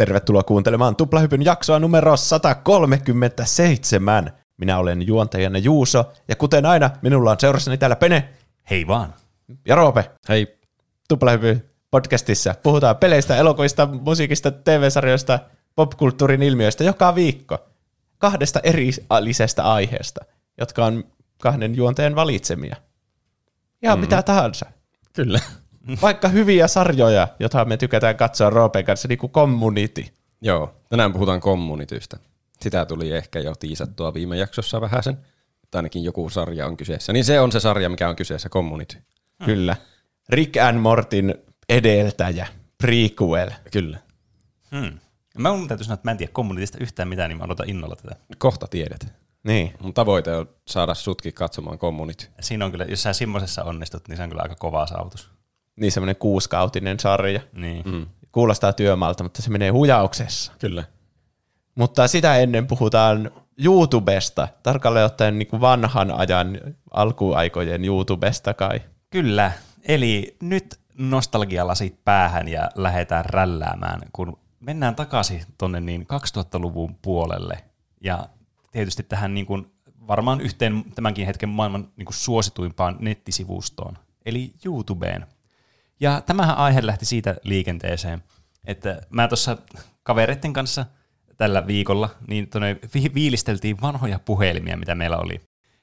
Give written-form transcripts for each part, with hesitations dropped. Tervetuloa kuuntelemaan Tuplahypyn jaksoa numero 137. Minä olen juontajanne Juuso, ja kuten aina, minulla on seurassani täällä Pene. Hei vaan. Ja Roope. Hei. Tuplahypy podcastissa puhutaan peleistä, elokuvista, musiikista, TV-sarjoista, popkulttuurin ilmiöistä joka viikko. Kahdesta erillisestä aiheesta, jotka on kahden juonteen valitsemia. Ihan mitä tahansa. Kyllä. Vaikka hyviä sarjoja, joita me tykätään katsoa Roopen kanssa, niin kuin Community. Joo, tänään puhutaan Communitystä. Sitä tuli ehkä jo tiisattua viime jaksossa vähäsen, että ainakin joku sarja on kyseessä. Niin se on se sarja, mikä on kyseessä, Community. Kyllä. Rick and Mortin edeltäjä, prequel. Kyllä. Mä mun täytyy sanoa, että mä en tiedä Communitystä yhtään mitään, niin mä aloitan innolla tätä. Kohta tiedät. Niin. Mun tavoite on saada sutkin katsomaan Community. Siinä on kyllä, jos sä semmoisessa onnistut, niin se on kyllä aika kova saavutus. Niin, semmoinen 6-kautinen sarja. Niin. Kuulostaa työmaalta, mutta se menee hujauksessa. Kyllä. Mutta sitä ennen puhutaan YouTubesta, tarkalleen ottaen niin kuin vanhan ajan alkuaikojen YouTubesta kai. Kyllä, eli nyt nostalgialasit päähän ja lähdetään rälläämään, kun mennään takaisin tuonne niin 2000-luvun puolelle ja tietysti tähän niin kuin varmaan yhteen tämänkin hetken maailman niin kuin suosituimpaan nettisivustoon, eli YouTubeen. Ja tämähän aihe lähti siitä liikenteeseen, että mä tuossa kavereiden kanssa tällä viikolla niin tuonne viilisteltiin vanhoja puhelimia, mitä meillä oli.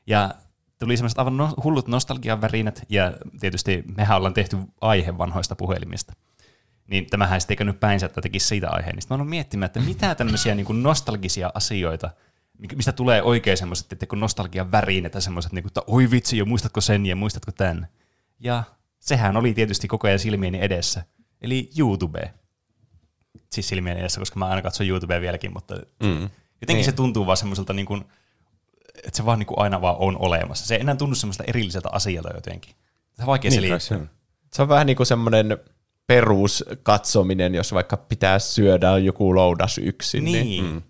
Ja tuli semmoiset aivan hullut nostalgian värinät, ja tietysti mehän ollaan tehty aihe vanhoista puhelimista. Niin tämähän sitten käynyt päinsä, että tekisi siitä aiheen. Niin mä oon miettimään, että mitä tämmöisiä niin kuin nostalgisia asioita, mistä tulee oikein semmoiset, että kun nostalgian värinät ja semmoiset, niin kuin, että oi vitsi, jo muistatko sen ja muistatko tämän. Ja sehän oli tietysti koko ajan silmieni edessä, eli YouTube. Siis silmieni edessä, koska mä aina katson YouTubea vieläkin, mutta jotenkin niin. Se tuntuu vaan semmoiselta, niin kuin, että se vaan niin kuin aina vaan on olemassa. Se ei enää tunnu semmoista erilliseltä asialta jotenkin. Se on vaikea selittää. Se on vähän niin kuin semmoinen peruskatsominen, jos vaikka pitää syödä joku loudas yksin. Niin.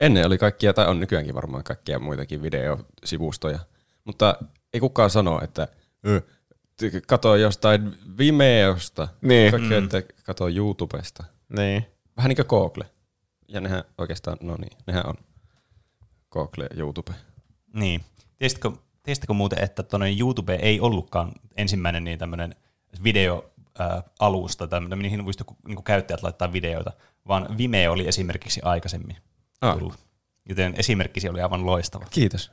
Ennen oli kaikkia, tai on nykyäänkin varmaan kaikkia muitakin videosivustoja, mutta ei kukaan sano, että katso jostain Vimeosta, niin. Kaikki, että katso YouTubesta. Niin. Vähän niin kuin Google. Ja nehän oikeastaan, nehän on Google ja YouTube. Niin. Tiesitkö muuten, että tuonne YouTube ei ollutkaan ensimmäinen niin tämmöinen videoalusta, mihin voisi niin kuin käyttäjät laittaa videoita, vaan Vimeo oli esimerkiksi aikaisemmin tullut. Joten esimerkkisi oli aivan loistava. Kiitos.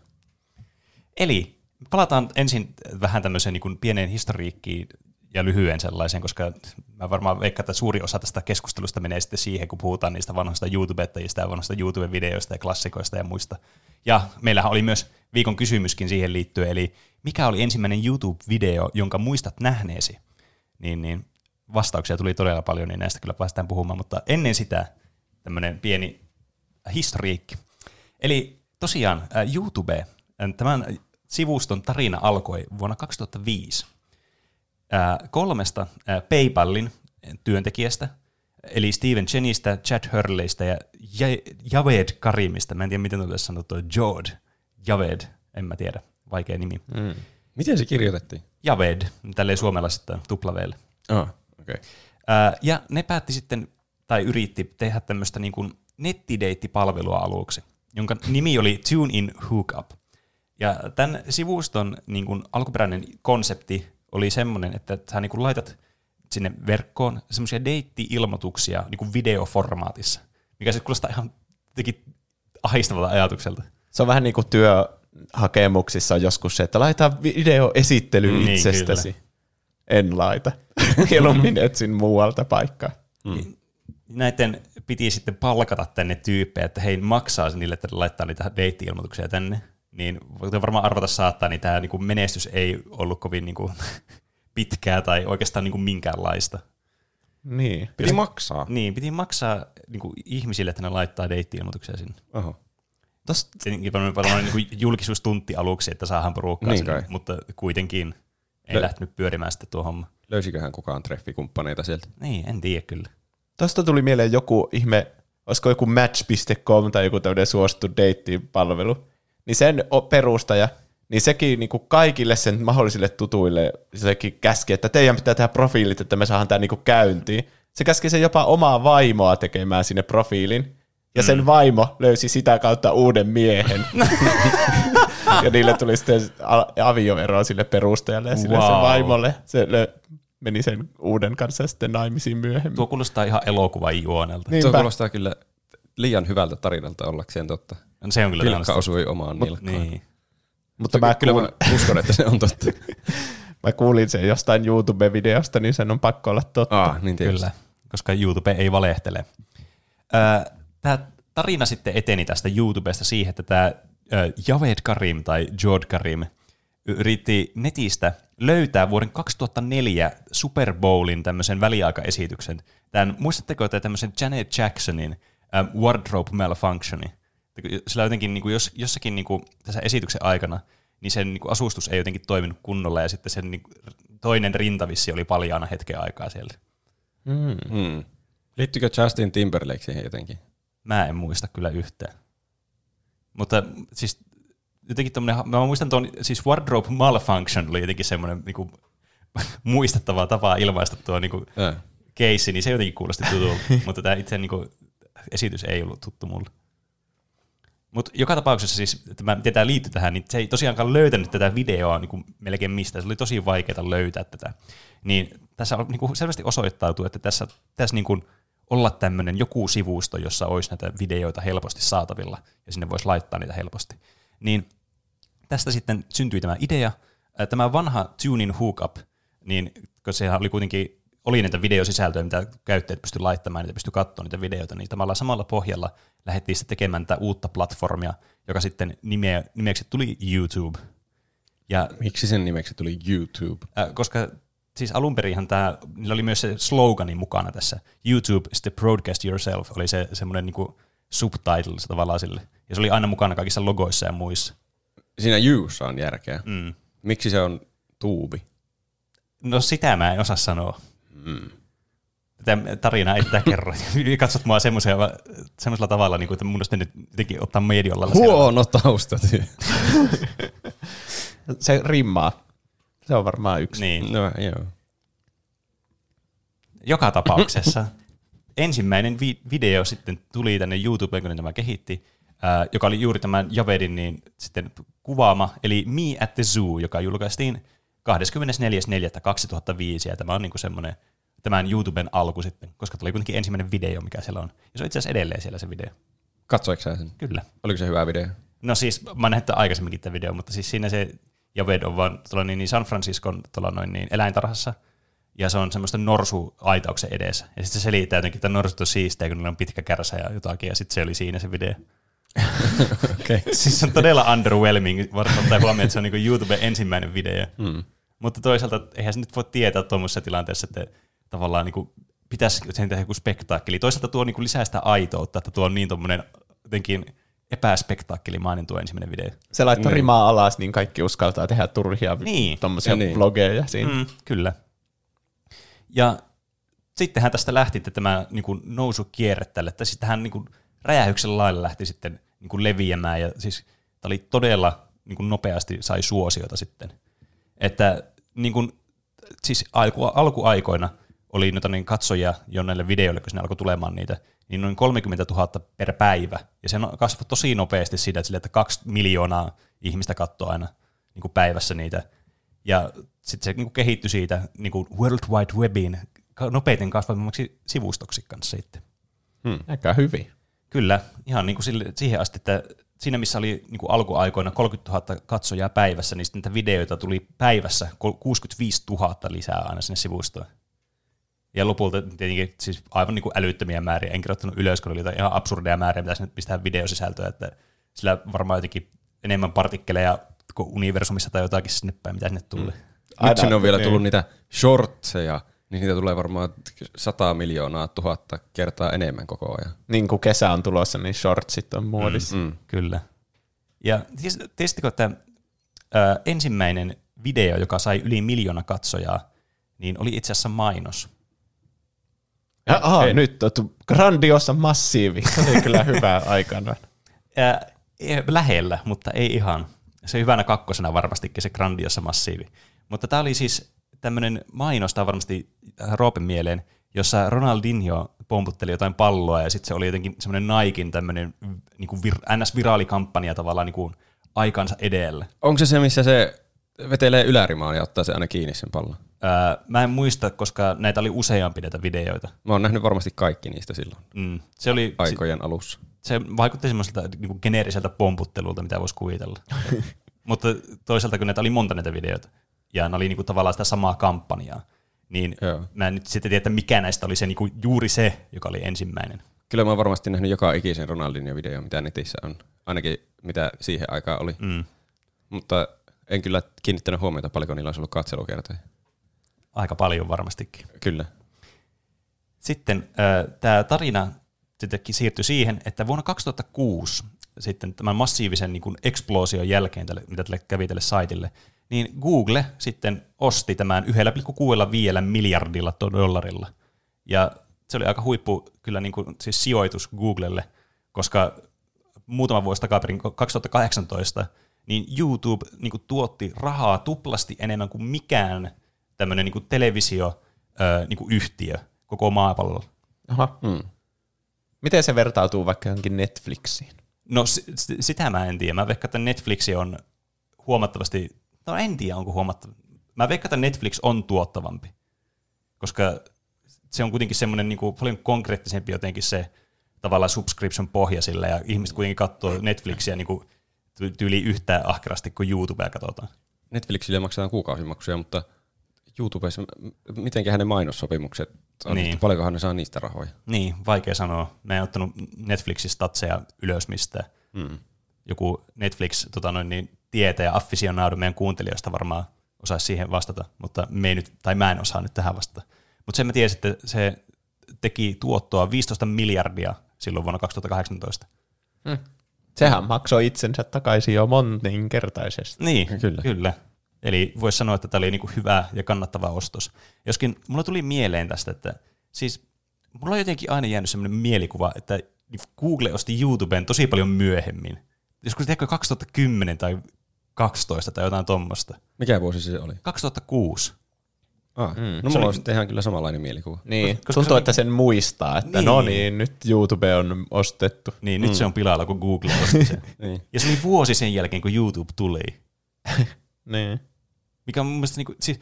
Eli palataan ensin vähän tämmöiseen niin kuin pieneen historiikkiin ja lyhyen sellaiseen, koska mä varmaan veikkaan, että suuri osa tästä keskustelusta menee sitten siihen, kun puhutaan niistä vanhoista YouTubettajista ja vanhoista YouTube-videoista ja klassikoista ja muista. Ja meillähän oli myös viikon kysymyskin siihen liittyen, eli mikä oli ensimmäinen YouTube-video, jonka muistat nähneesi? Niin vastauksia tuli todella paljon, niin näistä kyllä päästään puhumaan, mutta ennen sitä tämmöinen pieni historiikki. Eli tosiaan YouTube, tämän sivuston tarina alkoi vuonna 2005 kolmesta PayPalin työntekijästä, eli Steven Chenistä, Chad Hurleystä ja Javed Karimista. Mä en tiedä, miten on tässä sanottu, Javed, en mä tiedä, vaikea nimi. Miten se kirjoitettiin? Javed, tälleen suomalaisittain tuplaveille. Okay. Ja ne päätti sitten, tai yritti tehdä tämmöistä niin kuin nettideittipalvelua aluksi, jonka nimi oli Tune in Hookup. Ja tämän sivuston niin kuin alkuperäinen konsepti oli semmoinen, että sä niin kuin laitat sinne verkkoon semmoisia deitti-ilmoituksia niin kuin videoformaatissa, mikä sitten kuulostaa ihan ahistavalta ajatukselta. Se on vähän niin kuin työhakemuksissa on joskus se, että laita videoesittely itsestäsi. Niin, en laita. Mieluummin etsin muualta paikkaa. Näiden piti sitten palkata tänne tyyppejä, että hei maksaa niille, että laittaa niitä deitti-ilmoituksia tänne. Niin varmaan arvata saattaa, niin tämä niinku menestys ei ollut kovin niinku pitkää tai oikeastaan niinku minkäänlaista. Niin. Piti maksaa. Niin, piti maksaa niinku ihmisille, että ne laittaa deitti-ilmoituksia sinne. Oho. Tietenkin varmaan niinku julkisuustuntti aluksi, että saahan porukkaa sinne, kai. Mutta kuitenkin ei lähtenyt pyörimään sitten tuo homma. Löysiköhän kukaan treffikumppaneita sieltä? Niin, en tiedä kyllä. Tuosta tuli mieleen joku ihme, olisiko joku match.com tai joku tämmöinen suosittu deitti-palvelu. Niin sen perustaja, niin sekin niin kuin kaikille sen mahdollisille tutuille sekin käski, että teidän pitää tehdä profiilit, että me saadaan tämä niin kuin käyntiin. Se käski sen jopa omaa vaimoa tekemään sinne profiilin. Ja sen vaimo löysi sitä kautta uuden miehen. Ja niille tuli sitten avioero sille perustajalle ja sille sen vaimolle. Se meni sen uuden kanssa sitten naimisiin myöhemmin. Tuo kuulostaa ihan elokuvan juonelta. Niinpä. Tuo kuulostaa kyllä liian hyvältä tarinalta ollakseen totta. No, se on kyllä Pilkka osui omaan nilkkaan. Niin. Mutta mä kyllä mä uskon, että se on totta. Mä kuulin sen jostain YouTube-videosta, niin sen on pakko olla totta. Niin kyllä, koska YouTube ei valehtele. Tämä tarina sitten eteni tästä YouTubesta siihen, että tämä Javed Karim tai Javed Karim yritti netistä löytää vuoden 2004 Super Bowlin tämmöisen väliaikaesityksen. Tämän, muistatteko te tämmöisen Janet Jacksonin Wardrobe Malfunctionin? Sillä jotenkin niin kuin jossakin niin kuin tässä esityksen aikana niin sen niin kuin asustus ei jotenkin toiminut kunnolla ja sitten sen niin kuin toinen rintavissi oli paljaana hetken aikaa siellä. Liittyykö Justin Timberlake siihen jotenkin? Mä en muista kyllä yhtään. Mutta siis jotenkin tommonen, mä muistan tuon, siis wardrobe malfunction oli jotenkin semmoinen niin kuin muistettava tapa ilmaista tuo niin kuin keissi, niin se jotenkin kuulosti tutulta, mutta tämä itse niin kuin esitys ei ollut tuttu mulle. Mutta joka tapauksessa siis, miten tämä liittyy tähän, niin se ei tosiaankaan löytänyt tätä videoa niin kuin melkein mistään. Se oli tosi vaikeaa löytää tätä. Niin tässä on, niin kuin selvästi osoittautuu, että tässä pitäisi niin kuin olla tämmöinen joku sivusto, jossa olisi näitä videoita helposti saatavilla, ja sinne voisi laittaa niitä helposti. Niin tästä sitten syntyi tämä idea. Tämä vanha Tune in Hookup, niin sehän oli kuitenkin, oli näitä videosisältöjä, mitä käyttäjät pystyi laittamaan, niitä pystyi katsomaan niitä videoita, niin tavallaan samalla pohjalla lähdettiin sitten tekemään tätä uutta platformia, joka sitten nimeksi tuli YouTube. Ja, miksi sen nimeksi tuli YouTube? Koska siis alunperinhan tämä, niillä oli myös se slogani mukana tässä. YouTube is the broadcast yourself, oli se semmoinen niinku subtitle se tavallaan sille. Ja se oli aina mukana kaikissa logoissa ja muissa. Siinä youssa on järkeä. Miksi se on tuubi? No sitä mä en osaa sanoa. Tämä tarina ei tätä kerro. Katsot mua semmoisella tavalla, niin kuin, että mun olisi nyt jotenkin ottaa mediolla. Huono taustatyö. Se rimmaa. Se on varmaan yksi. Niin. No, joo. Joka tapauksessa ensimmäinen video sitten tuli tänne YouTubeen, kun tämä kehitti, joka oli juuri tämän Javedin niin sitten kuvaama, eli Me at the Zoo, joka julkaistiin 24.4.2005, ja tämä on niin kuin semmoinen tämän YouTuben alku sitten, koska tuli kuitenkin ensimmäinen video, mikä siellä on. Ja se on itse asiassa edelleen siellä se video. Katsoitko sä sen? Kyllä. Oliko se hyvä video? No siis, mä oon nähnyt aikaisemminkin tämän video, mutta siis siinä se Javed on vaan niin San Franciscon niin eläintarhassa, ja se on semmoista norsuaitauksen edessä. Ja sitten se selittää jotenkin, että norsut on siistejä, kun niillä on pitkä kärsä ja jotakin, ja sitten se oli siinä se video. Okay. Siis se on todella underwhelming, varsinkin ottaa huomioon, että se on niin kuin YouTuben ensimmäinen video. Mutta toisaalta eihän se nyt voi tietää tuommoisessa tilanteessa, että tavallaan niin kuin pitäisi tehdä joku spektaakkeli. Toisaalta tuo niin kuin lisää sitä aitoutta, että tuo on niin tommoinen jotenkin epäspektaakkelimainen tuo ensimmäinen video. Se laittaa rimaa alas, niin kaikki uskaltaa tehdä turhia tommosia blogeja siinä. Kyllä. Ja sittenhän tästä lähti tämä niin kuin nousukierre tälle. Tähän niin kuin räjähyksen lailla lähti sitten niin kuin leviämään, ja siis tämä oli todella niin kuin nopeasti sai suosiota sitten. Että niin kuin, siis alkuaikoina oli noita niin katsojia jo näille videoille, kun sinne alkoi tulemaan niitä, niin noin 30 000 per päivä. Ja se kasvoi tosi nopeasti siitä, että 2 miljoonaa ihmistä katsoi aina niin kuin päivässä niitä. Ja sitten se niin kuin kehittyi siitä niin kuin World Wide Webin nopeiten kasvavimmaksi sivustoksi kanssa sitten. Aika hyvin. Kyllä, ihan niin kuin siihen asti, että siinä missä oli niin kuin alkuaikoina 30 000 katsojaa päivässä, niin sitten niitä videoita tuli päivässä 65 000 lisää aina sinne sivustoon. Ja lopulta tietenkin siis aivan niin kuin älyttömiä määriä, en kirjoittanut ylös, kun oli jotain ihan absurdeja määriä, mitä sinne pistää videosisältöä, että sillä varmaan jotenkin enemmän partikkeleja kuin universumissa tai jotakin sinne päin, mitä sinne tuli. Nyt sinne on vielä tullut niitä shortseja, niin niitä tulee varmaan 100 miljoonaa tuhatta kertaa enemmän koko ajan. Niin kuin kesä on tulossa, niin shortsit on muodissa. Kyllä. Ja tiesittekö, että ensimmäinen video, joka sai yli 1 miljoona katsojaa, niin oli itse asiassa mainos. Nyt on grandiosa massiivi. Se oli kyllä hyvää aikana. Lähellä, mutta ei ihan. Se on hyvänä kakkosena varmastikin se grandiosa massiivi. Mutta tämä oli siis tämmöinen mainos, tämä on varmasti Roopen mieleen, jossa Ronaldinho pomputteli jotain palloa, ja sitten se oli jotenkin semmoinen Niken tämmöinen niinku NS-viraalikampanja tavallaan niinku aikansa edellä. Onko se se, missä se vetelee ylärimaan ja ottaa se aina kiinni sen pallon? Mä en muista, koska näitä oli useampi näitä videoita. Mä oon nähnyt varmasti kaikki niistä silloin se oli, aikojen alussa. Se vaikutti semmoiselta niinku geneeriseltä pomputtelulta, mitä voisi kuvitella. Mutta toisaalta, kun näitä oli monta näitä videoita, ja ne oli niinku tavallaan sitä samaa kampanjaa, niin joo. Mä en nyt sitten tiedä, että mikä näistä oli se, niinku juuri se, joka oli ensimmäinen. Kyllä mä oon varmasti nähnyt joka ikisen Ronaldinho-video, mitä netissä on. Ainakin mitä siihen aikaan oli. Mutta en kyllä kiinnittänyt huomiota, paljonko niillä on ollut katselukertoja. Aika paljon varmastikin. Kyllä. Sitten tämä tarina sittenkin siirtyi siihen, että vuonna 2006 sitten tämän massiivisen niin kuin eksploosion jälkeen, mitä tälle kävi tälle saitille, niin Google sitten osti tämän 1,65 miljardilla $. Ja se oli aika huippu kyllä niin kuin, siis sijoitus Googlelle, koska muutama vuosi takaperin 2018 niin YouTube niin kuin tuotti rahaa tuplasti enemmän kuin mikään tämmöinen niin kuin televisio niin kuin yhtiö koko maapallolla. Aha. Miten se vertautuu vaikka johonkin Netflixiin? No sitä mä en tiedä. Mä veikkaan, että Netflix on huomattavasti... No en tiedä, onko huomattava. Mä veikkaan, että Netflix on tuottavampi, koska se on kuitenkin semmoinen niin kuin paljon konkreettisempi jotenkin se tavallaan subscription pohja sillä, ja ihmiset kuitenkin katsoo Netflixiä niin kuin tyyliin yhtään ahkerasti kuin YouTubea katsotaan. Netflixille maksetaan kuukausimaksuja, mutta YouTubessa, mitenköhän ne mainossopimukset on, niin. Paljonkohan ne saa niistä rahoja? Niin, vaikea sanoa. Mä en ottanut Netflixin statseja ylös mistään. Joku Netflix tietäjä, afficionado meidän kuuntelijoista varmaan osaisi siihen vastata, mutta mä en osaa nyt tähän vastata. Mutta sen mä tiesin, että se teki tuottoa 15 miljardia silloin vuonna 2018. Sehän maksoi itsensä takaisin jo moninkertaisesti. Niin, kyllä. Eli voisi sanoa, että tämä oli niinku hyvä ja kannattava ostos. Joskin mulla tuli mieleen tästä, että siis mulla on jotenkin aina jäänyt sellainen mielikuva, että Google osti YouTubeen tosi paljon myöhemmin. Joskus ehkä 2010 tai 2012 tai jotain tuommoista. Mikä vuosi se oli? 2006. No mulla on sitten ihan kyllä samanlainen mielikuva. Niin. Tuntuu, että sen muistaa, että niin. No niin, nyt YouTube on ostettu. Niin, nyt se on pilalla, kun Google osti sen. Niin. Ja se oli vuosi sen jälkeen, kun YouTube tuli. Niin. Mikä on mun mielestä, niinku, siis,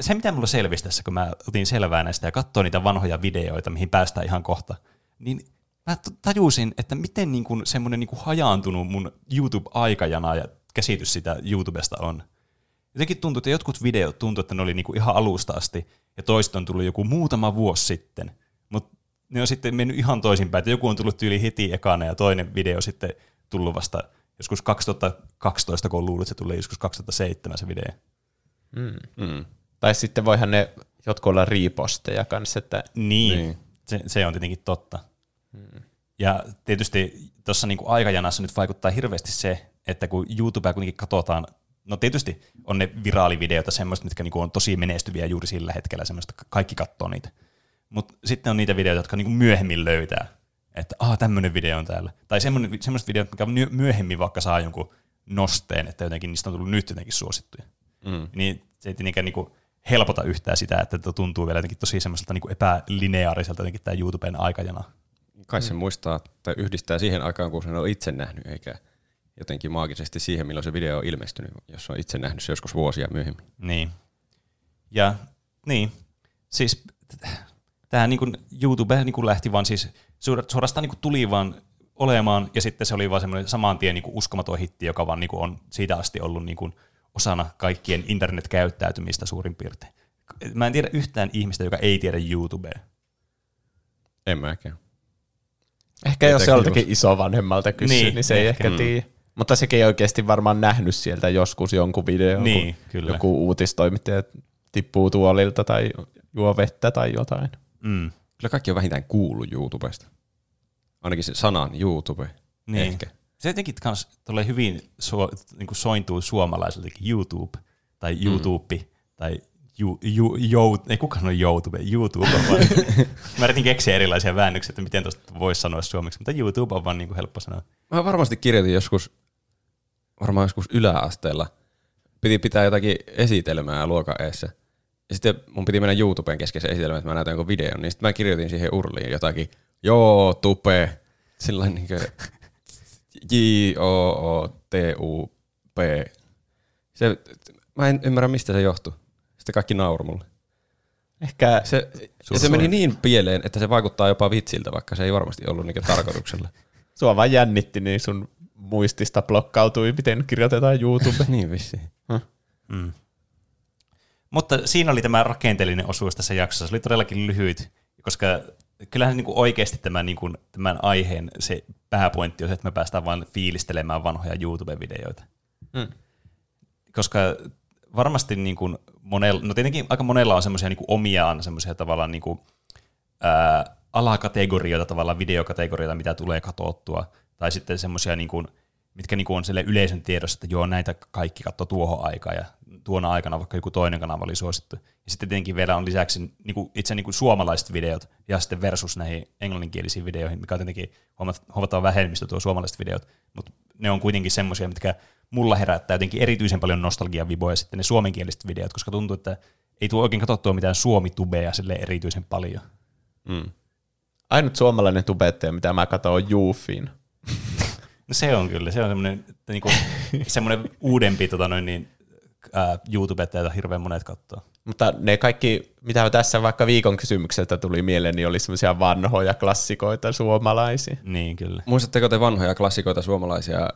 se mitä mulla selvisi tässä, kun mä otin selvää näistä ja katsoin niitä vanhoja videoita, mihin päästään ihan kohta, niin mä tajusin, että miten niin kuin semmoinen niin kuin hajaantunut mun YouTube-aikajana ja käsitys sitä YouTubesta on. Jotenkin tuntuu, että jotkut videot tuntuu, että ne oli niin kuin ihan alusta asti, ja toiset on tullut joku muutama vuosi sitten. Mutta ne on sitten mennyt ihan toisinpäin, että joku on tullut tyyli heti ekana, ja toinen video sitten tullut vasta joskus 2012, kun on luullut, että se tulee joskus 2007 se video. Tai sitten voihan ne jotkut olla riiposteja kanssa. Että... Niin. Se on tietenkin totta. Ja tietysti tuossa niinku aikajanassa nyt vaikuttaa hirveästi se, että kun YouTubea kuitenkin katsotaan, no tietysti on ne viraalivideoita semmoista, mitkä niinku on tosi menestyviä juuri sillä hetkellä, semmoista kaikki katsoo niitä. Mutta sitten on niitä videoita, jotka niinku myöhemmin löytää, että tämmöinen video on täällä. Tai semmoiset videot, mikä myöhemmin vaikka saa jonkun nosteen, että jotenkin niistä on tullut nyt jotenkin suosittuja. Niin se ei tietenkään niinku helpota yhtään sitä, että tuntuu vielä jotenkin tosi semmoiselta niinku epälineaariselta jotenkin tämä YouTuben aikajana. Kai se muistaa tai yhdistää siihen aikaan, kun sen on itse nähnyt, eikä jotenkin maagisesti siihen, milloin se video on ilmestynyt, jos on itse nähnyt se joskus vuosia myöhemmin. Niin. Ja niin, siis tämähän niin kuin YouTube niin kuin lähti vaan siis suorastaan niin kuin tuli vaan olemaan, ja sitten se oli vaan semmoinen saman tien niin kuin uskomaton hitti, joka vaan niin kuin on siitä asti ollut niin kuin osana kaikkien internetkäyttäytymistä suurin piirtein. Mä en tiedä yhtään ihmistä, joka ei tiedä YouTubea. En mäkään. Ehkä jos joltakin isovanhemmalta kysyy, niin se ei ehkä tiedä. Mutta sekin ei oikeasti varmaan nähnyt sieltä joskus jonkun videon, niin, kun joku uutistoimittaja tippuu tuolilta tai juo vettä tai jotain. Kyllä kaikki on vähintään kuullut YouTubesta. Ainakin se sanan YouTube. Niin. Ehkä. Se jotenkin kans tulee hyvin niin kuin sointuu suomalaiseltakin YouTube tai YouTube tai ei kukaan ole YouTube, YouTube on vaan. Mä yritin keksiä erilaisia väännöksiä, että miten tuosta voisi sanoa suomeksi, mutta YouTube on vaan niin kuin helppo sanoa. Mä varmasti kirjoitin joskus yläasteella. Piti pitää jotakin esitelmää luokan eessä. Ja sitten mun piti mennä YouTubeen keskeisen esitelmään, että mä näytän jonkun videon, niin sitten mä kirjoitin siihen urliin jotakin, joo, tupe, sillain niin kuin J-O-O-T-U-P. Se, mä en ymmärrä, mistä se johtui. Sitten kaikki nauru mulle. Ehkä se meni niin pieleen, että se vaikuttaa jopa vitsiltä, vaikka se ei varmasti ollut niinkään tarkoituksella. Sua vaan jännitti, niin sun muistista blokkautui, miten kirjoitetaan YouTubeen. Niin vissiin. Mm. Mutta siinä oli tämä rakenteellinen osuus tässä jaksossa. Se oli todellakin lyhyt, koska kyllähän niin oikeasti tämän aiheen se pääpointti on se, että me päästään vain fiilistelemään vanhoja YouTube-videoita. Mm. Koska varmasti niin kuin monella, no tietenkin aika monella on semmoisia niin kuin omiaan semmoisia tavallaan niin kuin, alakategorioita, tavallaan videokategorioita, mitä tulee katsottua, tai sitten semmoisia, niin kuin, mitkä niin kuin on sille yleisön tiedossa, että joo, näitä kaikki katsoi tuohon aikaan, ja tuona aikana vaikka joku toinen kanava oli suosittu. Ja sitten tietenkin vielä on lisäksi niin kuin itse niin kuin suomalaiset videot, ja sitten versus näihin englanninkielisiin videoihin, mikä on tietenkin huomattava vähemmistö tuo suomalaiset videot, mutta ne on kuitenkin semmoisia, mitkä mulla herättää jotenkin erityisen paljon nostalgiaviboja sitten ne suomenkieliset videot, koska tuntuu, että ei tule oikein katsottua mitään suomitubeja sille erityisen paljon. Mm. Ainut suomalainen tubettaja, mitä mä katson, on Juufin. No se on kyllä, se on semmoinen niinku, uudempi YouTubettaja, jota hirveän monet katsoo. Mutta ne kaikki, mitä tässä vaikka viikon kysymykseltä tuli mieleen, niin oli semmoisia vanhoja klassikoita suomalaisia. Niin kyllä. Muistatteko te vanhoja klassikoita suomalaisia,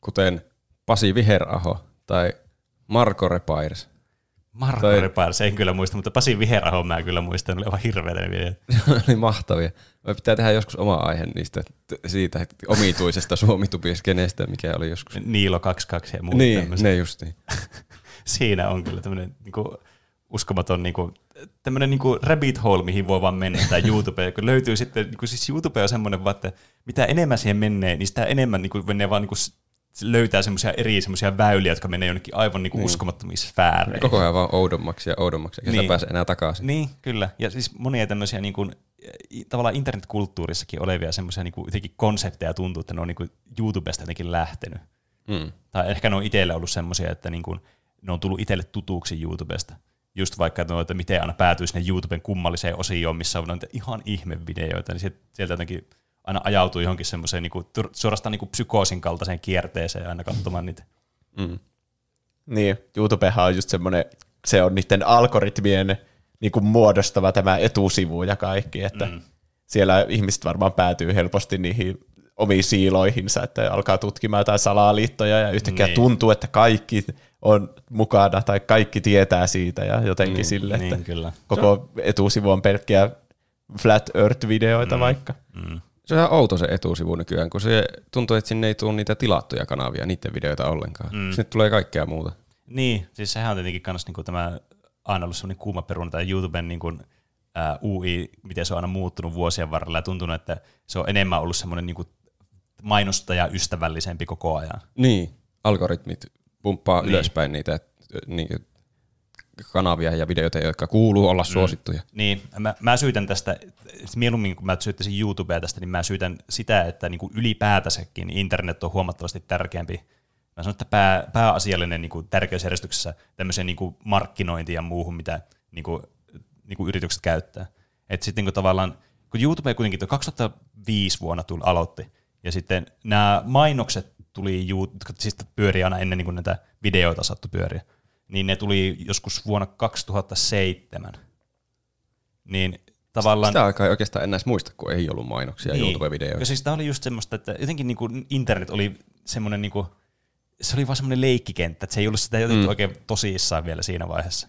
kuten Pasi Viheraho tai Marko Repairs? Marko Repairs, en kyllä muista, mutta Pasi Viheraho mä kyllä muistan, oli aivan hirveänä videoita. Oli mahtavia. Me pitää tehdä joskus oma aihe niistä, siitä omituisesta suomitubieskenestä, mikä oli joskus. Niilo 22 ja muuta. Niin, tämmöisiä. Ne justiin. Siinä on kyllä tämmöinen niinku uskomaton niinku rabbit hole, mihin voi vaan mennä tämä YouTube. Kun löytyy sitten, niinku, siis YouTube on semmoinen vaan, että mitä enemmän siihen menee, niin sitä enemmän niinku menee vaan niinku löytää semmoisia eri semmoisia väyliä, jotka menee jonnekin aivan niinku uskomattomiin sfääreihin. Koko ajan vaan oudommaksi ja oudommaksi, eikä niin. Pääse enää takaisin. Niin, kyllä. Ja siis monia tämmöisiä niinku, tavallaan internetkulttuurissakin olevia semmoisia niinku, jotenkin konsepteja tuntuu, että ne on niinku YouTubesta jotenkin lähtenyt. Mm. Tai ehkä ne on itsellä ollut semmoisia, että niinku, ne on tullut itselle tutuuksi YouTubesta. Just vaikka, että miten aina päätyy sinne YouTuben kummalliseen osioon, missä on noita ihan ihmevideoita, niin sieltä jotenkin aina ajautuu johonkin semmoiseen niinku, suorastaan niinku psykoosin kaltaiseen kierteeseen aina katsomaan niitä. Mm. Niin, YouTubehan on just semmoinen, se on niiden algoritmien niinku muodostava tämä etusivu ja kaikki, että siellä ihmiset varmaan päätyy helposti niihin omiin siiloihinsa, että alkaa tutkimaan jotain salaliittoja ja yhtäkkiä tuntuu, että kaikki on mukana tai kaikki tietää siitä ja jotenkin sille, että kyllä. Koko etusivu on pelkkiä Flat Earth-videoita vaikka. Mm. Se on ihan outo se etusivu nykyään, kun se tuntuu, että sinne ei tule niitä tilattuja kanavia, niiden videoita ollenkaan. Mm. Sinne tulee kaikkea muuta. Niin, siis sehän on tietenkin kanssa niin tämä aina ollut sellainen kuuma peruna, tai YouTuben niin kuin, UI, miten se on aina muuttunut vuosien varrella, ja tuntunut, että se on enemmän ollut semmoinen niin mainostaja ystävällisempi koko ajan. Niin, algoritmit pumppaa ylöspäin niitä niin kanavia ja videoita, jotka kuuluu olla suosittuja. Niin, mä syytän tästä, mieluummin kun mä syyttäisin YouTubea tästä, niin mä syytän sitä, että niinku ylipäätänsäkin internet on huomattavasti tärkeämpi. Mä sanon, että pääasiallinen niinku tärkeysjärjestyksessä tämmöiseen niinku markkinointiin ja muuhun, mitä niinku yritykset käyttää. Että sitten kun tavallaan, kun YouTube kuitenkin 2005 vuonna aloitti, ja sitten nämä mainokset tuli, siis pyörii aina ennen kuin näitä videoita sattui pyöriä, niin ne tuli joskus vuonna 2007. Niin tavallaan sitä aikaa ei oikeastaan enää muista, kun ei ollut mainoksia YouTube-videoita. Siis tämä oli just semmoista, että jotenkin niinku internet oli semmoinen, niinku, se oli vaan semmoinen leikkikenttä, että se ei ollut sitä jotenkin oikein tosissaan vielä siinä vaiheessa.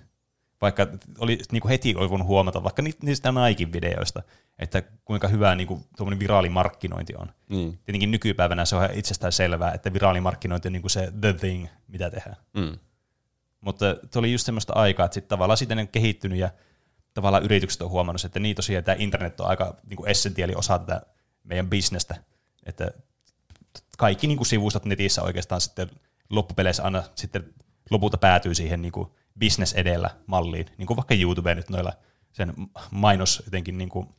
Vaikka oli niinku heti oli voinut huomata, vaikka niistä Naikin videoista, että kuinka hyvä niinku tuommoinen viraalimarkkinointi on. Mm. Tietenkin nykypäivänä se on itsestään selvää, että viraalimarkkinointi on niinku se the thing, mitä tehdään. Mm. Mutta se oli just semmoista aikaa, että sit tavallaan siitä on kehittynyt ja tavallaan yritykset on huomannut, että niin tosiaan tämä internet on aika niinku essentiaali osa tätä meidän bisnestä. Että kaikki niinku sivustot netissä oikeastaan sitten loppupeleissä aina sitten lopulta päätyy siihen niinku business edellä malliin, niin kuin vaikka YouTube nyt noilla sen mainos jotenkin niinku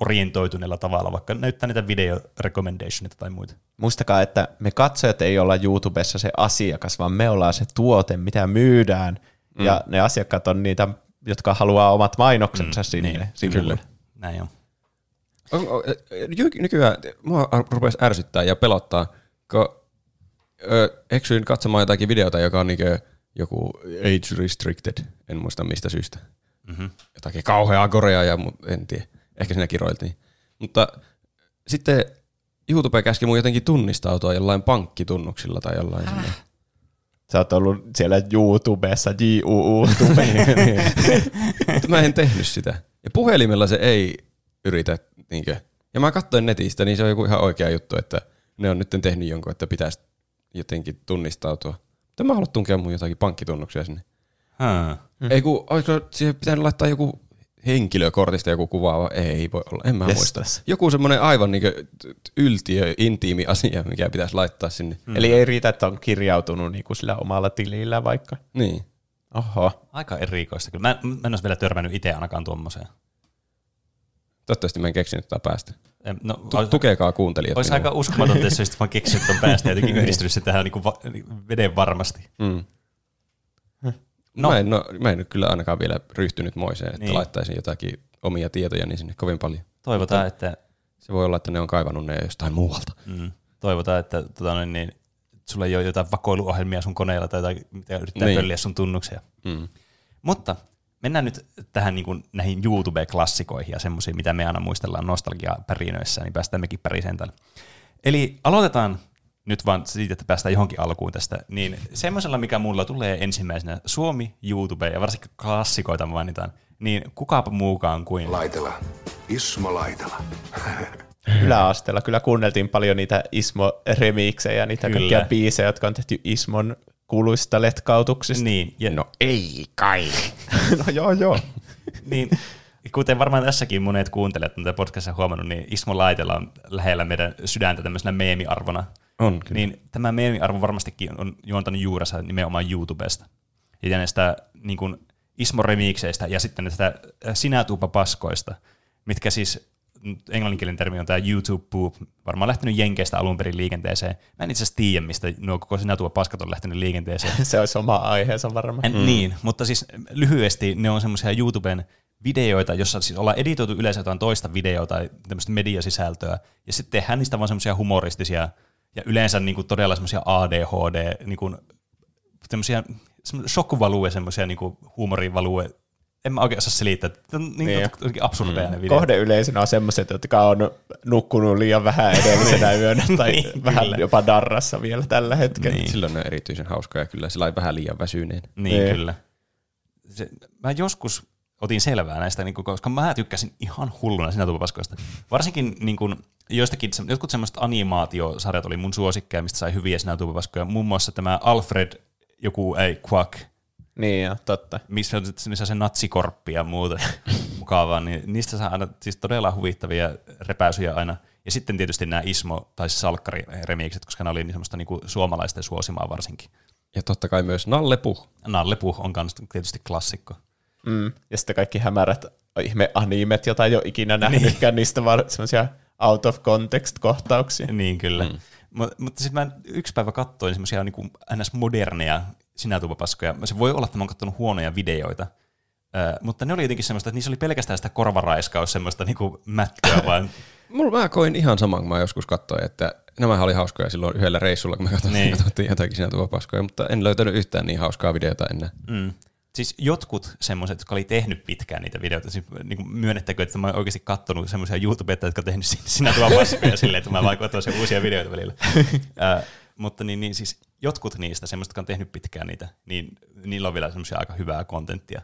orientoituneella tavalla, vaikka näyttää niitä video-recommendationita tai muita. Muistakaa, että me katsojat ei olla YouTubessa se asiakas, vaan me ollaan se tuote, mitä myydään, ja ne asiakkaat on niitä jotka haluaa omat mainoksensa sinne niin, sivulle. Kyllä. Näin on. Nykyään mua rupesi ärsyttää ja pelottaa, kun eksyin katsomaan jotakin videota, joka on niin joku age restricted, en muista mistä syystä. Mm-hmm. Jotakin kauheaa koreaa, ja en tiedä, ehkä siinä kiroiltiin. Mutta sitten YouTube käski mun jotenkin tunnistautua jollain pankkitunnuksilla tai jollain. Sä oot ollut siellä YouTubessa, JUU-tube. Mä en tehnyt sitä. Ja puhelimella se ei yritä. Niinkö. Ja mä katsoin netistä, niin se on joku ihan oikea juttu, että ne on nyt tehnyt jonkun, että pitäisi jotenkin tunnistautua. Mutta mä haluan tunkea mun jotakin pankkitunnuksia sinne. Ei kun, olisiko siihen pitänyt laittaa joku henkilökortista joku kuvaava? Ei voi olla, en mä muista. Joku semmoinen aivan niinkö yltiö, intiimi asia, mikä pitäisi laittaa sinne. Eli ei riitä, että on kirjautunut niinku sillä omalla tilillä vaikka. Niin. Oho. Aika erikoista kyllä. Mä en olisi vielä törmännyt itse ainakaan tuommoiseen. Toivottavasti mä en keksinyt tätä päästä. No, tukekaa kuuntelijat. Olisi aika uskomatonta, jos olisit vaan keksinyt tuon päästä ja jotenkin yhdistynyt se tähän niinku veden varmasti. Mm. No. Mä en nyt kyllä ainakaan vielä ryhtynyt moiseen, että niin laittaisin jotakin omia tietoja niin sinne kovin paljon. Toivotaan, mutta että se voi olla, että ne on kaivannut ne jostain muualta. Mm. Toivotaan, että niin, sulla ei ole jotain vakoiluohjelmia sun koneella tai jotain, mitä yrittää niin pölliä sun tunnuksia. Mm. Mutta mennään nyt tähän niin kuin näihin YouTube-klassikoihin ja semmoisiin, mitä me aina muistellaan nostalgia-pärinöissä, niin päästään mekin päriseen täällä. Eli aloitetaan nyt vaan siitä, että päästään johonkin alkuun tästä, niin semmoisella, mikä mulla tulee ensimmäisenä Suomi, YouTube ja varsinkin klassikoita mainitaan, niin kukapa muukaan kuin Laitela, Ismo Laitela. Yläasteella kyllä kuunneltiin paljon niitä Ismo-remiksejä, niitä kyllä kaikkia biisejä, jotka on tehty Ismon kuuluista letkautuksista. Niin. Ja no ei kai. No joo. Niin. Kuten varmaan tässäkin monet kuuntelijat on tätä podcastia huomannut, niin Ismo Laitela on lähellä meidän sydäntä tämmöisenä meemiarvona. On, kyllä. Niin tämä meemiarvo varmastikin on juontanut juurensa nimenomaan YouTubesta. Ja näistä niin kuin Ismo-remikseistä ja sitten näistä sinätuupapaskoista, mitkä siis englanninkielinen termi on tämä YouTube poop, varmaan lähtenyt Jenkeistä alun perin liikenteeseen. Mä en itse asiassa tiedä, mistä nuo koko sinätuupapaskat on lähtenyt liikenteeseen. Se olisi oma aiheensa varmaan. Niin, mutta siis lyhyesti ne on semmoisia YouTuben videoita, jossa siis ollaan editoitu yleensä jotain toista videoa tai tämmöistä mediasisältöä, ja sitten tehdään niistä vaan semmoisia humoristisia ja yleensä niin kuin todella semmoisia ADHD, niin kuin semmoisia shokkuvalue, semmoisia niin kuin huumorivalue. En mä oikein osaa selittää. Niin absurdeja ne videot. Kohdeyleisönä on semmoiset, jotka on nukkunut liian vähän edellisenä yönä tai niin, vähän kyllä jopa darrassa vielä tällä hetkellä. Niin. Silloin on erityisen hauskoja kyllä, sillä vähän liian väsyneen. Niin. Kyllä. Mä joskus otin selvää näistä, koska mä tykkäsin ihan hulluna sinätuupapaskoista. Varsinkin niin kuin joistakin, jotkut semmoiset animaatiosarjat oli mun suosikkeja, mistä sai hyviä sinätuupapaskoja. Muun muassa tämä Alfred, joku ei, Quack. Niin jo, totta. Missä se natsikorppi ja muuta mukavaa, niin niistä saa aina siis todella huvittavia repäisyjä aina. Ja sitten tietysti nämä Ismo- tai salkkariremiikset, koska ne oli niin semmoista niinku suomalaisten suosimaa varsinkin. Ja totta kai myös Nalle Puh. Nalle Puh on myös tietysti klassikko. Mm. Ja sitten kaikki hämärät ihmeanimet, jota ei ole ikinä nähnytkään, niistä vaan semmoisia out of context -kohtauksia. Niin kyllä. Mm. Mutta sitten mä yksi päivä katsoin semmoisia niinku ns. Moderneja sinätuupapaskoja. Se voi olla, että mä oon katsonut huonoja videoita, mutta ne oli jotenkin semmoista, että niissä oli pelkästään sitä korvaraiskaus, semmoista niinku mätköä vaan. Mä koin ihan saman, kun mä joskus katsoin, että nämä oli hauskoja silloin yhdellä reissulla, kun me katsottiin jotakin sinätuupapaskoja, mutta en löytänyt yhtään niin hauskaa videota enää. Mm. Siis jotkut semmoiset, jotka oli tehnyt pitkään niitä videoita, siis niin myönnettäkö, että mä oon oikeasti katsonut semmoisia YouTubetta, jotka on tehnyt sinätuupapaskoja silleen, että mä vaan katsoin uusia videoita välillä. Mutta niin siis jotkut niistä, semmoiset, jotka on tehnyt pitkään niitä, niin niillä on vielä semmoisia aika hyvää kontenttia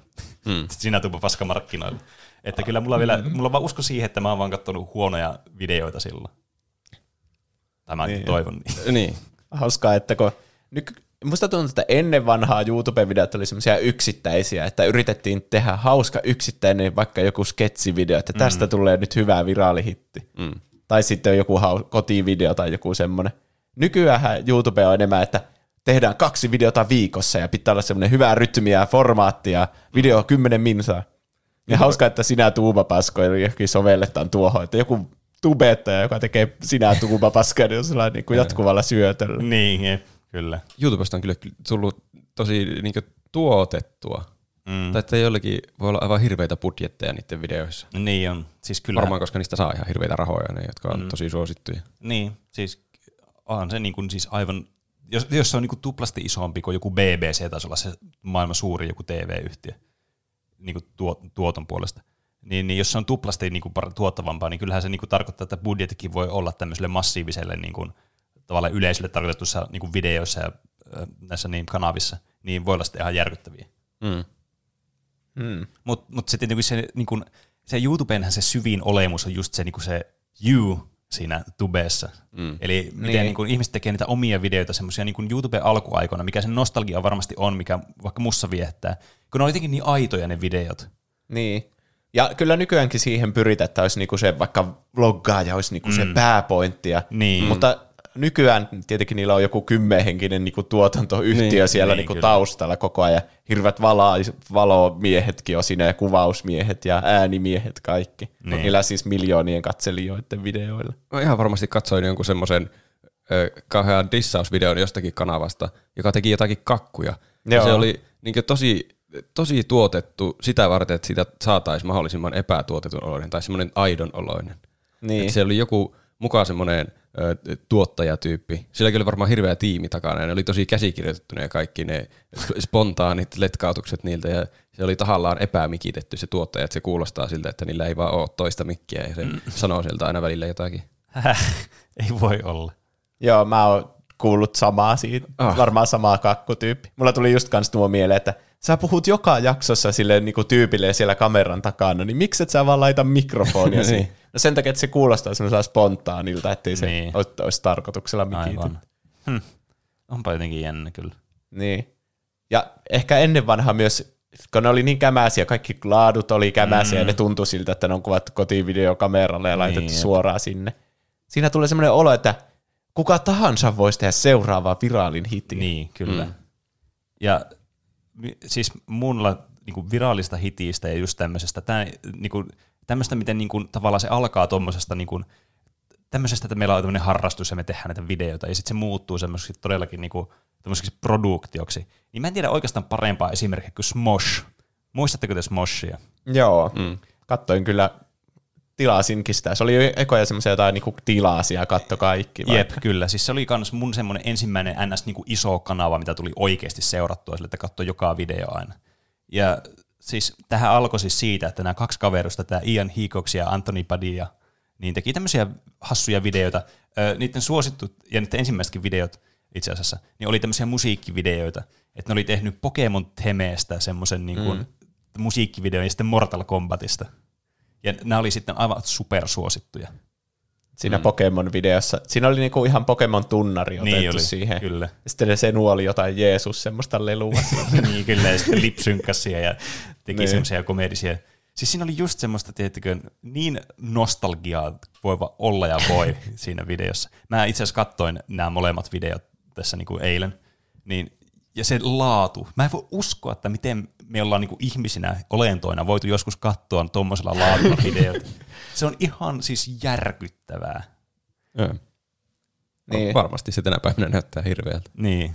sinätuupapaska markkinoilla. Että kyllä mulla on vaan usko siihen, että mä oon vaan katsonut huonoja videoita silloin. Tai mä toivon niin. Niin. Hauskaa, että kun musta tuntuu, että ennen vanhaa YouTube-videot oli semmoisia yksittäisiä, että yritettiin tehdä hauska yksittäinen vaikka joku sketsivideo, että tästä tulee nyt hyvä viraalihitti. Mm. Tai sitten joku kotivideo tai joku semmoinen. Nykyään YouTube on enemmän, että tehdään 2 videota viikossa ja pitää olla semmoinen hyvä rytmi ja formaatti ja video 10 minsaa. Ja hauskaa, että sinätuupapaskoja johonkin sovelletaan tuohon, että joku tubettaja, joka tekee sinätuupapaskoja, niin on sellainen niin jatkuvalla syötöllä. Niin, kyllä. YouTubesta on kyllä tullut tosi niin kuin tuotettua Tai että jollakin voi olla aivan hirveitä budjetteja niiden videoissa. Niin on. Siis kyllä. Varmaan koska niistä saa ihan hirveitä rahoja, ne jotka on tosi suosittuja. Niin, siis onhan se niin kuin siis aivan, jos se on niin kuin tuplasti isompi kuin joku BBC tasolla, se maailman suuri joku TV-yhtiö niin kuin tuoton puolesta. Niin jos se on tuplasti niin kuin tuottavampaa, niin kyllähän se niin kuin tarkoittaa, että budjettikin voi olla tämmöiselle massiiviselle niin kuin, tavallaan yleisölle tarkoitetussa niin kuin videoissa ja näissä niin kanavissa, niin voi olla sitten ihan järkyttäviä. Mutta se tietenkin se, niin kun, se YouTubenhän se syvin olemus on just se, niin kun se you siinä tubessa. Eli miten niin. Niin kun, ihmiset tekee niitä omia videoita semmoisia niin kun YouTuben alkuaikoina, mikä sen nostalgia varmasti on, mikä vaikka mussa viettää, kun ne on jotenkin niin aitoja ne videot. Niin. Ja kyllä nykyäänkin siihen pyritään, että olisi niinku se vaikka vloggaaja, olisi niinku se pääpointti. Niin. Mutta nykyään tietenkin niillä on joku 10-henkinen niinku tuotantoyhtiö niin, siellä niin, niinku taustalla koko ajan. Hirveät valomiehetkin on siinä ja kuvausmiehet ja äänimiehet kaikki. Niin. Niillä siis miljoonien katselijoiden videoilla. Mä ihan varmasti katsoin jonkun semmoisen kauhean dissausvideon jostakin kanavasta, joka teki jotakin kakkuja. Ja se oli niinku tosi tuotettu sitä varten, että sitä saataisiin mahdollisimman epätuotetun oloinen tai semmoinen aidon oloinen. Niin. Että se oli joku mukaan semmoinen tuottajatyyppi. Silläkin oli varmaan hirveä tiimi takana ja ne oli tosi käsikirjoitettuneet kaikki ne spontaanit letkautukset niiltä ja se oli tahallaan epämikitetty se tuottaja, että se kuulostaa siltä, että niillä ei vaan ole toista mikkiä ja se sanoo sieltä aina välillä jotakin. Ei voi olla. Joo, mä oon kuullut samaa siitä, varmaan samaa kakkutyyppi. Mulla tuli just kans tuo mieleen, että sä puhut joka jaksossa silleen niinku tyypilleen siellä kameran takana, niin miksi et sä vaan laita mikrofonia siihen? No sen takia, että se kuulostaa semmoisella spontaanilta, ettei se olisi tarkoituksella mikitin. Onpa jotenkin jännä kyllä. Niin. Ja ehkä ennen vanha myös, kun ne oli niin kämäisiä, kaikki laadut oli kämäisiä ja ne tuntui siltä, että ne on kuvattu kotivideokameralle ja laitettu suoraan sinne. Siinä tulee semmoinen olo, että kuka tahansa voisi tehdä seuraavaa viraalin hitin. Niin, kyllä. Ja siis mulla niinku virallista hitistä ja just tämmöisestä, niinku, tämmöistä miten niinku, tavallaan se alkaa tommosesta, niinku, tämmöisestä, että meillä on tämmöinen harrastus ja me tehdään näitä videoita ja sitten se muuttuu semmoisiksi todellakin niinku, tämmöiseksi produktioksi. Niin mä en tiedä oikeastaan parempaa esimerkkiä kuin Smosh. Muistatteko te Smoshia? Joo, katsoin kyllä. Tilasinkin sitä. Se oli jo ekoja semmoisia jotain niin kuin tilasia, katso kaikki. Jep, kyllä. Siis se oli myös mun semmoinen ensimmäinen ns. Niin kuin iso kanava, mitä tuli oikeasti seurattua sille, että katsoi joka video aina. Ja siis tähän alkoi siis siitä, että nämä kaksi kaverusta, tämä Ian Hickox ja Anthony Padilla, niin teki tämmöisiä hassuja videoita. Niiden suosittu ja niiden ensimmäisetkin videot itse asiassa, niin oli tämmöisiä musiikkivideoita. Että ne oli tehnyt Pokemon Themeestä semmoisen niin kuin musiikkivideon ja sitten Mortal Kombatista. Ja nämä oli sitten aivan supersuosittuja. Siinä Pokemon-videossa. Siinä oli niinku ihan Pokemon-tunnari otettu niin oli, siihen. Kyllä. Sitten se nuoli jotain Jeesus semmoista lelua. Niin kyllä, ja sitten lipsynkkasia ja teki semmoisia komedisia. Siis siinä oli just semmoista, tiedättekö, niin nostalgiaa voi olla ja voi siinä videossa. Mä itse asiassa katsoin nämä molemmat videot tässä niinku eilen. Niin, ja se laatu. Mä en voi uskoa, että miten me ollaan niinku ihmisinä, olentoina, voitu joskus katsoa tuommoisella laatulla videota. Se on ihan siis järkyttävää. Niin. Varmasti se tänä päivänä näyttää hirveältä. Niin.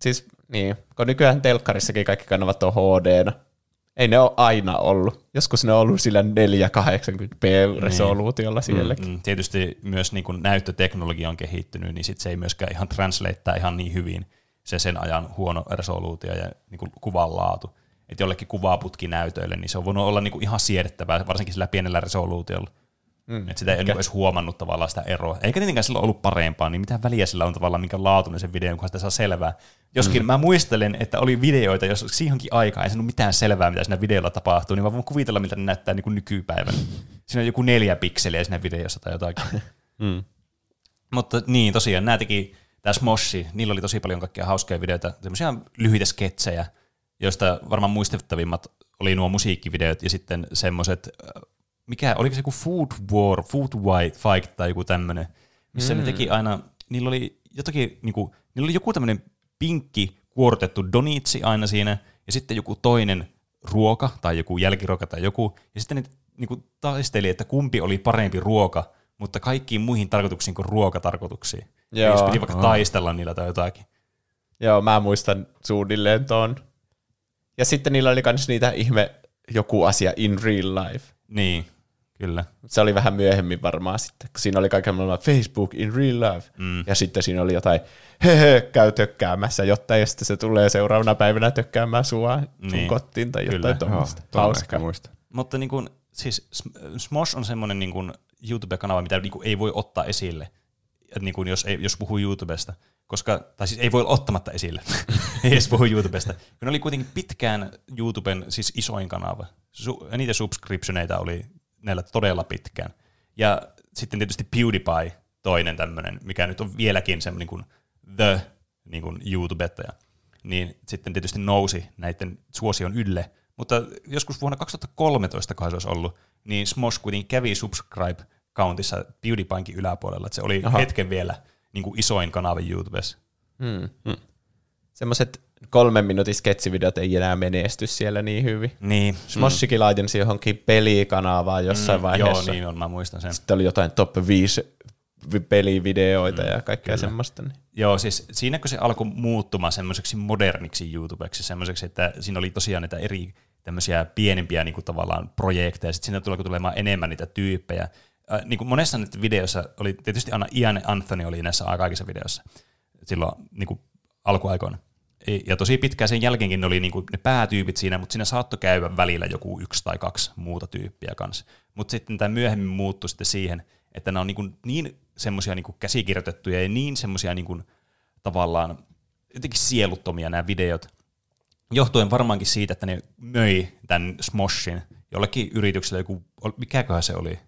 Siis, niin. Kun nykyään telkkarissakin kaikki kanavat on HD-nä. Ei ne ole aina ollut. Joskus ne on ollut sillä 480p-resoluutiolla sielläkin. Tietysti myös niin kun näyttöteknologia on kehittynyt, niin sit se ei myöskään ihan translatea ihan niin hyvin. Se sen ajan huono resoluutio ja niin kuin kuvan laatu. Että jollekin kuvaputkinäytöille, niin se on voinut olla niin kuin ihan siedettävää, varsinkin sillä pienellä resoluutiolla. Että sitä ei ole edes huomannut tavallaan sitä eroa. Eikä tietenkään sillä ollut parempaa, niin mitä väliä sillä on tavallaan minkä laatuinen se video, kun sitä saa selvää. Joskin mä muistelen, että oli videoita, jos siihenkin aikaan ei saanut mitään selvää, mitä siinä videolla tapahtuu, niin mä voin kuvitella, miltä ne näyttää niin kuin nykypäivänä. Siinä on joku 4 pikseliä siinä videossa tai jotakin. Mutta niin, tosiaan nämä teki. Tämä Smoshi, niillä oli tosi paljon kaikkia hauskoja videoita, semmoisia lyhyitä sketsejä, joista varmaan muistettavimmat oli nuo musiikkivideot ja sitten semmoiset, oliko se joku Food War, Food Fight tai joku tämmöinen, missä ne teki aina, niillä oli joku tämmöinen pinkki kuortettu donitsi aina siinä ja sitten joku toinen ruoka tai joku jälkiruoka tai joku ja sitten ne niinku taisteli, että kumpi oli parempi ruoka, mutta kaikkiin muihin tarkoituksiin kuin ruokatarkoituksiin. Jos piti vaikka taistella niillä tai jotakin. Joo, mä muistan suunnilleen tuon. Ja sitten niillä oli myös niitä ihme joku asia in real life. Niin, kyllä. Se oli vähän myöhemmin varmaan sitten, kun siinä oli kaiken maailman Facebook in real life. Mm. Ja sitten siinä oli jotain, käy tökkäämässä jotain, ja sitten se tulee seuraavana päivänä tökkäämään sua niin. Kotiin tai jotain tuommoista. Hauskaa. Mutta niin kun, siis Smosh on semmoinen niin kun YouTube-kanava, mitä niin kun ei voi ottaa esille, niin kun jos puhuu YouTubesta. Koska, tai siis ei voi olla ottamatta esille, ei edes puhu YouTubesta. Ne oli kuitenkin pitkään YouTuben siis isoin kanava. Niitä subscriptioneita oli näillä todella pitkään. Ja sitten tietysti PewDiePie, toinen tämmöinen, mikä nyt on vieläkin semmoinen kuin the niin kuin YouTubettaja. Niin sitten tietysti nousi näiden suosion ylle. Mutta joskus vuonna 2013, kun se olisi ollut, niin Smosh kuitenkin kävi subscribe-countissa PewDiePienkin yläpuolella. Että se oli hetken vielä... Niin kuin isoin kanava YouTubessa. Semmoiset 3 minuutin sketsivideot ei enää menesty siellä niin hyvin. Niin. Smoshikin laitinsi johonkin pelikanavaan jossain vaiheessa. Joo, niin on, mä muistan sen. Sitten oli jotain top 5 pelivideoita ja kaikkea semmoista. Niin. Joo, siis siinäkö se alkoi muuttumaan semmoiseksi moderniksi YouTubeksi, semmoiseksi, että siinä oli tosiaan niitä eri tämmöisiä pienempiä niin kuin tavallaan projekteja, sitten siinä alkoi tulemaan enemmän niitä tyyppejä. Niin kuin monessa nyt videossa oli, tietysti aina Ian Anthony oli näissä kaikissa videoissa silloin niin kuin alkuaikoina. Ja tosi pitkään sen jälkeenkin ne oli niin kuin ne päätyypit siinä, mutta siinä saattoi käydä välillä joku 1 tai 2 muuta tyyppiä kanssa. Mutta sitten tämä myöhemmin muuttui sitten siihen, että nämä on niin semmoisia niin käsikirjoitettuja ja niin semmoisia niin tavallaan jotenkin sieluttomia nämä videot, johtuen varmaankin siitä, että ne möi tämän Smoshin jollekin yritykselle joku, mikäköhän se oli?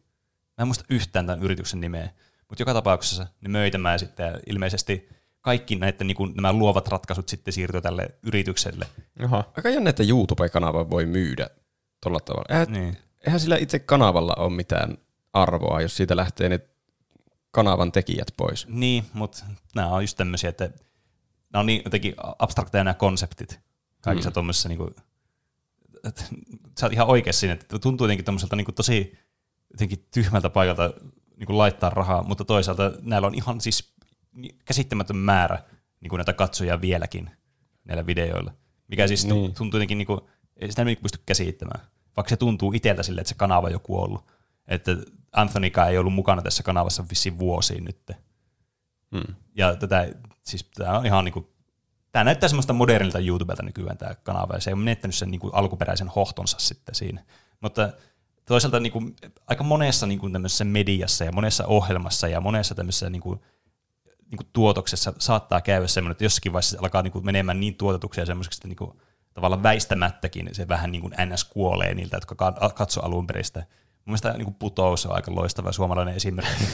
Mä en muista yhtään tämän yrityksen nimeä, mutta joka tapauksessa ne möitämään sitten ilmeisesti kaikki näiden, niin kuin, nämä luovat ratkaisut sitten siirtyy tälle yritykselle. Aha. Aika jännä, että YouTube-kanava voi myydä tuolla tavalla. Eihän sillä itse kanavalla ole mitään arvoa, jos siitä lähtee ne kanavan tekijät pois. Niin, mutta nämä on just tämmöisiä, että nämä on niin jotenkin abstrakteja nämä konseptit kaikissa tuommoisissa. Niin kuin, että, sä oot ihan oikeassa siinä, että tuntuu jotenkin tuommoiselta niin kuin tosi... jotenkin tyhmältä paikalta niin laittaa rahaa, mutta toisaalta näillä on ihan siis käsittämätön määrä niin näitä katsojia vieläkin näillä videoilla, mikä siis tuntuu jotenkin, niin kuin, sitä ei pysty käsittämään, vaikka se tuntuu itseltä silleen, että se kanava on joku ollut, että Anthonykaan ei ollut mukana tässä kanavassa vissiin vuosiin nyt. Ja tämä on ihan niin kuin, tämä näyttää semmoista modernilta YouTubelta nykyään tämä kanava, ja se ei ole menettänyt sen niin kuin alkuperäisen hohtonsa sitten siinä, mutta toisaalta niin kuin, aika monessa niin kuin tämmöisessä mediassa ja monessa ohjelmassa ja monessa tämmöisessä niin kuin tuotoksessa saattaa käydä semmoinen, että jossakin vaiheessa alkaa niin kuin menemään niin tuotetukseen semmoiseksi, että niin kuin, tavallaan väistämättäkin se vähän niin kuin ns. Kuolee niiltä, jotka katsoo alun perin sitä. Mun mielestä niin kuin Putous on aika loistava suomalainen esimerkki.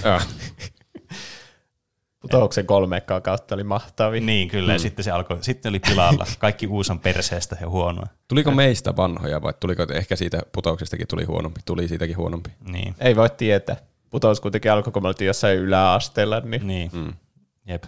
Putouksen 3 kautta oli mahtavia. Niin, kyllä. Ja sitten se alkoi, sitten oli pilalla. Kaikki uusi on perseestä ja huonoa. Tuliko meistä vanhoja vai tuliko ehkä siitä putouksestakin tuli huonompi? Tuli siitäkin huonompi. Niin. Ei voi tietää. Putous kuitenkin alkoi, kun me oltiin jossain yläasteella. Niin. Jep.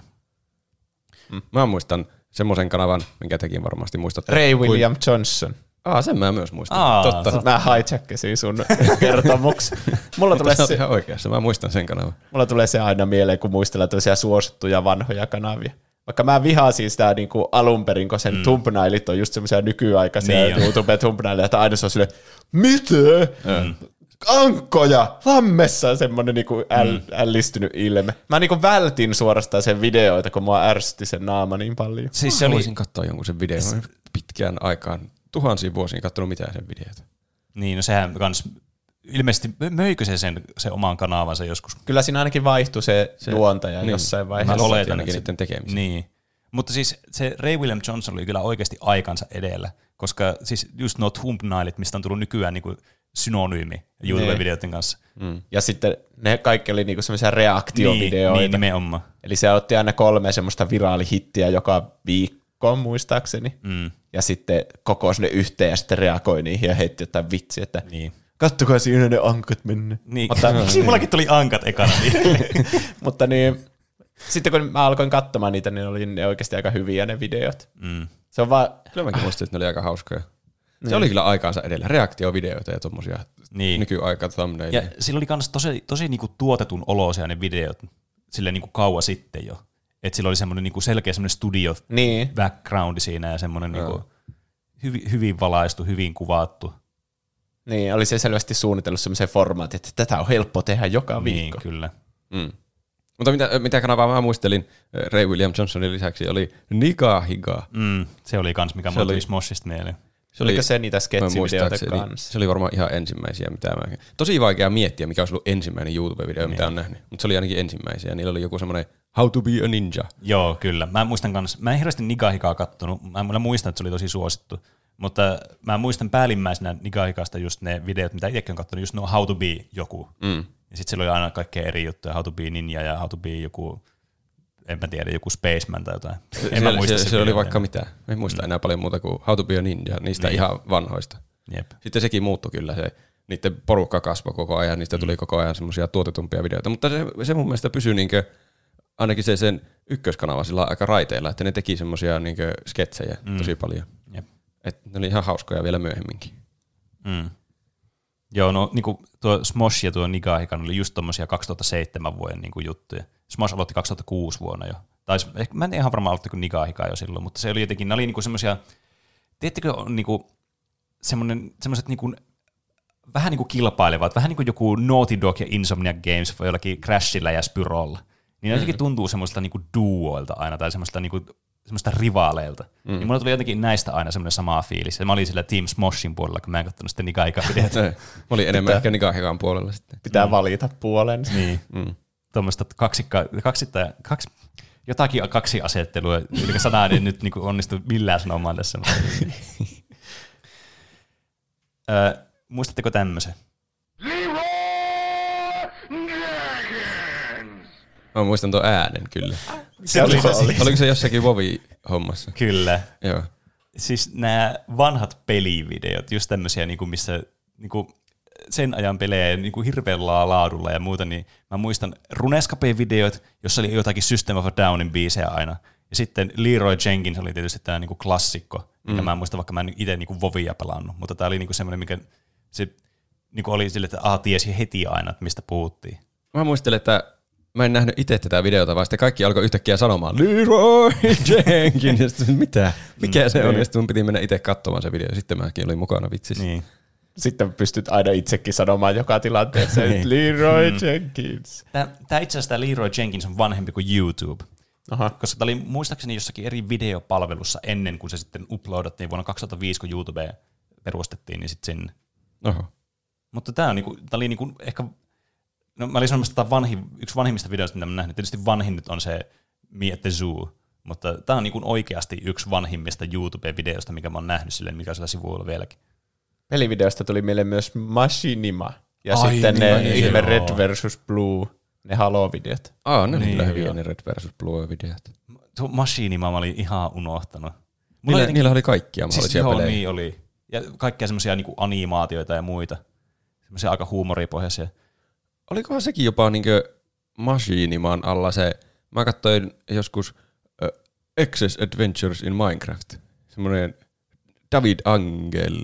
Mä muistan semmoisen kanavan, minkä tekin varmasti muistatte. Ray William Johnson. Sen mä myös muistan. Totta. Mä hijackesin sun kertomuksen. Mulla tulee se ihan oikeassa, mä muistan sen kanavan. Mulla tulee se aina mieleen, kun muistellaan tämmöisiä suosittuja vanhoja kanavia. Vaikka mä vihaasin sitä niin kuin alun perin, kun sen thumbnailit on just semmoisia nykyaikaisia niin YouTube-thumbnaileja, että aina se on silleen, mitä? Ankkoja! Lammessa on semmoinen niin kuin ällistynyt ilme. Mä niin kuin vältin suorastaan sen videoita, kun mua ärsytti sen naama niin paljon. Siis mä voisin katsoa jonkun sen videon pitkään aikaan. Tuhansiin vuosiin katsonut mitään sen videota. Niin, no sehän kans, ilmeisesti möikö se sen oman kanavansa joskus? Kyllä siinä ainakin vaihtui se juontaja niin, jossain vaiheessa. Mä oletan, että sitten tekemisiä. Niin. Mutta siis se Ray William Johnson oli kyllä oikeasti aikansa edellä, koska siis just nuo thumbnailit, mistä on tullut nykyään niin kuin synonyymi YouTube-videoiden kanssa. Ja sitten ne kaikki oli niinku semmoisia reaktiovideoita. Niin, nimenomaan. Eli se otti aina 3 semmoista viraalihittiä joka viikko. Muistaakseni. Ja sitten kokosi ne yhteen ja sitten reagoi niihin ja heitti jotain vitsiä, että niin. Kattokaa siinä ne ankat menne. Niin. Mutta siinä mullakin tuli ankat ekana. Mutta niin, sitten kun mä alkoin katsomaan niitä, niin oli ne oikeasti aika hyviä ne videot. Se on vaan... Kyllä mäkin muistin, että ne oli aika hauskoja. Se oli kyllä aikaansa edellä. Reaktiovideoita ja tommosia nykyaika thumbnailia. Ja sillä oli kans tosi niinku tuotetun oloisia ne videot. Silleen niinku kauan sitten jo. Että sillä oli semmoinen niinku selkeä semmoinen studio-backgroundi siinä ja semmoinen, niinku, hyvin valaistu, hyvin kuvattu. Niin, oli se selvästi suunnitellut semmoisen formaatin, että tätä on helppo tehdä joka viikko. Niin, kyllä. Mm. Mutta mitä kanavaa mä muistelin Ray William Johnsonin lisäksi oli Nika Higa. Mm, se oli kans, mikä muutui Smoshista mieleen. Oliko se niitä sketsivideoita kanssa? Se oli varmaan ihan ensimmäisiä, mitä mä... Tosi vaikea miettiä, mikä olisi ollut ensimmäinen YouTube-video, mitä on nähnyt. Mutta se oli ainakin ensimmäisiä. Niillä oli joku semmoinen How to be a Ninja. Joo, kyllä. Mä muistan kans... Mä en hirveästi Nika Higaa kattonut. Mä muistan, että se oli tosi suosittu. Mutta mä muistan päällimmäisenä Nika Higasta just ne videot, mitä itsekin on kattonut. Just no How to be joku. Mm. Ja sit siellä oli aina kaikkea eri juttuja. How to be ninja ja How to be joku... En mä tiedä, joku Spaceman tai jotain. Se oli vaikka mitään. Mä en muista enää paljon muuta kuin How to be a Ninja, niistä ihan vanhoista. Jep. Sitten sekin muuttui kyllä. Niiden porukka kasvoi koko ajan, niistä tuli koko ajan semmoisia tuotetumpia videoita. Mutta se mun mielestä pysyi niinkö, ainakin se sen ykköskanava sillä aika raiteilla, että ne teki semmoisia niinkö sketsejä tosi paljon. Jep. Et ne oli ihan hauskoja vielä myöhemminkin. Mm. Joo, no niinku tuo Smosh ja tuo Nika Higa oli just tommosia 2007 vuoden niinku juttuja. Smosh aloitti 2006 vuonna jo. Tai mä en ihan varmaan aloitti kuin Nika Higa jo silloin, mutta se oli jotenkin, ne oli niinku semmosia, tiedättekö niinku semmoset niinku vähän niinku kilpailevat, vähän niinku joku Naughty Dog ja Insomniac Games vai jollakin Crashilla ja Spyrolla. Niin jotenkin tuntuu semmoisilta niinku duoilta aina tai semmoista rivaaleilta. Mm. Niin mulla tuli jotenkin näistä aina semmoinen sama fiilis. Mä olin sillä Team Smoshin puolella, kun mä en katsonut sitä Nika Higan videota. Mä olin enemmän ehkä Nika Higan puolella sitten. Pitää valita puolen. Niin. Mm. Tuommoista jotakin kaksi asettelua, eli sanaa ei nyt niinku onnistu millään sanomaan tässä. Muistatteko tämmöisen? Mä muistan tuon äänen, kyllä. Oliko se jossakin Vovi-hommassa? Kyllä. Joo. Siis nämä vanhat pelivideot, just tämmöisiä, niinku, missä niinku, sen ajan pelejä niinku, hirveällä laadulla ja muuta, niin mä muistan Runescape-videot, jossa oli jotakin System of a Downin biisejä aina. Ja sitten Leroy Jenkins oli tietysti tämä niinku, klassikko, mikä mä en muista, vaikka mä en itse niinku, Vovia pelannut. Mutta tämä oli niinku, semmoinen, mikä se, niinku, oli sille, että tiesi heti aina, että mistä puhuttiin. Mä muistelen, että mä en nähnyt itse tätä videota, vaan sitten kaikki alkoi yhtäkkiä sanomaan Leroy Jenkins. Mitä? Mikä se on? Ja sitten mun piti mennä itse katsomaan se video. Sitten mäkin olin mukana vitsissä. Niin. Sitten pystyt aina itsekin sanomaan joka tilanteessa Leroy Jenkins. Tämä itse asiassa Leroy Jenkins on vanhempi kuin YouTube. Aha. Koska tämä oli muistaakseni jossakin eri videopalvelussa ennen kuin se sitten uploadattiin vuonna 2005, kun YouTube perustettiin, niin sitten sinne. Aha. Mutta tämä oli niinku ehkä... No, mä olin sanomassa, että tämä yksi vanhimmista videoista, mitä mä nähnyt. Tietysti vanhin nyt on se Me at the Zoo, mutta tämä on niin kuin oikeasti yksi vanhimmista YouTube-videoista, mikä mä oon nähnyt silleen, mikä on sillä sivuilla vieläkin. Pelivideosta tuli meille myös Machinima ja sitten ne Red vs. Blue, ne Halo-videot. Ne on kyllä hyviä ne Red vs. Blue-videot. Machinima mä olin ihan unohtanut. Niillä oli kaikkia mahdollisia pelejä. Niin oli. Ja kaikkia semmoisia niin kuin animaatioita ja muita. Semmoisia aika huumoripohjaisia. Olikohan sekin jopa niinkö Machinimaan alla se, mä katsoin joskus Excess Adventures in Minecraft, semmoinen David Angel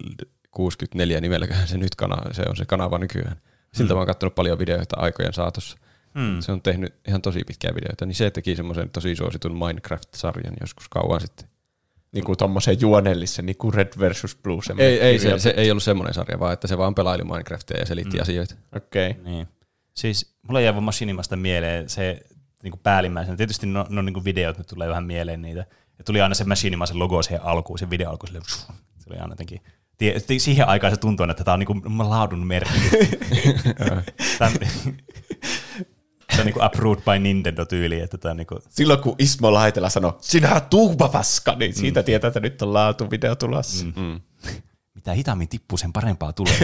64 nimelläköhän se nyt se on se kanava nykyään. Siltä mä oon katsonut paljon videoita aikojen saatossa. Hmm. Se on tehnyt ihan tosi pitkää videoita, niin se teki semmoisen tosi suositun Minecraft-sarjan joskus kauan sitten. Niin kuin tommoseen juonellissa, niin kuin Red vs. Blue. Ei se ei ollut semmoinen sarja, vaan että se vaan pelaili Minecraftia ja selitti asioita. Okei. Niin. Siis mulle jäi vaan Machinimasta mieleen se niinku päällimmäisenä. Tietysti no niinku videot nyt tulee vähän mieleen niitä. Ja tuli aina se Machinima sen logo siihen alkuun, se video alkoi silleen. Se oli aina jotenkin. Siihen aikaan se tuntui, että tämä on niinku laadun merkki. Tämä on niinku approved by Nintendo-tyyli. Niinku... Silloin kun Ismo Laitela sanoi, sinä tuhmapaska, niin siitä tietää, että nyt on laatuvideo tulossa. Mm-hmm. Mitä hitaammin tippuu, sen parempaa tulee.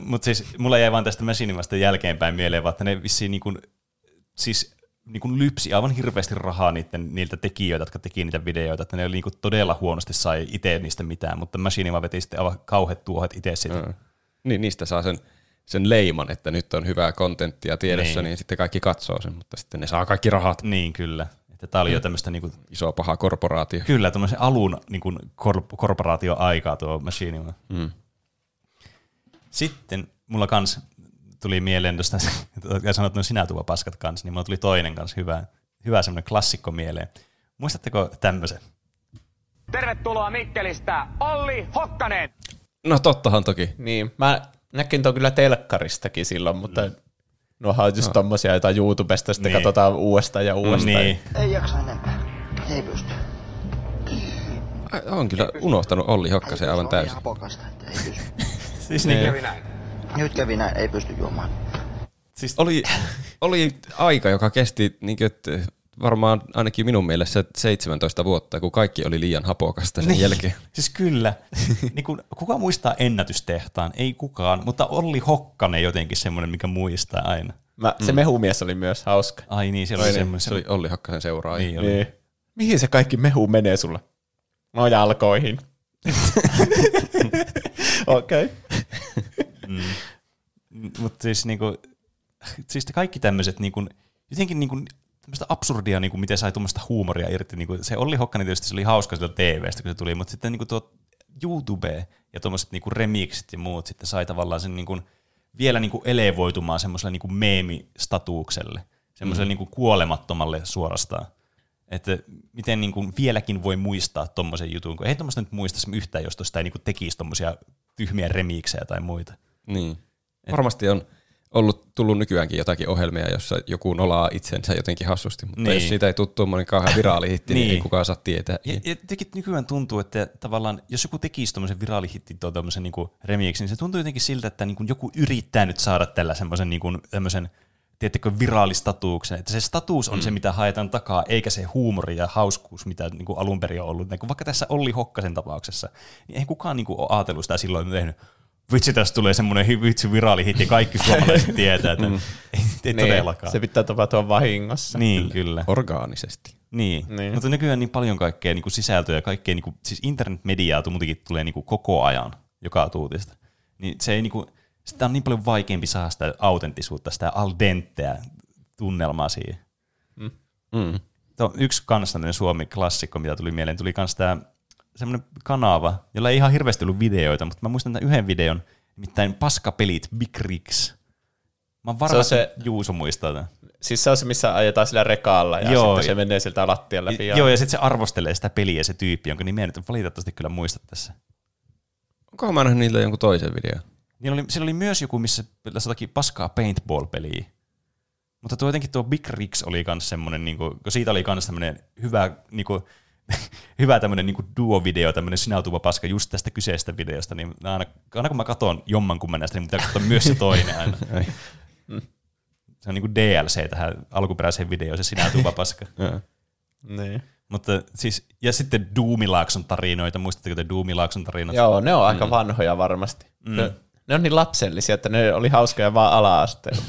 Mutta siis mulla jäi vaan tästä Machinimasta jälkeenpäin mieleen, vaan että ne vissiin niinku lypsi aivan hirveästi rahaa niiltä tekijöitä, jotka teki niitä videoita, että ne oli niinku todella huonosti sai itse niistä mitään, mutta Machinima veti sitten aivan kauheat tuohet itse sitä. Niin, niistä saa sen leiman, että nyt on hyvää kontenttia tiedossa, niin sitten kaikki katsoo sen, mutta sitten ne saa kaikki rahat. Niin, kyllä. Että tämä oli jo tämmöistä... Niinku, isoa pahaa korporaatio. Kyllä, tämmöisen alun niinku, korporaatioaikaa tuo Machinima. Mm. Sitten mulla kans tuli mieleen tuosta, ja sanoit, no sinä tuva paskat kans, niin mulla tuli toinen kans hyvä semmoinen klassikko mieleen. Muistatteko tämmöisen? Tervetuloa Mikkelistä, Olli Hokkanen! No tottahan toki. Niin, mä näkin ton kyllä telkkaristakin silloin, mutta nuohan on just tommosia, joita YouTubesta sitten katsotaan uudestaan ja uudestaan. Niin. Ei jaksa enempää, ei pysty. On kyllä unohtanut Olli Hokkasen aivan täysin. Siis niin kävi näin. Nyt kävi näin, ei pysty juomaan. Siis oli aika, joka kesti niinkö, varmaan ainakin minun mielessä 17 vuotta, kun kaikki oli liian hapokasta sen jälkeen. Siis kyllä. Niin kun, kuka muistaa Ennätystehtaan? Ei kukaan, mutta Olli Hokkanen jotenkin semmoinen, mikä muistaa aina. Se mehumies oli myös hauska. Ai niin, siellä oli semmoinen. Se oli Olli Hokkasen seuraaja. Niin. Mihin se kaikki mehu menee sulla? No jalkoihin. Okei. Mutta siis niinku... Siis kaikki tämmöiset, niinku, jotenkin niinku, tämmöistä absurdia, niinku, miten sai tuommoista huumoria irti. Niinku, se Olli Hokkanen tietysti se oli hauska sieltä TVstä, kun se tuli, mutta sitten niinku, tuo YouTube ja tuommoiset niinku, remiksit ja muut sitten sai tavallaan sen niinku, vielä niinku, elevoitumaan semmoiselle niinku, meemistatuukselle, semmoiselle niinku, kuolemattomalle suorastaan. Että miten niinku, vieläkin voi muistaa tuommoisen jutun, kun ei tuommoista nyt muistaisi yhtään, jos tuosta ei niinku, tekisi tuommoisia tyhmiä remiksejä tai muita. Niin, varmasti on. Tullut nykyäänkin jotakin ohjelmia, jossa joku nolaa itsensä jotenkin hassusti, mutta jos siitä ei tule tuommoinen kauhean viraalihitti, niin ei kukaan saa tietää. Ja nykyään tuntuu, että tavallaan, jos joku tekisi tuommoisen viraalihittin tai tuommoisen niinku remiksi, niin se tuntuu jotenkin siltä, että niinku joku yrittää nyt saada tällä semmoisen niinku, tiettäkö, viraalistatuuksen, että se statuus on se, mitä haetaan takaa, eikä se huumori ja hauskuus, mitä niinku alun perin on ollut. Niin vaikka tässä Olli Hokkasen tapauksessa, niin ei kukaan niinku ole ajatellut sitä silloin tehnyt. Vitsi, tässä tulee semmoinen vitsi viraalihitti, kaikki suomalaiset tietää, että ei todellakaan. Se pitää tapahtua vahingossa. Niin, kyllä. Orgaanisesti. Niin. Mutta nykyään niin paljon kaikkea niin kuin sisältöä ja kaikkea, niin kuin, siis internetmediaa muutenkin tulee niin kuin koko ajan, joka tuutista. Niin se ei, niin kuin, sitä on niin paljon vaikeampi saada sitä autenttisuutta, sitä al denteä tunnelmaa siihen. Yksi kansallinen Suomi-klassikko, mitä tuli mieleen, tuli myös tämä semmoinen kanava, jolla ei ihan hirveästi ollut videoita, mutta mä muistan tämän yhden videon, nimittäin Paskapelit Big Rigs. Mä oon varma, että Juuso muistaa tämän. Siis se on se, missä ajetaan sillä rekaalla ja sitten se menee siltä lattian läpi. Joo, ja sitten se arvostelee sitä peliä se tyyppi, jonka nimeä nyt on valitettavasti kyllä muista tässä. Onkohan mä nähnyt niillä jonkun toisen videon? Siellä oli myös joku, missä jotakin paskaa paintball-peliä. Mutta tuo Big Rigs oli kans semmoinen, niinku, siitä oli kans tämmöinen hyvä... Niinku, hyvä tämmönen niinku duo-video, tämmönen sinautuva paska just tästä kyseisestä videosta, niin aina kun mä katon jommankumman näistä, niin pitää katsoa myös se toinen aina. Se on niinku DLC tähän alkuperäiseen videoon, se sinautuva paska. Mutta siis, ja sitten Doomilaakson tarinoita, muistatteko te Doomilaakson tarinoita? Joo, ne on aika vanhoja varmasti. Ne on niin lapsellisia, että ne oli hauskoja vaan ala-asteella.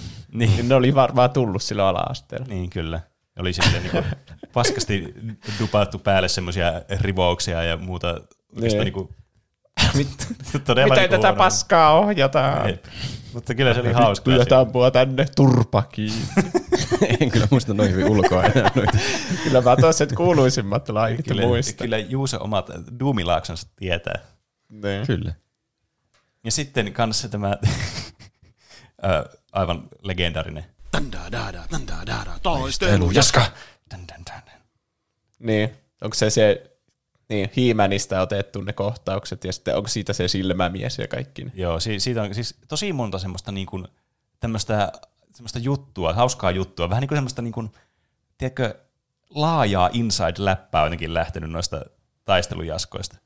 Ne oli varmaan tullut silloin ala-asteella. Niin, kyllä. Oli silleen niinku paskasti dupattu päälle semmoisia rivouksia ja muuta. Niinku, todella miten tätä paskaa ohjataan? Ei. Mutta kyllä se oli hauska. Pyydetään mua tänne turpakiin. En kyllä muista noin hyvin ulkoa enää noita. Kyllä mä tuossa kuuluisimmat lait muista. Kyllä Juuso omat duumilaaksansa tietää. Ne. Kyllä. Ja sitten kanssa tämä aivan legendaarinen. Toistelu, jaska! Niin, onko se niin, He-Manista otettu ne kohtaukset ja sitten onko siitä se silmämies ja kaikki? Joo, siitä on siis tosi monta semmoista niin kuin, tämmöistä juttua, hauskaa juttua, vähän niin kuin semmoista niin kuin, tiedätkö, laajaa inside-läppää jotenkin lähtenyt noista taistelujaskoista.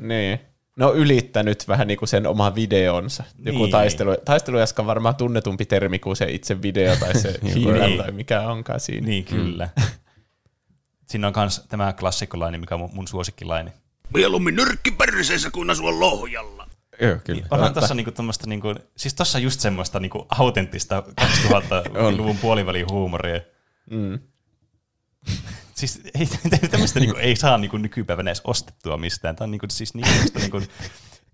Niin. Ne on ylittänyt vähän niin kuin sen oman videonsa. Joku taistelujaska on varmaan tunnetumpi termi kuin se itse video tai se hiilä tai mikä onkaan siinä. Niin, kyllä. Siinä on myös tämä klassikkolaini, mikä on mun suosikkilaini. Mieluummin nyrkki perseessä kuin asua lohjalla. Joo, kyllä. Onhan tuossa niinku tommoista, niinku, siis tuossa just semmoista niinku autenttista 2000-luvun puolivälin huumoria. Siis tämmöistä niinku, ei saa niinku, nykypäivänä edes ostettua mistään. Tämä on niinku, siis niinku,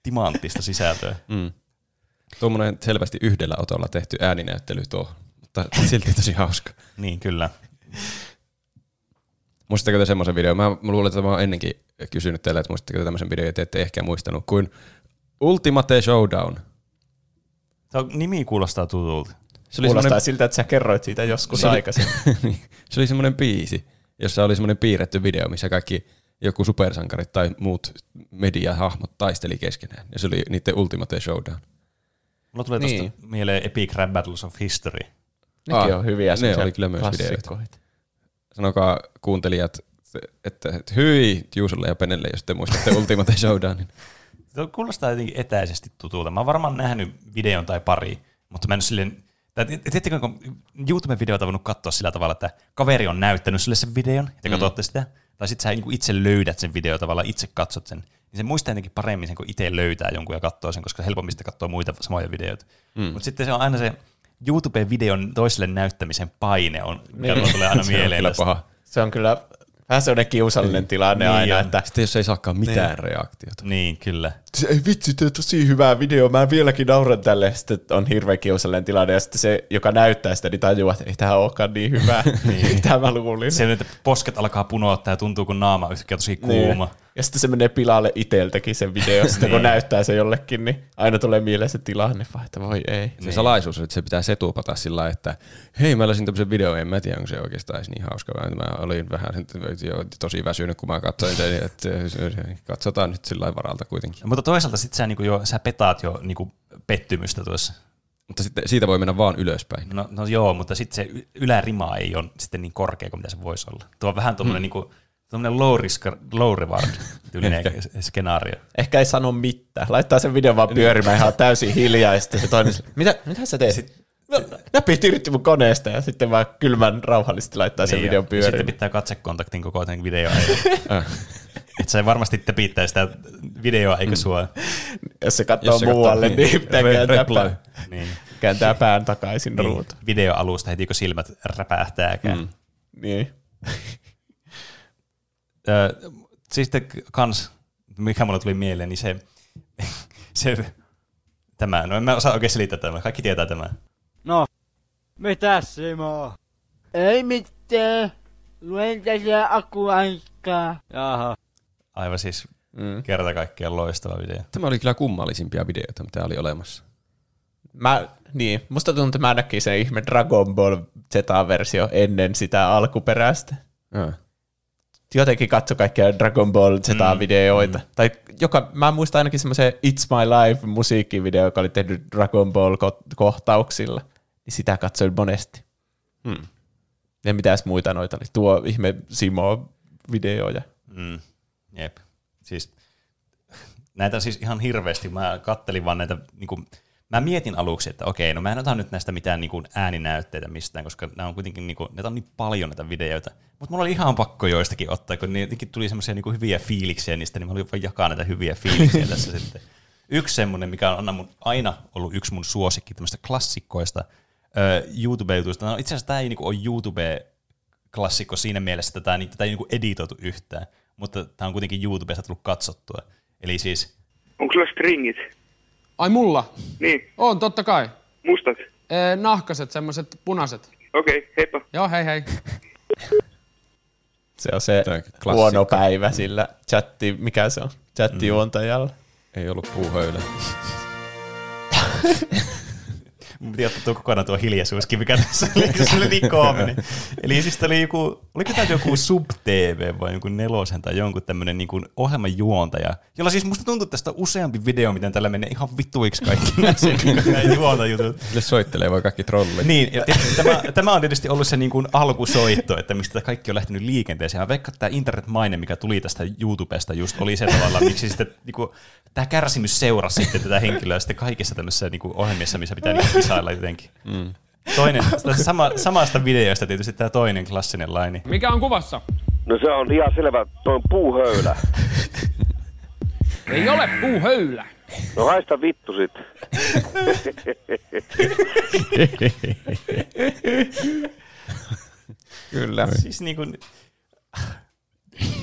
timanttista sisältöä. Tuommoinen selvästi yhdellä otolla tehty ääninäyttely tuo, mutta silti tosi hauska. Niin, kyllä. Muistatteko te semmoisen videon? Mä luulen, että mä oon ennenkin kysynyt teille, että muistatteko te tämmöisen videon, ja te ette ehkä muistanut, kuin Ultimate Showdown. Tämä nimi kuulostaa tutulta. Kuulostaa siltä, että sä kerroit siitä joskus aikaisemmin. Se oli semmoinen biisi, jossa oli semmoinen piirretty video, missä kaikki joku supersankarit tai muut mediahahmot taisteli keskenään. Ja se oli niiden Ultimate Showdown. Mulla tulee tosta mieleen Epic Rap Battles of History. Nekin on hyviä. Ne oli kyllä myös videoita. Sanokaa kuuntelijat, että hyi Juusolle ja Penelle, jos te muistatte Ultimate Showdownin. Se kuulostaa jotenkin etäisesti tutulta. Mä oon varmaan nähnyt videon tai pari, mutta mä en ole silleen... Tiedättekö, kun YouTube-videoita on voinut katsoa sillä tavalla, että kaveri on näyttänyt sille sen videon, ja te katsotte sitä, tai sit sä itse löydät sen videon tavallaan, itse katsot sen, niin se muistaa jotenkin paremmin sen, kun itse löytää jonkun ja katsoo sen, koska helpommin sitä katsoo muita samoja videoita. Mutta sitten se on aina se YouTube-videon toiselle näyttämisen paine, mikä tulee aina mieleen. Se on kyllä vähän sellainen kiusallinen tilanne aina. Että sitten jos ei saakaan mitään reaktiota. Niin, kyllä. Ei vitsi, tämä on tosi hyvää video, mä vieläkin nauran tälle. Sitten on hirveän kiusallinen tilanne, ja sitten se, joka näyttää sitä, niin tajuaa, että ei tämä olekaan niin hyvää. Mitä mä luulin. Se, että posket alkaa punoittaa ja tuntuu, kun naama on yhtäkkiä tosi kuuma. Niin. Ja sitten se menee pilalle itseltäkin sen video, sitten kun näyttää se jollekin, niin aina tulee mieleen se tilanne, vaan että voi ei. Se salaisuus, että se pitää setupata sillä lailla, että hei, mä laisin tämmöisen videon, en mä tiedä, onko se oikeastaan niin hauska. Mä olin vähän tosi väsynyt, kun mä katsoin sen, että katsotaan nyt sillä lailla varalta kuitenkin. Mutta toisaalta sit sä, sä petaat jo pettymystä tuossa. Mutta sitten siitä voi mennä vaan ylöspäin. No joo, mutta sitten se ylärima ei ole sitten niin korkea kuin mitä se voisi olla. Tuo on vähän tuommoinen... Tuommoinen low risk, low reward tyylinen skenaario. Ehkä ei sano mitään. Laittaa sen videon vaan pyörimään ihan täysin hiljaa ja sitten se toinen, mitä sä teet? Näppi tiritti mun koneesta ja sitten vaan kylmän rauhallisesti laittaa sen videon pyörimään. Sitten pitää katsekontaktin koko ajan videoa. Että sä varmasti tepittää sitä videoa, eikö sua? Jos se katsoo muualle, niin pitää kääntää pään takaisin ruutuun. Videoalusta heti, kun silmät räpähtääkään. Niin. Sitten kans, mikä mulle tuli mieleen, niin se tämä, no en mä osaa oikein selittää tämä, kaikki tietää tämä. No, mitäs Simo? Ei mitään, luen tässä akuaikkaa. Jaha. Aivan siis kerta kaikkiaan loistava video. Tämä oli kyllä kummallisimpia videoita, mitä oli olemassa. Musta tuntuu, että mä näkin sen ihme Dragon Ball Z-versio ennen sitä alkuperäistä. Jotenkin katso kaikkia Dragon Ball Z-videoita. Tai mä muistan ainakin semmoisen It's My Life-musiikkivideo, joka oli tehnyt Dragon Ball-kohtauksilla. Sitä katsoin monesti. Ja mitäs muita noita oli. Tuo ihme Simo-videoja. Jep. Siis, näitä siis ihan hirveästi. Mä kattelin vaan näitä... Mä mietin aluksi, että okei, no mä en ota nyt näistä mitään ääninäytteitä mistään, koska nämä on kuitenkin näitä on niin paljon näitä videoita. Mutta mulla oli ihan pakko joistakin ottaa, kun niitäkin tuli semmoisia hyviä fiiliksiä niistä, niin mä olin vaan jakaa näitä hyviä fiiliksiä tässä sitten. Yksi semmoinen, mikä on aina ollut yksi mun suosikki tämmöistä klassikkoista YouTube-jutuista. No itse asiassa tämä ei ole YouTube-klassikko siinä mielessä, että tätä ei editoitu yhtään, mutta tämä on kuitenkin YouTubesta tullut katsottua. Eli siis... Onko sulla stringit? Ai mulla? Niin. On, totta kai. Mustat? Nahkaset, semmoiset punaiset. Okei, heippa. Joo, hei. Se on se huono päivä sillä chatti, mikä se on? Chattijuontajalla. Ei ollut puuhöylä. Mun piti ottaa kokonaan tuo hiljaisuuskin, mikä tässä oli niin koominen. Eli siis oli oliko tämä joku Sub-TV vai jonkun Nelosen tai jonkun tämmöinen ohjelmajuontaja, jolla siis musta tuntuu tästä useampi video, miten tällä menee ihan vittuiksi kaikki näin juontajutut. Sille soittelee vaan kaikki trollit. Niin, ja tämä on tietysti ollut se alkusoitto, että mistä kaikki on lähtenyt liikenteeseen. Mä veikkaan, että tämä internetmaine, mikä tuli tästä YouTubesta just, oli se tavallaan, miksi sitten tämä kärsimys seurasi sitten tätä henkilöä sitten kaikissa tämmöisissä ohjelmissa, missä pitää sailla jotenkin. Toinen, samasta videosta tietysti tämä toinen klassinen laini. Mikä on kuvassa? No se on ihan selvä, tuo on puuhöylä. Ei ole puuhöylä. No haista vittu sit. Kyllä. Siis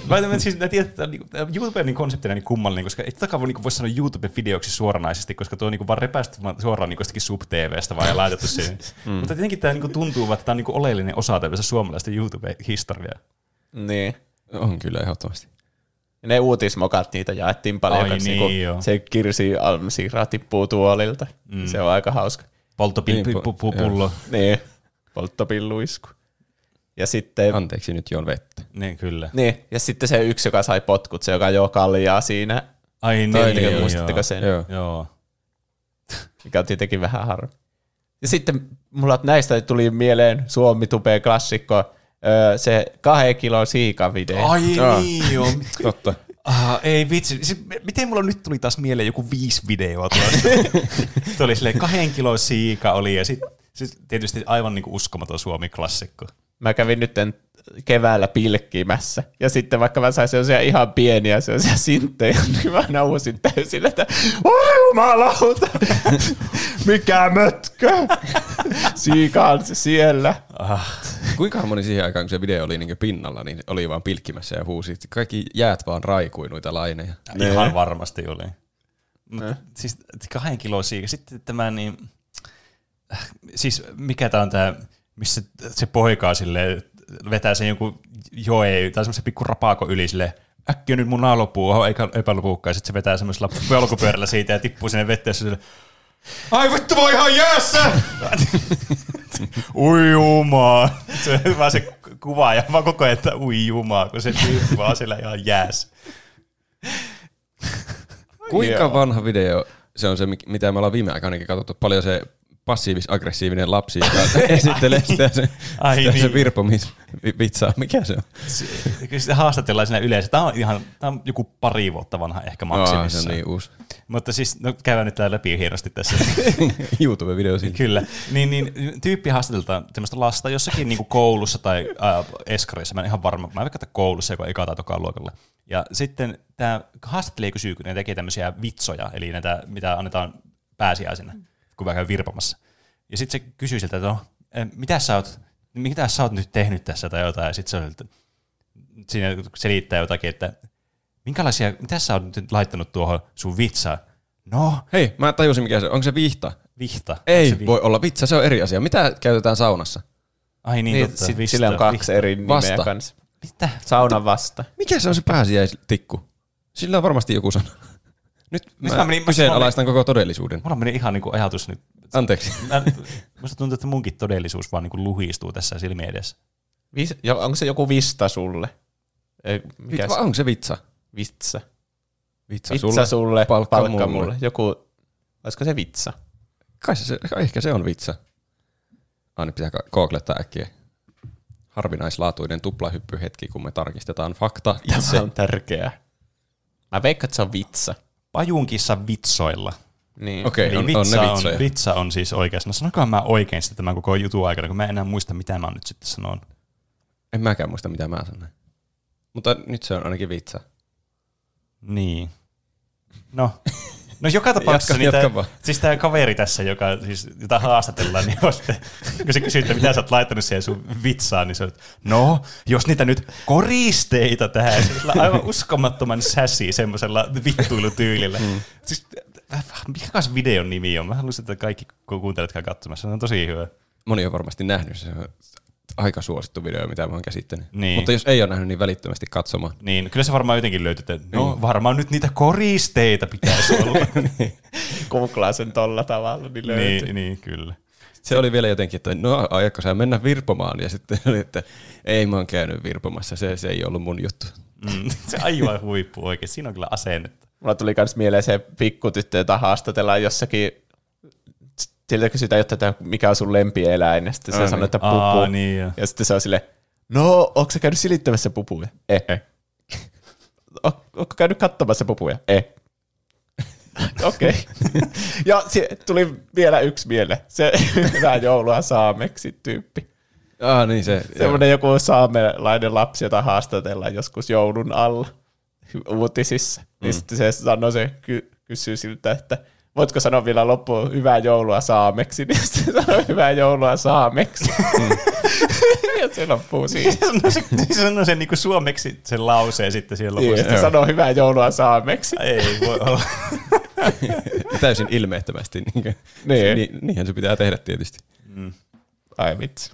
mä tiedän, että YouTuben konseptina on niin kummallinen, koska ei tätäkään voi sanoa YouTube-videoksi suoranaisesti, koska tuo on vaan repästy suoraan jostakin Sub-TVstä vaan ja laitettu siihen. Mutta tietenkin tämä tuntuu, että tämä on oleellinen osa tämmöistä suomalaista YouTube-historiaa. Niin. On kyllä ehdottomasti. Ne uutismokat, niitä jaettiin paljon, se Kirsi Almsiraa tippuu tuolilta. Se on aika hauska. Polttopilluisku. Ja sitten, anteeksi, nyt juon vettä. Niin, kyllä. Niin, ja sitten se yksi, joka sai potkut, se joka joo kaljaa siinä. Ai niin, muistatteko sen? Joo. Mikä on tietenkin vähän harmi. Ja sitten mulla näistä tuli mieleen Suomi-tubeen klassikko, se 2 kilon siikavideo. Ai niin, joo. Totta. Ah, ei vitsi. Siis, miten mulla nyt tuli taas mieleen joku 5 videoa tuolla? Tuo oli silleen 2 kilon siika oli ja sitten siis tietysti aivan niinku uskomaton Suomi-klassikko. Mä kävin nyt keväällä pilkkimässä ja sitten vaikka mä sain sellaisia ihan pieniä sellaisia sinttejä, niin mä aina uusin täysin, että oi jumalauta, mikä mötkö, siika on se siellä. Kuinka moni siihen aikaan, kun se video oli niin pinnalla, niin oli vaan pilkkimässä ja huusi, kaikki jäät vaan raikui noita laineja. Ihan varmasti oli. Siis 2 kilon siika. Sitten tämä niin, siis mikä tää on tää, missä se poikaa silleen, vetää sen joku joe tai semmoisen pikku rapaako yli silleen, äkkiä nyt muna lopuu, eikä epälopuukaan. Sitten se vetää semmoisella polkupyörällä siitä ja tippuu sinne vetteen silleen, ai vittu, mä oon ihan jäässä! Ui jumaa. Se on vaan se kuva ja vaan koko ajan, että ui jumaa, kun se tyyppi vaan siellä ihan jäässä. Kuinka vanha video se on se, mitä me ollaan viime aikaan katsottu? Paljon se passiivis-aggressiivinen lapsi, joka esittelee sitä virpomisvitsaa. Mikä se on? Sitä haastatellaan siinä yleensä. Tämä on joku 2 vuotta vanha ehkä maksimissa. Se on niin uusi. Mutta siis, käydään nyt täällä läpi hienosti tässä. YouTube-video siinä. Kyllä. Niin, tyyppi haastateltaan semmoista lasta jossakin niin kuin koulussa tai eskarissa. Mä en ihan varma. Mä en vaikka koulussa, joka eka tai tokaan luokalla. Ja sitten tämä haastattelija kysyy, kun ne tekee tämmöisiä vitsoja, eli näitä, mitä annetaan pääsiäisenä, kun mä käyn virpomassa. Ja sitten se kysyy siltä, että no, mitä sä oot nyt tehnyt tässä tai jotain, ja sitten se on, että siinä selittää jotakin, että minkälaisia, mitä sä oot nyt laittanut tuohon sun vitsaan? No. Hei, mä tajusin mikä se on. Onko se vihta? Vihta. Ei voi olla vitsa, se on eri asia. Mitä käytetään saunassa? Ai niin totta. Sillä on 2 eri nimeä vasta kanssa. Mitä? Saunan vasta. Mikä se on se pääsiäistikku? Sillä on varmasti joku sana. Nyt mä kyseenalaistan koko todellisuuden. Mulla meni ihan niinku ajatus nyt. Anteeksi. Musta tuntuu, että munkin todellisuus vaan niinku luhistuu tässä silmien edessä. Onko se joku vista sulle? Onko se vitsa? Vitsa sulle, palkka mulle. Joku, olisiko se vitsa? Ehkä se on vitsa. Aina pitää googlettaa äkkiä. Harvinaislaatuinen tuplahyppyhetki, kun me tarkistetaan fakta itse. Tämä on tärkeää. Mä veikkaan, että se on vitsa. Pajunkissa vitsoilla. Niin. Okei, on vitsa on siis oikeassa. No sanokaa mä oikein sitä tämän koko jutun aikana, kun mä en enää muista, mitä mä nyt sitten sanon. En mäkään muista, mitä mä sanon. Mutta nyt se on ainakin vitsa. Niin. No joka tapauksessa jatka siis tämä kaveri tässä, jota haastatellaan, niin on sitten, kun se kysyy, että mitä sä oot laittanut siihen sun vitsaan, niin se on, että no, jos niitä nyt koristeita tähän, aivan uskomattoman säsi semmoisella vittuilutyylillä. Siis, mikä kanssa videon nimi on? Mä haluaisin, että kaikki kuuntelijat katsomassa, se on tosi hyvä. Moni on varmasti nähnyt, se on aika suosittu video, mitä mä oon käsittänyt. Niin. Mutta jos ei ole nähnyt, niin välittömästi katsomaan. Niin, kyllä se varmaan jotenkin löytyy, että no varmaan nyt niitä koristeita pitäisi olla. Niin. Googlaa sen tolla tavalla, niin löytyy. Niin, kyllä. Se oli vielä jotenkin, että no aiotko sä mennä virpomaan? Ja sitten oli, että ei mä oon käynyt virpomassa, se ei ollut mun juttu. Se aivan huippu oikein, siinä on kyllä asennetta. Mulla tuli myös mieleen se pikkutyttö, jota haastatellaan jossakin. Siltä kysytään, että mikä on sun lempieläin, ja sitten se sanoo, että pupu. Niin, ja sitten se on silleen, no, ootko sä käynyt silittämässä pupuja? Ootko käynyt katsomassa pupuja? Okei. Okay. Ja tuli vielä yksi mieleen, se hyvää joulua saameksi tyyppi. Niin se. Semmoinen joku saamelainen lapsi, jota haastatellaan joskus joulun alla uutisissa. Niin sitten se sanoo, se kysyy siltä, että voitko sanoa vielä loppuun hyvää joulua saameksi, niin sitten sanoo hyvää joulua saameksi. Ja se loppuu siihen. Se on niin kuin suomeksi sen lauseen sitten siellä lopussa. Sitten sanoo hyvää joulua saameksi. Ei voi olla. Täysin ilmeettömästi. Niinhän se pitää tehdä tietysti. Ai vitsi.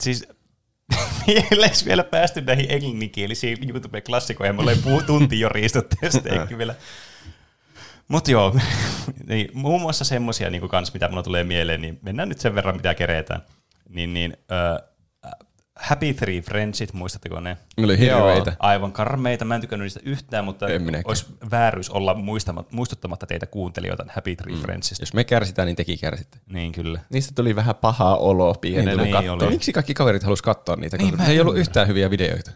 Siis mielessä vielä päästy näihin englanninkielisiin YouTube-klassikoihin. Me ollaan tunti jo riistuttu jostakin vielä. Mutta joo, niin, muun muassa semmoisia niin kans, mitä mulla tulee mieleen, niin mennään nyt sen verran, mitä keretään. Niin, Happy Three Friendsit, muistatteko ne? Ne oli hirveitä. Aivan karmeita. Mä en tykännyt niistä yhtään, mutta olisi vääryys olla muistuttamatta teitä kuuntelijoita Happy Three Friendsistä. Jos me kärsitään, niin tekin kärsitte. Niin kyllä. Niistä tuli vähän pahaa oloa pienellä katsoa. Miksi kaikki kaverit halusivat katsoa niitä? Niin, ei ollut yhtään hyviä videoita.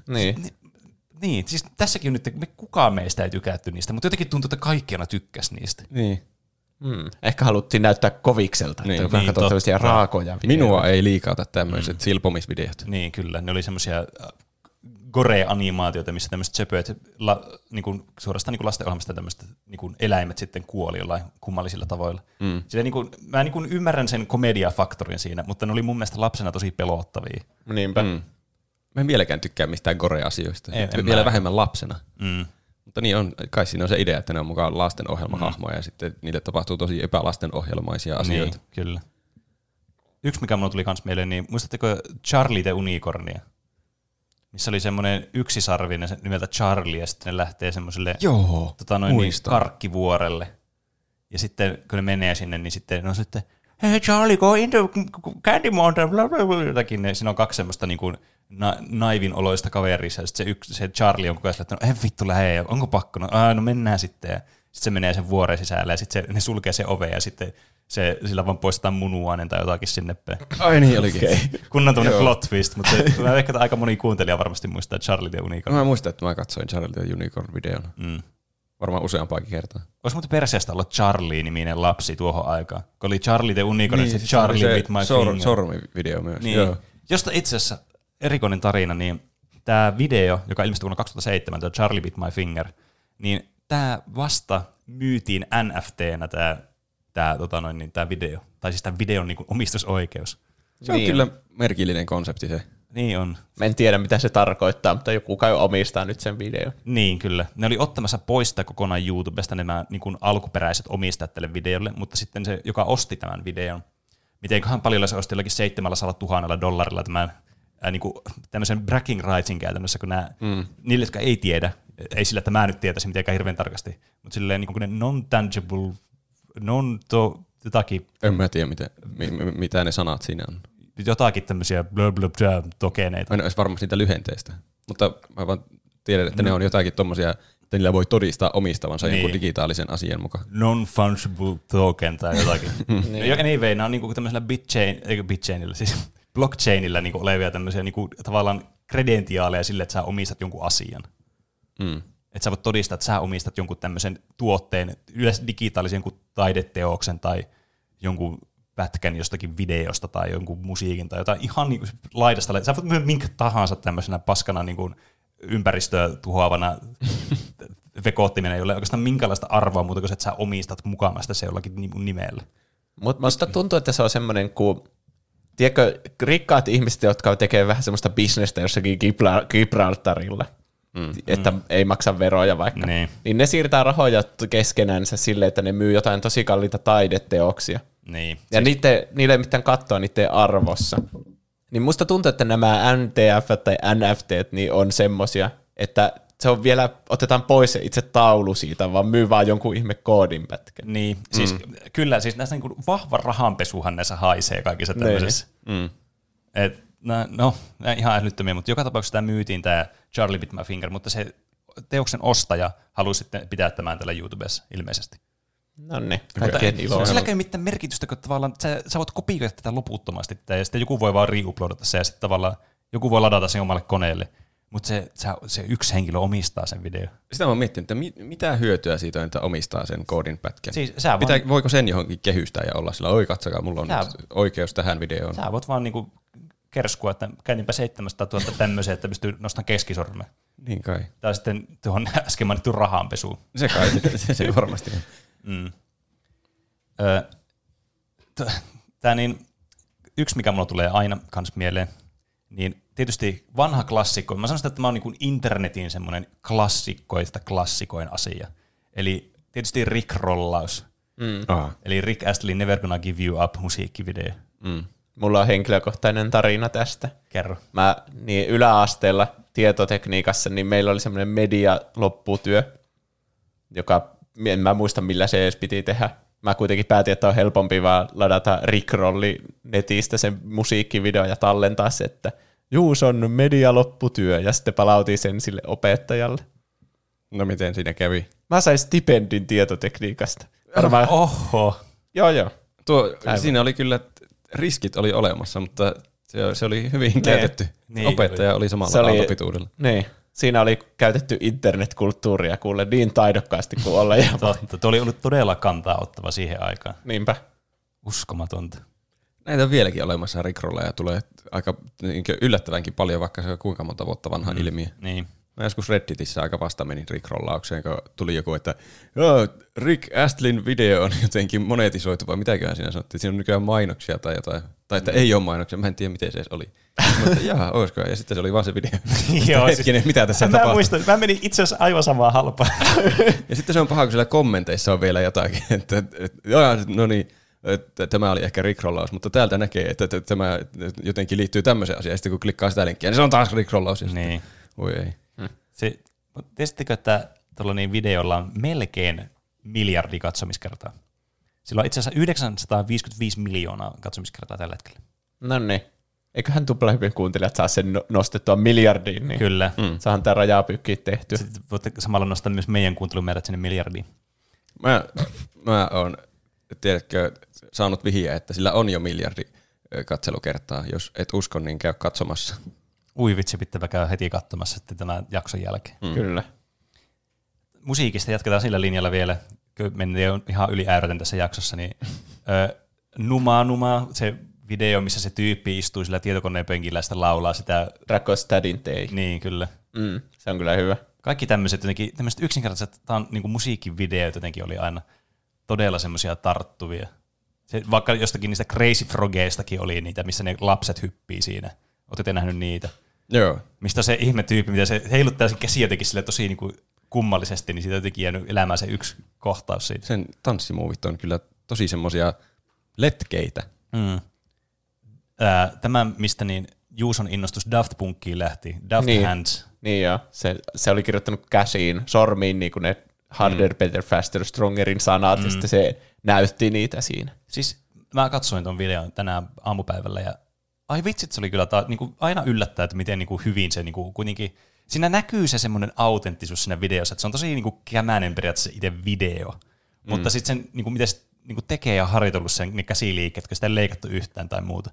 Niin, siis tässäkin on nyt, kukaan meistä ei tykätty niistä, mutta jotenkin tuntuu, että kaikkiana tykkäsi niistä. Niin. Ehkä haluttiin näyttää kovikselta, että vähän katsotaan tämmöisiä raakoja videoita. Minua ei liikauta tämmöiset silpomisvideot. Niin, kyllä. Ne oli semmoisia gore-animaatioita, missä tämmöiset söpöt, suorastaan lastenohjelmasta tämmöiset eläimet sitten kuoli jollain kummallisilla tavoilla. Sillä, mä ymmärrän sen komediafaktorin siinä, mutta ne oli mun mielestä lapsena tosi pelottavia. Niinpä. Mä en vieläkään tykkää mistään gore-asioista. Vielä vähemmän lapsena. Mutta niin on, kai siinä on se idea, että ne on mukaan lastenohjelmahahmoja ja sitten niille tapahtuu tosi epälastenohjelmaisia asioita. Niin, kyllä. Yksi, mikä mulle tuli kans mieleen, niin muistatteko Charlie the Unicornia? Missä oli semmoinen yksisarvinen nimeltä Charlie ja sitten ne lähtee semmoiselle karkkivuorelle. Ja sitten kun ne menee sinne, niin sitten ne on sitten hey Charlie, go into Candy Mountain, bla bla bla, jotakin. Siinä on kaksi semmoista niin kuin naivin oloista kaverissa, ja sitten se Charlie on koko ajan että no vittu lähe, onko pakko, no mennään sitten, ja sitten se menee sen vuoren sisälle, ja sitten ne sulkee sen oven, ja sitten sillä vaan poistetaan munuainen tai jotakin sinne. Ai niin, olikin. Okay. Kunnan tuommoinen plot twist, mutta mä ehkä aika moni kuuntelija varmasti muistaa Charlie the Unicorn. No, mä muistan, että mä katsoin Charlie the Unicorn-videon. Varmaan useampaakin kertaa. Olisi muuten perseestä olla Charlie-niminen lapsi tuohon aikaan, kun oli Charlie the Unicorn, niin, se Charlie se with my finger. Sormi-video myös. Niin. Joo. Josta itse asiassa erikoinen tarina, niin tämä video, joka ilmestyi vuonna 2007, tämä Charlie Bit My Finger, niin tämä vasta myytiin NFT-nä tämä video, tai siis tämän videon niin kuin omistusoikeus. Se on kyllä merkillinen konsepti se. Niin on. Mä en tiedä, mitä se tarkoittaa, mutta joku kai omistaa nyt sen videon. Niin, kyllä. Ne oli ottamassa pois sitä kokonaan YouTubesta nämä niin kuin alkuperäiset omistajat tälle videolle, mutta sitten se, joka osti tämän videon, mitenköhän paljon se osti jollakin $700,000 tämän niinku tämmöisen bragging rightsin käytännössä, kun nämä, niille, jotka ei tiedä, ei sillä, että mä nyt tietäisin mitenkään hirveän tarkasti, mutta silleen niin kuin ne non-tangible, jotakin. En mä tiedä, mitä ne sanat siinä on. Jotakin tämmöisiä tokeneita. En olisi varmasti niitä lyhenteistä, mutta mä vaan tiedän, että ne on jotakin tommosia, että niillä voi todistaa omistavansa jonkun digitaalisen asian mukaan. Non-fungible token tai jotakin. Anyway, nämä on niinku tämmöisellä bitchainilla siis. Blockchainilla niinku olevia tämmöisiä niinku tavallaan kredentiaaleja sille, että sä omistat jonkun asian. Että sä voit todistaa, että sä omistat jonkun tämmöisen tuotteen, yleensä digitaalisen jonkun taideteoksen tai jonkun pätkän jostakin videosta tai jonkun musiikin tai jotain ihan niinku laidasta. Sä voit myydä minkä tahansa tämmöisenä paskana niinku ympäristöä tuhoavana vekoottimena, jolla ei oikeastaan minkälaista arvoa muuta kuin että sä omistat mukamasta se jollakin nimellä. Mutta tuntuu, että se on semmoinen kuin tiedätkö, rikkaat ihmiset, jotka tekee vähän semmoista bisnestä jossakin Gibraltarilla, että ei maksa veroja vaikka, niin ne siirtää rahoja keskenänsä silleen, että ne myy jotain tosi kalliita taideteoksia. Niin. Ja niille ei mitään kattoa niiden arvossa. Niin musta tuntuu, että nämä NTF tai NFT niin on semmosia, että se on vielä, otetaan pois se itse taulu siitä, vaan myy vaan jonkun ihme koodinpätkän. Niin, siis kyllä, siis näissä niin kuin vahva rahanpesuhan näissä haisee kaikissa tämmöisissä. Et, no, ihan älyttömiä, mutta joka tapauksessa tämä myytiin tämä Charlie Bit My Finger, mutta se teoksen ostaja halusi sitten pitää tämän tällä YouTubessa ilmeisesti. No niin, kaikkeen iloa. Silläkään ei ole mitään merkitystä, kun tavallaan sä voit kopioida tätä loputtomasti, ja sitten joku voi vaan reuploadata sen, ja sitten tavallaan joku voi ladata sen omalle koneelle. Mutta se yksi henkilö omistaa sen video. Sitä mä oon miettinyt, että mitä hyötyä siitä on, että omistaa sen koodin pätkän. Siis voiko sen johonkin kehystää ja olla sillä, katsokaa, mulla on oikeus tähän videoon. Sä voit vaan niinku kerskua, että käytinpä 700,000 tämmöiseen, että pystyy nostamaan keskisormen. Niin kai. Tai sitten tuohon äsken mainittu rahanpesuun. Se kai, se varmasti on. Tää niin, yksi mikä mulla tulee aina kans mieleen, niin tietysti vanha klassikko. Mä sanon, että tämä on niin kuin internetin semmoinen klassikkoista klassikoin asia. Eli tietysti Rick-rollaus. Eli Rick Astley Never Gonna Give You Up -musiikkivideo. Mulla on henkilökohtainen tarina tästä. Kerro. Mä niin yläasteella tietotekniikassa, niin meillä oli semmoinen medialopputyö, joka en mä muista millä se edes piti tehdä. Mä kuitenkin päätin, että on helpompi vaan ladata Rick-rolli netistä sen musiikkivideo ja tallentaa se, että Juus on medialopputyö, ja sitten palautin sen sille opettajalle. No miten siinä kävi? Mä sain stipendin tietotekniikasta. Varmaan... Oho. Joo. Siinä oli kyllä, riskit oli olemassa, mutta se oli hyvin käytetty. Niin, opettaja oli samalla aaltopituudella. Niin. Siinä oli käytetty internetkulttuuria kuule niin taidokkaasti kuin olla. Totta, tuo oli ollut todella kantaa ottava siihen aikaan. Niinpä. Uskomatonta. Näitä on vieläkin olemassa rikrolleja ja tulee aika yllättävänkin paljon, vaikka se on kuinka monta vuotta vanha ilmiö. Niin. Mä joskus Redditissä aika vasta menin rickrollaukseen, kun tuli joku, että Rick Astleyn video on jotenkin monetisoitu, vai mitäköhän siinä sanottiin, siinä on nykyään mainoksia tai jotain, tai että ei ole mainoksia, mä en tiedä miten se edes oli. Olisikohan, ja sitten se oli vaan se video. Hetkinen, mitä tässä tapahtui? Mä muistan, mä menin itse asiassa aivan samaa halpaa. Ja sitten se on paha, kun siellä kommenteissa on vielä jotakin, tämä oli ehkä rickrollaus, mutta täältä näkee, että tämä jotenkin liittyy tämmöiseen asiaan, ja sitten kun klikkaa sitä linkkiä, niin se on taas rickrollaus. Niin. Voi ei. Tiesittekö, että tuollainen videolla on melkein 1 miljardi katsomiskertaa? Sillä on itse asiassa 955 miljoonaa katsomiskertaa tällä hetkellä. No niin. Eiköhän tuplahypin kuuntelijat saa sen nostettua miljardiin. Niin kyllä. Saahan tämä rajaa pyykkiä tehtyä. Sitten voitte samalla nostaa myös meidän kuuntelumäärät sinne miljardiin. Mä oon, tiedätkö, saanut vihiä, että sillä on jo 1 miljardi katselukertaa. Jos et usko, niin käy katsomassa. Ui vitsi, pitääpä käydä heti katsomassa sitten tämän jakson jälkeen. Kyllä. Musiikista jatketaan sillä linjalla vielä. Mennään ihan yli äyräten tässä jaksossa. Niin, Numa, se video, missä se tyyppi istuu sillä tietokoneen penkillä ja sitä laulaa sitä. Rakos tädin tei. Niin, kyllä. Se on kyllä hyvä. Kaikki tämmöiset yksinkertaiset niin kuin musiikkivideot jotenkin oli aina todella semmoisia tarttuvia. Se, vaikka jostakin niistä Crazy Frogeistakin oli niitä, missä ne lapset hyppii siinä. Oletko te nähnyt niitä? Joo. Mistä se ihme tyyppi, mitä se heiluttaa sen käsi jotenkin sille tosi niin kuin kummallisesti, niin siitä jotenkin jäänyt elämään se yksi kohtaus siitä. Sen tanssimuovit on kyllä tosi semmoisia letkeitä. Tämä, mistä niin Juuson innostus Daft Punkiin lähti, Daft niin. Hands. Niin joo, se oli kirjoittanut käsiin, sormiin niin kuin ne harder, better, faster, strongerin sanat, ja sitten se näytti niitä siinä. Siis mä katsoin ton videon tänään aamupäivällä, ja ai vitsit, se oli kyllä niinku, aina yllättää, että miten niinku, hyvin se niinku, kuitenkin... Siinä näkyy se semmoinen autenttisuus siinä videossa, että se on tosi niinku, kämäinen periaatteessa itse video. Mutta sitten sen, niinku, mitä se niinku, tekee ja harjoitellut sen ne käsiliikkeet, kun sitä ei leikattu yhtään tai muuta,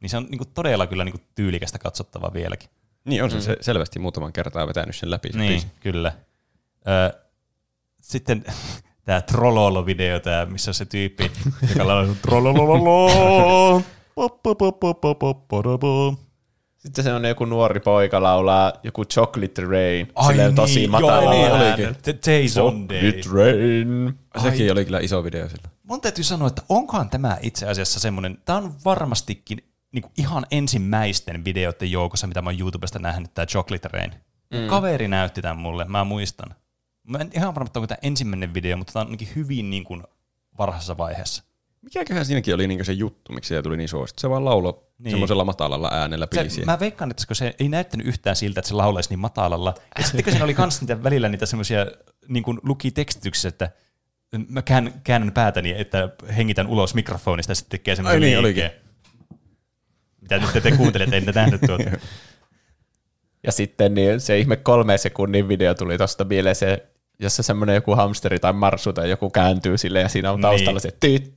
niin se on niinku, todella kyllä niinku, tyylikästä katsottavaa vieläkin. Niin, on se selvästi muutaman kertaa vetänyt sen läpi. Niin, biisi. Kyllä. Sitten... tämä Trololo-video, tää, missä on se tyyppi, joka on Trololololoo... Sitten se on joku nuori poika laulaa joku Chocolate Rain. Ai sillä on tosi niin, matala äänen. Chocolate Rain. Sekin oli kyllä iso video sillä. Mun täytyy sanoa, että onkohan tämä itse asiassa semmoinen, tämä on varmastikin niinku ihan ensimmäisten videoiden joukossa, mitä mä oon YouTubesta nähnyt, tämä Chocolate Rain. Kaveri näytti tämän mulle, mä muistan. Mä en ihan varma, että onko tämä ensimmäinen video, mutta tämä on hyvin niin kuin varhaisessa vaiheessa. Mikäköhän siinäkin oli niin se juttu, miksi se tuli niin suosittu? Se vaan lauloi semmoisella matalalla äänellä biisiä. Mä veikkaan, että kun se ei näyttänyt yhtään siltä, että se laulaisi niin matalalla. Ja sittenkö siinä oli kans niitä välillä niitä semmoisia, niin kuin luki tekstityksessä, että mä käännän päätäni, että hengitän ulos mikrofonista ja sitten tekee semmoinen liike. Mitä nyt te kuuntelette, ei niitä nähnyt tuota. Ja sitten niin se ihme 3 sekunnin video tuli tosta mieleen, jossa semmoinen joku hamsteri tai marsu tai joku kääntyy silleen ja siinä on taustalla se tyt.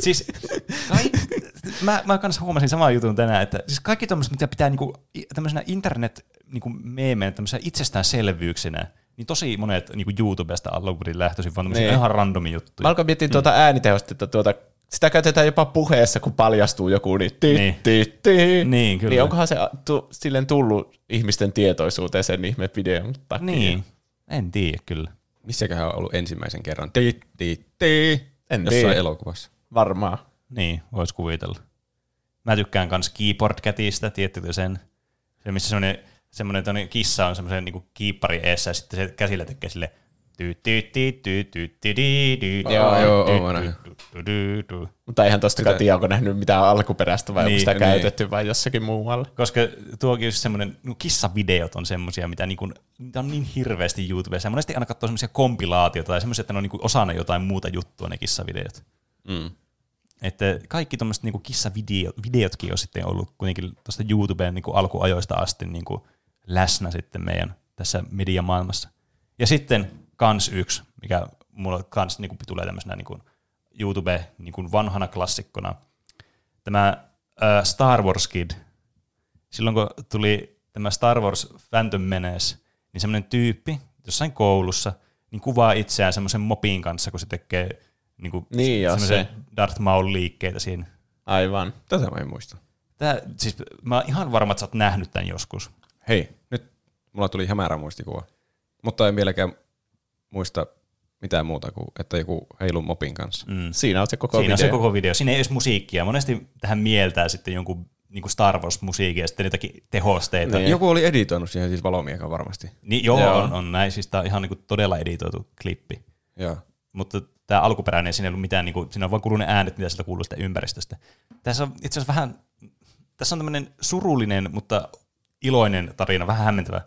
Siis, mä kans huomasin saman jutun tänään, että siis kaikki tommoset, mitä pitää niinku, tämmöisenä internet-meemeinä, niinku, tämmöisenä itsestäänselvyyksinä, niin tosi monet niinku YouTubesta alkuperin lähtöisin, vaan tämmöisiä ihan randomi juttuja. Mä alkoin miettiä tuota äänitehostetta, sitä käytetään jopa puheessa, kun paljastuu joku, niin kyllä. Niin onkohan se silleen tullut ihmisten tietoisuuteen sen ihme videon takia? Niin, en tiedä kyllä. Missäköhän on ollut ensimmäisen kerran? Jossain elokuvassa. Varmaan. Niin, vois kuvitella. Mä tykkään kans keyboard-kätistä, tiettykö sen? Se, missä semmoinen kissa on semmoisen niinku kiipparin eessä, ja sitten se käsillä tekee silleen Joo. Mutta eihän tostakaan tiedä, onko nähnyt mitään alkuperäistä vai onko sitä käytetty vai jossakin muualla. Koska tuokin just semmoinen, kissavideot on semmoisia, mitä on niin hirveästi YouTubessa. Monesti aina katsoo semmoisia kompilaatioita tai semmoisia, että ne on osana jotain muuta juttua ne kissavideot. Että kaikki tuommoiset niinku kissavideotkin on sitten ollut kuitenkin tuosta YouTubeen niinku alkuajoista asti niinku läsnä sitten meidän tässä mediamaailmassa. Ja sitten kans yksi, mikä mulla kans niinku tulee tämmöisenä niinku YouTube niinku vanhana klassikkona. Tämä Star Wars Kid. Silloin kun tuli tämä Star Wars Phantom Menace, niin semmoinen tyyppi jossain koulussa niin kuvaa itseään semmoisen mopin kanssa, kun se tekee niinku niin semmoisen Darth Maul-liikkeitä siinä. Aivan. Tätä mä en muista. Tää, siis, mä oon ihan varma, että sä oot nähnyt tämän joskus. Hei, nyt mulla tuli hämärä muistikuva. Mutta en vieläkään muista mitään muuta kuin, että joku heilun mopin kanssa. Mm. Siinä on se koko video. Siinä on se koko video. Siinä ei ole musiikkia. Monesti tähän mieltää sitten jonkun niin kuin Star Wars-musiikia ja sitten jotakin tehosteita. Niin. Joku oli editoinut siihen siis valomiekan varmasti. Niin, joo. On näin. Siis tämä on ihan niin kuin todella editoitu klippi. Joo. Mutta tämä alkuperäinen, siinä ei ollut mitään, niin kuin, siinä on vaan kulunut äänet, mitä sieltä kuuluu sitä ympäristöstä. Tässä on itse asiassa vähän, tässä on tämmöinen surullinen, mutta iloinen tarina, vähän hämmentävä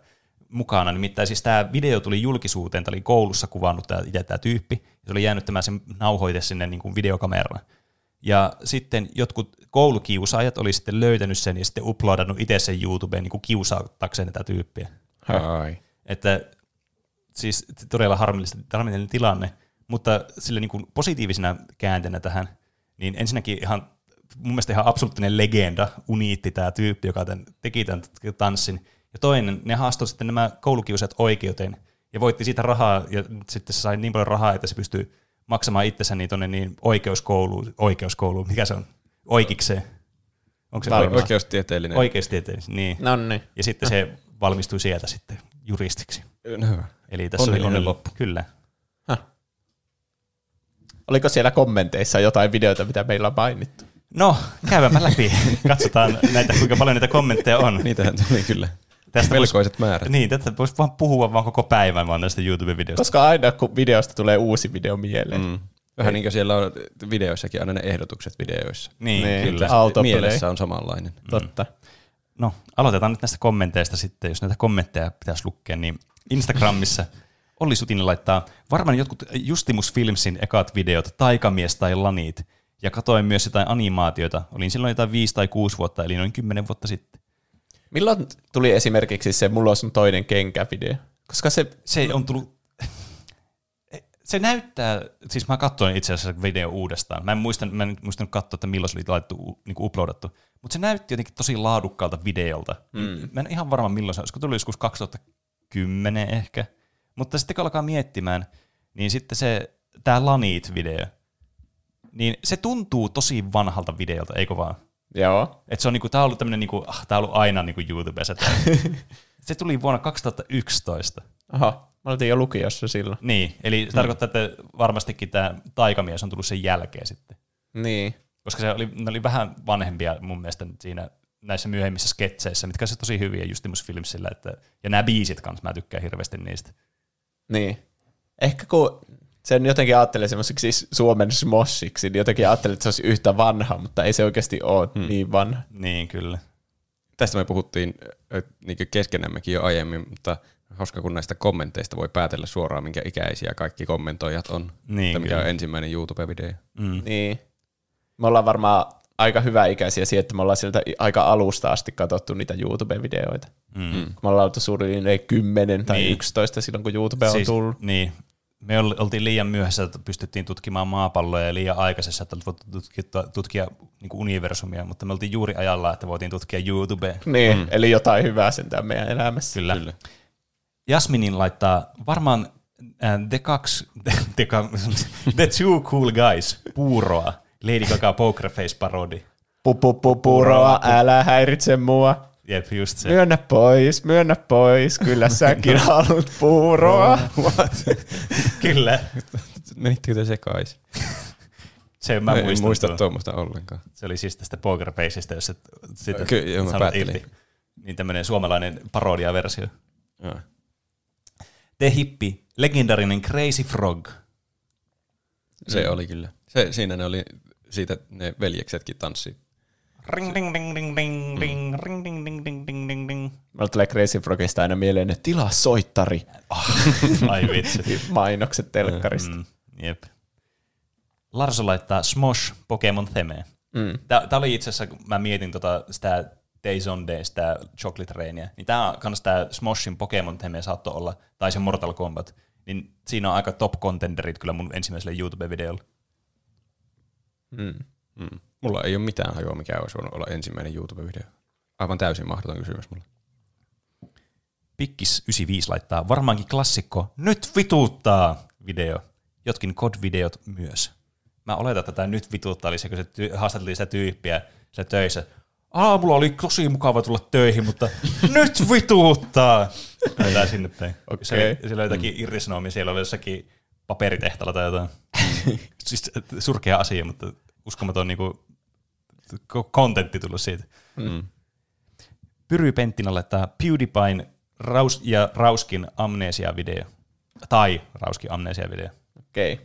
mukana. Nimittäin siis tämä video tuli julkisuuteen, tämä oli koulussa kuvannut tämä tyyppi, ja se oli jäänyt tämä sen nauhoite sinne niin kuin videokameraan. Ja sitten jotkut koulukiusaajat oli sitten löytänyt sen ja sitten uploadannut itse sen YouTubeen niin kuin kiusaatakseen tätä tyyppiä. Hai. Että siis todella harmillinen tilanne, mutta sille niin kuin positiivisena käänteenä tähän, niin ensinnäkin ihan, mun mielestä ihan absoluuttinen legenda, uniitti tämä tyyppi, joka teki tämän tanssin. Ja toinen, ne haastoi sitten nämä koulukiusat oikeuteen ja voitti siitä rahaa ja sitten se sai niin paljon rahaa, että se pystyy maksamaan itsensä niin tuonne niin oikeuskouluun, mikä se on, oikeikseen. Onko se oikeustieteellinen? Oikeustieteellinen, niin. Nonni. Ja sitten se valmistui sieltä sitten juristiksi. No. Eli tässä oli onnen loppu. Kyllä. Häh. Oliko siellä kommenteissa jotain videoita, mitä meillä on mainittu? No, käydäänpä läpi. Katsotaan näitä, kuinka paljon niitä kommentteja on. Niitähän tuli kyllä. Tästä melkoiset määrät. Niin, tätä voisi vaan puhua vaan koko päivän vaan näistä YouTube-videoista. Koska aina kun videosta tulee uusi video mieleen. Mm. Vähän niin kuin siellä on videoissakin aina ne ehdotukset videoissa. Niin kyllä. Mielessä on samanlainen. Mm. Totta. No, aloitetaan nyt näistä kommenteista sitten. Jos näitä kommentteja pitäisi lukea, niin Instagramissa Olli Sutinen laittaa varmaan jotkut Justimus Filmsin ekat videot, Taikamies tai Lanit. Ja katoin myös jotain animaatiota. Olin silloin jotain 5 tai 6 vuotta, eli noin 10 vuotta sitten. Milloin tuli esimerkiksi se Mulla on sun toinen kenkä-video? Koska se on tullut... Se näyttää... Siis mä katsoin itse asiassa video uudestaan. Mä en muistanut katsoa, että milloin se oli laitettu, niin kuin uploadattu. Mutta se näytti jotenkin tosi laadukkaalta videolta. Mm. Mä en ihan varma milloin se... Olisiko tullut joskus 2010 ehkä? Mutta sitten kun alkaa miettimään, niin sitten tää Lanit-video... Niin se tuntuu tosi vanhalta videolta, eikö vaan? Joo. Että se on niinku, tää on ollut tämmönen niinku, tää on ollut aina niinku YouTubessa. Se tuli vuonna 2011. Aha, mä olin jo lukiossa silloin. Niin, eli se tarkoittaa, että varmastikin tää Taikamies on tullut sen jälkeen sitten. Niin. Koska ne oli vähän vanhempia mun mielestä siinä näissä myöhemmissä sketseissä, mitkä on tosi hyviä Justimus Filmsillä, että ja nämä biisit kanssa, mä tykkään hirveästi niistä. Niin. Ehkä kun... Sen jotenkin ajattelee semmoiseksi Suomen Smoshiksi, niin jotenkin ajattelee, että se olisi yhtä vanha, mutta ei se oikeasti ole niin vanha. Niin, kyllä. Tästä me puhuttiin niin keskenämmekin jo aiemmin, mutta hauska kun näistä kommenteista voi päätellä suoraan, minkä ikäisiä kaikki kommentoijat on. Niin, mikä on ensimmäinen YouTube-video. Mm. Niin. Me ollaan varmaan aika hyväikäisiä siihen, että me ollaan sieltä aika alusta asti katsottu niitä YouTube-videoita. Mm. Me ollaan oltu suurin 10 tai 11 silloin, kun YouTube on tullut. Niin. Me oltiin liian myöhässä, että pystyttiin tutkimaan maapalloa ja liian aikaisessa, että voitiin tutkia niin kuin universumia, mutta me oltiin juuri ajalla, että voitiin tutkia YouTubea. Niin, eli jotain hyvää sentään meidän elämässä. Kyllä. Jasminin laittaa varmaan The Two Cool Guys, Puuroa, Lady Gaga Poker Face-parodi. Puuroa, älä häiritse mua. Jep, just se. Myönnä pois, kyllä säkin haluat puuroa. Kyllä. Menittekö te sekaisin? Se mä en muista tuommoista ollenkaan. Se oli siis tästä Poker Faceista, jos sitä sanot irti. Niin tämmöinen suomalainen parodiaversio. The Hippi, legendarinen Crazy Frog. Se oli kyllä. Siinä ne oli, siitä ne veljeksetkin tanssii. Ring ding ding ding ding ding ring ding ding ding ding ding ding. Mulla tulee Crazy Frogista aina mieleen, että tilaa soittari. Ai vitsi. Mainokset telkkarista. Jep. Larso laittaa Smosh Pokemon Themeen. Mm. Tämä oli itse asiassa, kun mä mietin sitä Days on Days, sitä Chocolate Rainia, niin tämä on myös tämä Smoshin Pokemon Theme saattoi olla, tai se Mortal Kombat, niin siinä on aika top contenderit kyllä mun ensimmäiselle YouTube-videolle. Mm. Mm. Mulla ei ole mitään hajua, mikä olisi voinut olla ensimmäinen YouTube-video. Aivan täysin mahdoton kysymys mulle. Pikkis95 laittaa varmaankin klassikko Nyt vituuttaa video. Jotkin kod-videot myös. Mä oletan, että tämä Nyt vituuttaa oli se, kun se haastateltiin sitä tyyppiä se töissä. Aamulla oli tosi mukava tulla töihin, mutta nyt vituuttaa! Löytää sinne päin. Okay. Siellä oli jotakin irrisanomi, siellä oli jossakin paperitehtaalla tai jotain. Siis surkea asia, mutta uskomaton niinku kontentti tullut siitä. Mm. Pyry Penttinen laittaa PewDiePien ja Rauskin amnesia-video. Tai Rauskin amnesia-video. Okei. Okay.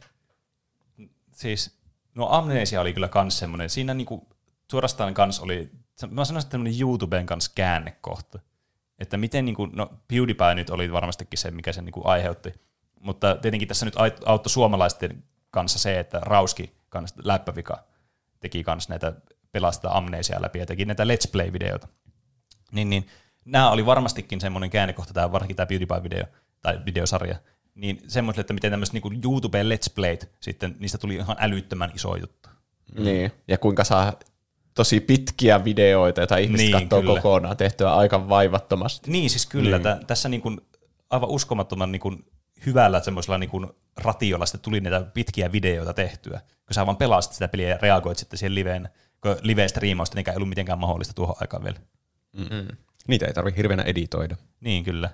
Siis, no amnesia oli kyllä kans semmoinen, siinä niinku suorastaan kans oli, mä sanoisin, että tämmöinen YouTuben kanssa käännekohta. Että miten niinku, no PewDiePie nyt oli varmastikin se, mikä sen niinku aiheutti. Mutta tietenkin tässä nyt auttoi suomalaisten kanssa se, että Rauski kanssa läppävika teki kans näitä pelastaa amnesia läpi ja teki näitä Let's Play-videoita. Niin, nämä oli varmastikin semmoinen käännekohta, tämä, varsinkin tämä PewDiePie-video tai videosarja, niin semmoiselle, että miten tämmöiset niin YouTubeen Let's Playt, sitten niistä tuli ihan älyttömän iso juttu. Niin, ja kuinka saa tosi pitkiä videoita, joita ihmiset niin, katsoo kyllä kokonaan, tehtyä aika vaivattomasti. Niin, siis kyllä. Niin. Tässä niin kuin aivan uskomattoman niin kuin hyvällä semmoisella niin kuin ratiolla sitten tuli näitä pitkiä videoita tehtyä, kun sä vaan pelasit sitä peliä ja reagoit sitten siihen liveen, kun live-striimausta ei ollut mitenkään mahdollista tuohon aikaan vielä. Mm-mm. Niitä ei tarvitse hirveänä editoida. Niin, kyllä.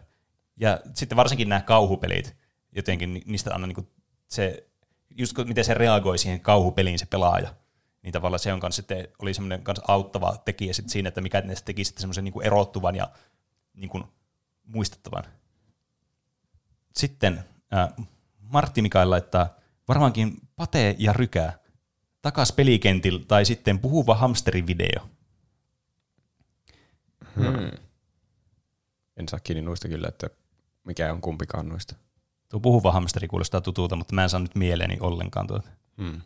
Ja sitten varsinkin nämä kauhupelit, jotenkin niistä aina niinku se, just miten se reagoi siihen kauhupeliin se pelaaja, niin tavallaan se on kanssa sitten, oli semmoinen kanssa auttava tekijä sitten siinä, että mikä ne teki sitten semmoisen niinku erottuvan ja niinku muistettavan. Sitten Martti Mikael laittaa varmaankin Pate ja Rykää takas pelikentillä tai sitten puhuva hamsterivideo. Hmm. En saa kiinni noista kyllä, että mikä on kumpikaan noista. Tuo puhuva hamsteri kuulostaa tutulta, mutta mä en saa nyt mieleeni ollenkaan tuota. Hmm.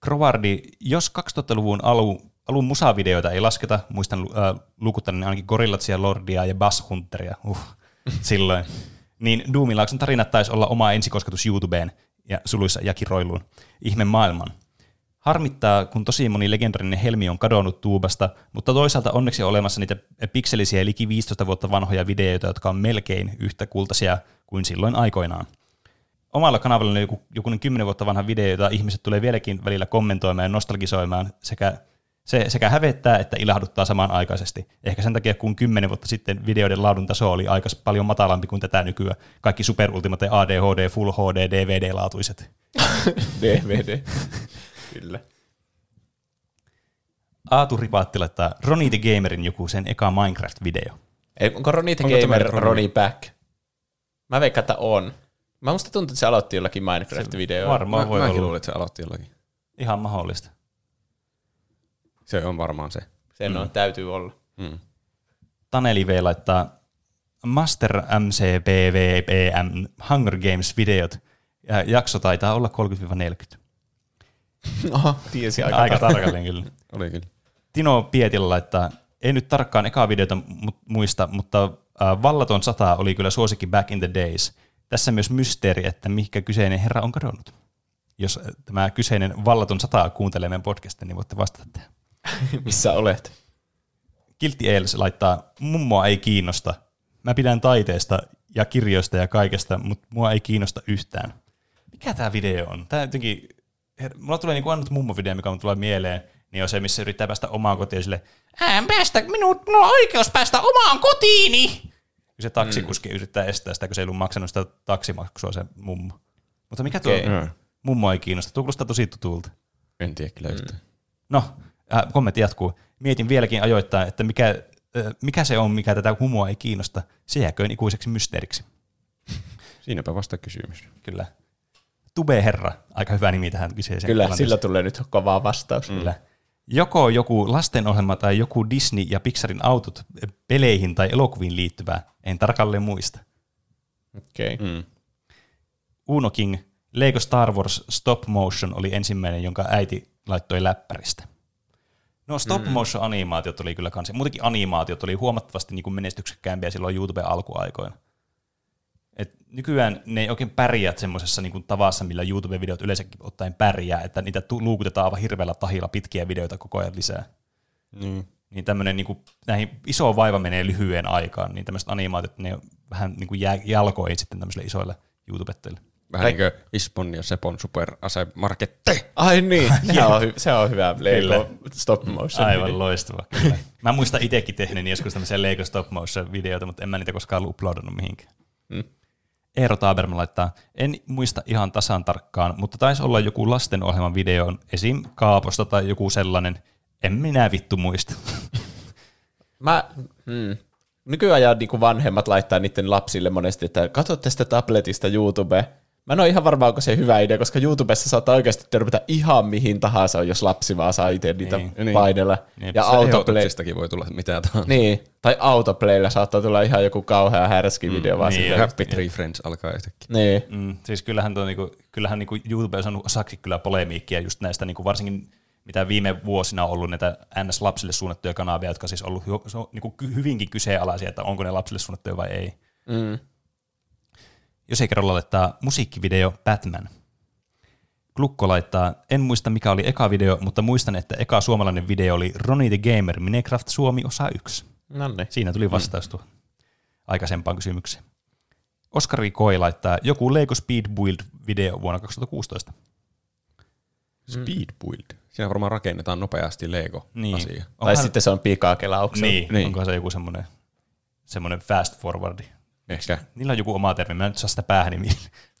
Krovardi, jos 2000-luvun alun musavideoita ei lasketa, muistan lukuttaneen ainakin Gorillatsia, Lordia ja Bass Hunteria silloin, niin Doomilaakson tarinat taisi olla oma ensikosketus YouTubeen ja suluissa jakiroiluun. Ihme maailman. Harmittaa, kun tosi moni legendarinen helmi on kadonnut tuubasta, mutta toisaalta onneksi on olemassa niitä pikselisiä liki 15 vuotta vanhoja videoita, jotka on melkein yhtä kultaisia kuin silloin aikoinaan. Omalla kanavalla on jokunen 10 vuotta vanha video, jota ihmiset tulee vieläkin välillä kommentoimaan ja nostalgisoimaan, sekä hävettää että ilahduttaa samanaikaisesti. Ehkä sen takia, kun 10 vuotta sitten videoiden laadun taso oli aika paljon matalampi kuin tätä nykyään. Kaikki superultimate ADHD, Full HD, DVD-laatuiset. DVD. Kyllä. Aatu Ripaatti laittaa Ronnie the Gamerin joku sen eka Minecraft-video. Onko Ronnie the Gamer Ronnie Back? Mä veikkaan, että on. Mä musta tuntuu, että se aloitti jollakin Minecraft-videolla. Varmaan voi olla. Mäkin luulin, että se aloitti jollakin. Ihan mahdollista. Se on varmaan se. Sen on, täytyy olla. Mm. Taneli V laittaa Master MCPVPM Hunger Games-videot. Ja jakso taitaa olla 30-40. Aha, tiesi aika tarkalleen kyllä. Oli kyllä. Tino Pietilä laittaa, ei nyt tarkkaan ekaa videota muista, mutta Vallaton 100 oli kyllä suosikki back in the days. Tässä myös mysteeri, että mihinkä kyseinen herra on kadonnut. Jos tämä kyseinen Vallaton 100 kuuntelee meidän podcastin, niin voitte vastata tähän. Missä olet? Kiltti Eels laittaa, mummoa ei kiinnosta. Mä pidän taiteesta ja kirjoista ja kaikesta, mutta mua ei kiinnosta yhtään. Mikä tämä video on? Tämä jotenkin... Mulla tulee niin annut mummo-video, mikä mun tulee mieleen, niin on se, missä yrittää päästä omaan kotiin sille, mulla on oikeus päästä omaan kotiini! Ja se taksikuski yrittää estää sitä, kun se ei ollut maksanut sitä taksimaksua se mummo. Mutta mikä tuo mummo ei kiinnosta? Tuo kuulostaa tosi tutulta. En tiedä kyllä yhtään. No, kommentti jatkuu. Mietin vieläkin ajoittain, että mikä se on, mikä tätä humua ei kiinnosta. Se jääköön ikuiseksi mysteeriksi. Siinäpä vasta kysymys. Kyllä. Tube Herra, aika hyvä nimi tähän kyseeseen. Kyllä, sillä tulee nyt kovaa vastaus. Kyllä. Joko joku lastenohjelma tai joku Disney ja Pixarin autot peleihin tai elokuviin liittyvää, en tarkalleen muista. Okei. Okay. Mm. Uno King Lego Star Wars Stop Motion oli ensimmäinen, jonka äiti laittoi läppäristä. No stop motion animaatiot oli kyllä kanssa. Muutenkin animaatiot oli huomattavasti niin kuin menestyksekkäämpiä silloin YouTuben alkuaikoina. Et nykyään ne ei oikein pärjää semmoisessa niin kuin tavassa, millä YouTube-videot yleensäkin ottaen pärjää, että niitä luukutetaan aivan hirveällä tahilla pitkiä videoita koko ajan lisää. Niin tämmöinen niin kuin, näihin iso vaiva menee lyhyen aikaan, niin tämmöiset animaatiot, ne vähän niin kuin jää jalkoihin sitten tämmöisille isoille YouTubetteille. Vähän niin kuin Ispon ja Sepon superasemarkette. Ai niin, se on hyvä Lego stop motion. Aivan loistava, kyllä. Mä muistan itsekin tehneeni joskus tämmöisiä Lego stop motion videoita, mutta en mä niitä koskaan uploadannut mihinkään. Eero Taaberman laittaa, en muista ihan tasan tarkkaan, mutta taisi olla joku lastenohjelman videon esim. Kaaposta tai joku sellainen. En minä vittu muista. Nykyajan niin kuin vanhemmat laittaa niiden lapsille monesti, että katso tästä tabletista YouTube. Mä en ole ihan varma, onko se hyvä idea, koska YouTubessa saattaa oikeasti törmätä ihan mihin tahansa, jos lapsi vaan saa itse niitä painella. Niin. Ja autoplaystakin voi tulla mitään tahansa. Niin. Tai autoplaylla saattaa tulla ihan joku kauhea härski video. Vaan niin. Happy Tree Friends alkaa yhtäkkiä. Niin. Siis kyllähän YouTube on saanut osaksi kyllä polemiikkia just näistä, niin kuin varsinkin mitä viime vuosina on ollut näitä NS-lapsille suunnattuja kanavia, jotka siis on ollut hyvinkin kyseenalaisia, että onko ne lapsille suunnattuja vai ei. Jos ei kerralla laittaa musiikkivideo Batman. Klukko laittaa, en muista mikä oli eka video, mutta muistan, että eka suomalainen video oli Ronny the Gamer Minecraft Suomi osa 1. Nonne. Siinä tuli vastaustua aikaisempaan kysymykseen. Oskari Koi laittaa joku Lego Speed Build video vuonna 2016. Speed Build. Siinä varmaan rakennetaan nopeasti Lego-asia. Niin. Tai sitten se on pikakelauksella. Niin. Onko se joku semmoinen fast forward? Ehkä. Niillä on joku oma termi. Mä en nyt saa sitä päähäni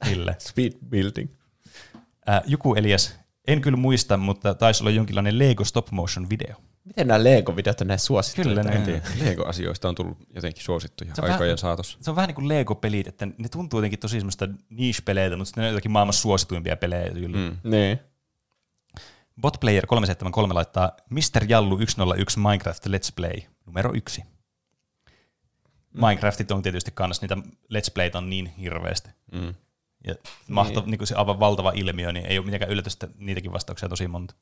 mille. Speed building. Joku Elias, en kyllä muista, mutta taisi olla jonkinlainen Lego stop motion video. Miten nämä Lego-videot on näin suosittuja? Kyllä ne. Lego-asioista on tullut jotenkin suosittuja aikojen saatossa. Se on vähän niin kuin Lego-pelit, että ne tuntuu jotenkin tosi semmoista niche-peleitä, mutta ne on jotakin maailman suosituimpia pelejä. Niin. Botplayer 373 laittaa Mr. Jallu 101 Minecraft Let's Play numero 1. Minecraftit on tietysti kans, niitä Let's Playt on niin hirveästi. Ja niin se aivan valtava ilmiö, niin ei ole mitenkään yllätystä, niitäkin vastauksia tosi monta.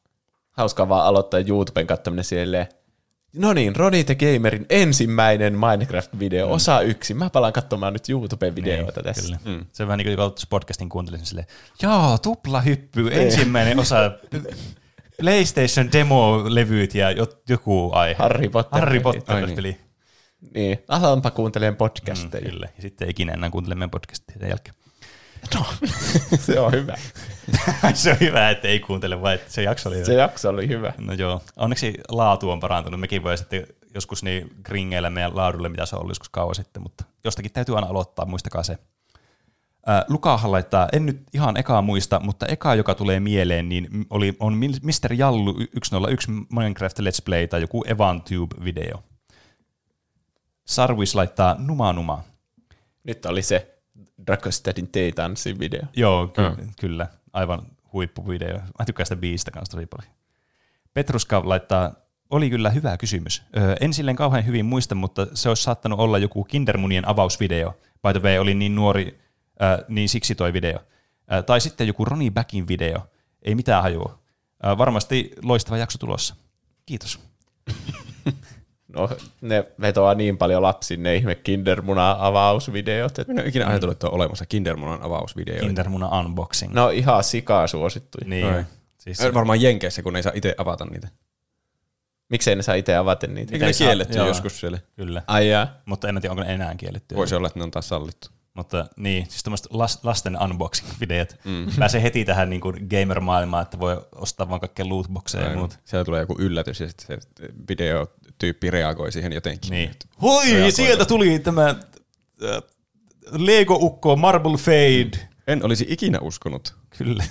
Hauskaa vaan aloittaa YouTuben kattaminen silleen. No niin, Ronny the Gamerin ensimmäinen Minecraft-video, osa 1. Mä palaan katsomaan nyt YouTube-videoita tässä. Kyllä. Se on vähän niin kuin podcastin kuuntelisin silleen, joo, tuplahyppy, ensimmäinen osa, PlayStation-demo-levyt ja joku aihe. Harry Potter-peli. Niin, alaanpa kuuntelemaan podcasteja. Kyllä, ja sitten ikinä enää kuuntelemaan podcastia sen jälkeen. No, se on hyvä. Se on hyvä, että ei kuuntele, vaan että se jakso oli hyvä. No joo, onneksi laatu on parantunut. Mekin voi sitten joskus niin gringeillä meidän laadulle, mitä se on ollut joskus kauan sitten, mutta jostakin täytyy aina aloittaa, muistakaa se. Lukahan laittaa, en nyt ihan ekaa muista, mutta eka, joka tulee mieleen, niin on Mr. Jallu 101 Minecraft Let's Play tai joku EvanTube-video. Sarwis laittaa Numa. Nyt oli se Dragostadin T-tanssin video. Joo, kyllä. Aivan huippuvideo. Mä tykkään sitä biisistä kanssa tosi paljon. Petruska laittaa, oli kyllä hyvä kysymys. En silleen kauhean hyvin muista, mutta se olisi saattanut olla joku Kindermunien avausvideo. By the way, oli niin nuori, niin siksi toi video. Tai sitten joku Ronny Backin video. Ei mitään hajua. Varmasti loistava jakso tulossa. Kiitos. No, ne vetoaa niin paljon lapsiin, ne ihme Kindermunan avausvideot. Minä en ikinä ajatellut, että on olemassa Kindermunan avausvideoita. Kindermunan unboxing. No ihan sikaa suosittuja. Niin. Siis varmaan Jenkeissä, kun ne ei saa itse avata niitä. Miksei ne saa itse avata niitä? Eikö ne kielletty joskus siellä? Kyllä. Mutta en tiedä, onko ne enää kielletty. Voisi olla, että ne on taas sallittu. Mutta niin, siis tämmöiset lasten unboxing-videot. Pääsee heti tähän niin kuin gamer-maailmaan, että voi ostaa vaan kaikkea lootboxeja ja muuta. Siellä tulee joku yllätys ja sitten se videotyyppi reagoi siihen jotenkin. Niin. Hoi, sieltä tuli tämä Lego-ukko Marble Fade. En olisi ikinä uskonut. Kyllä.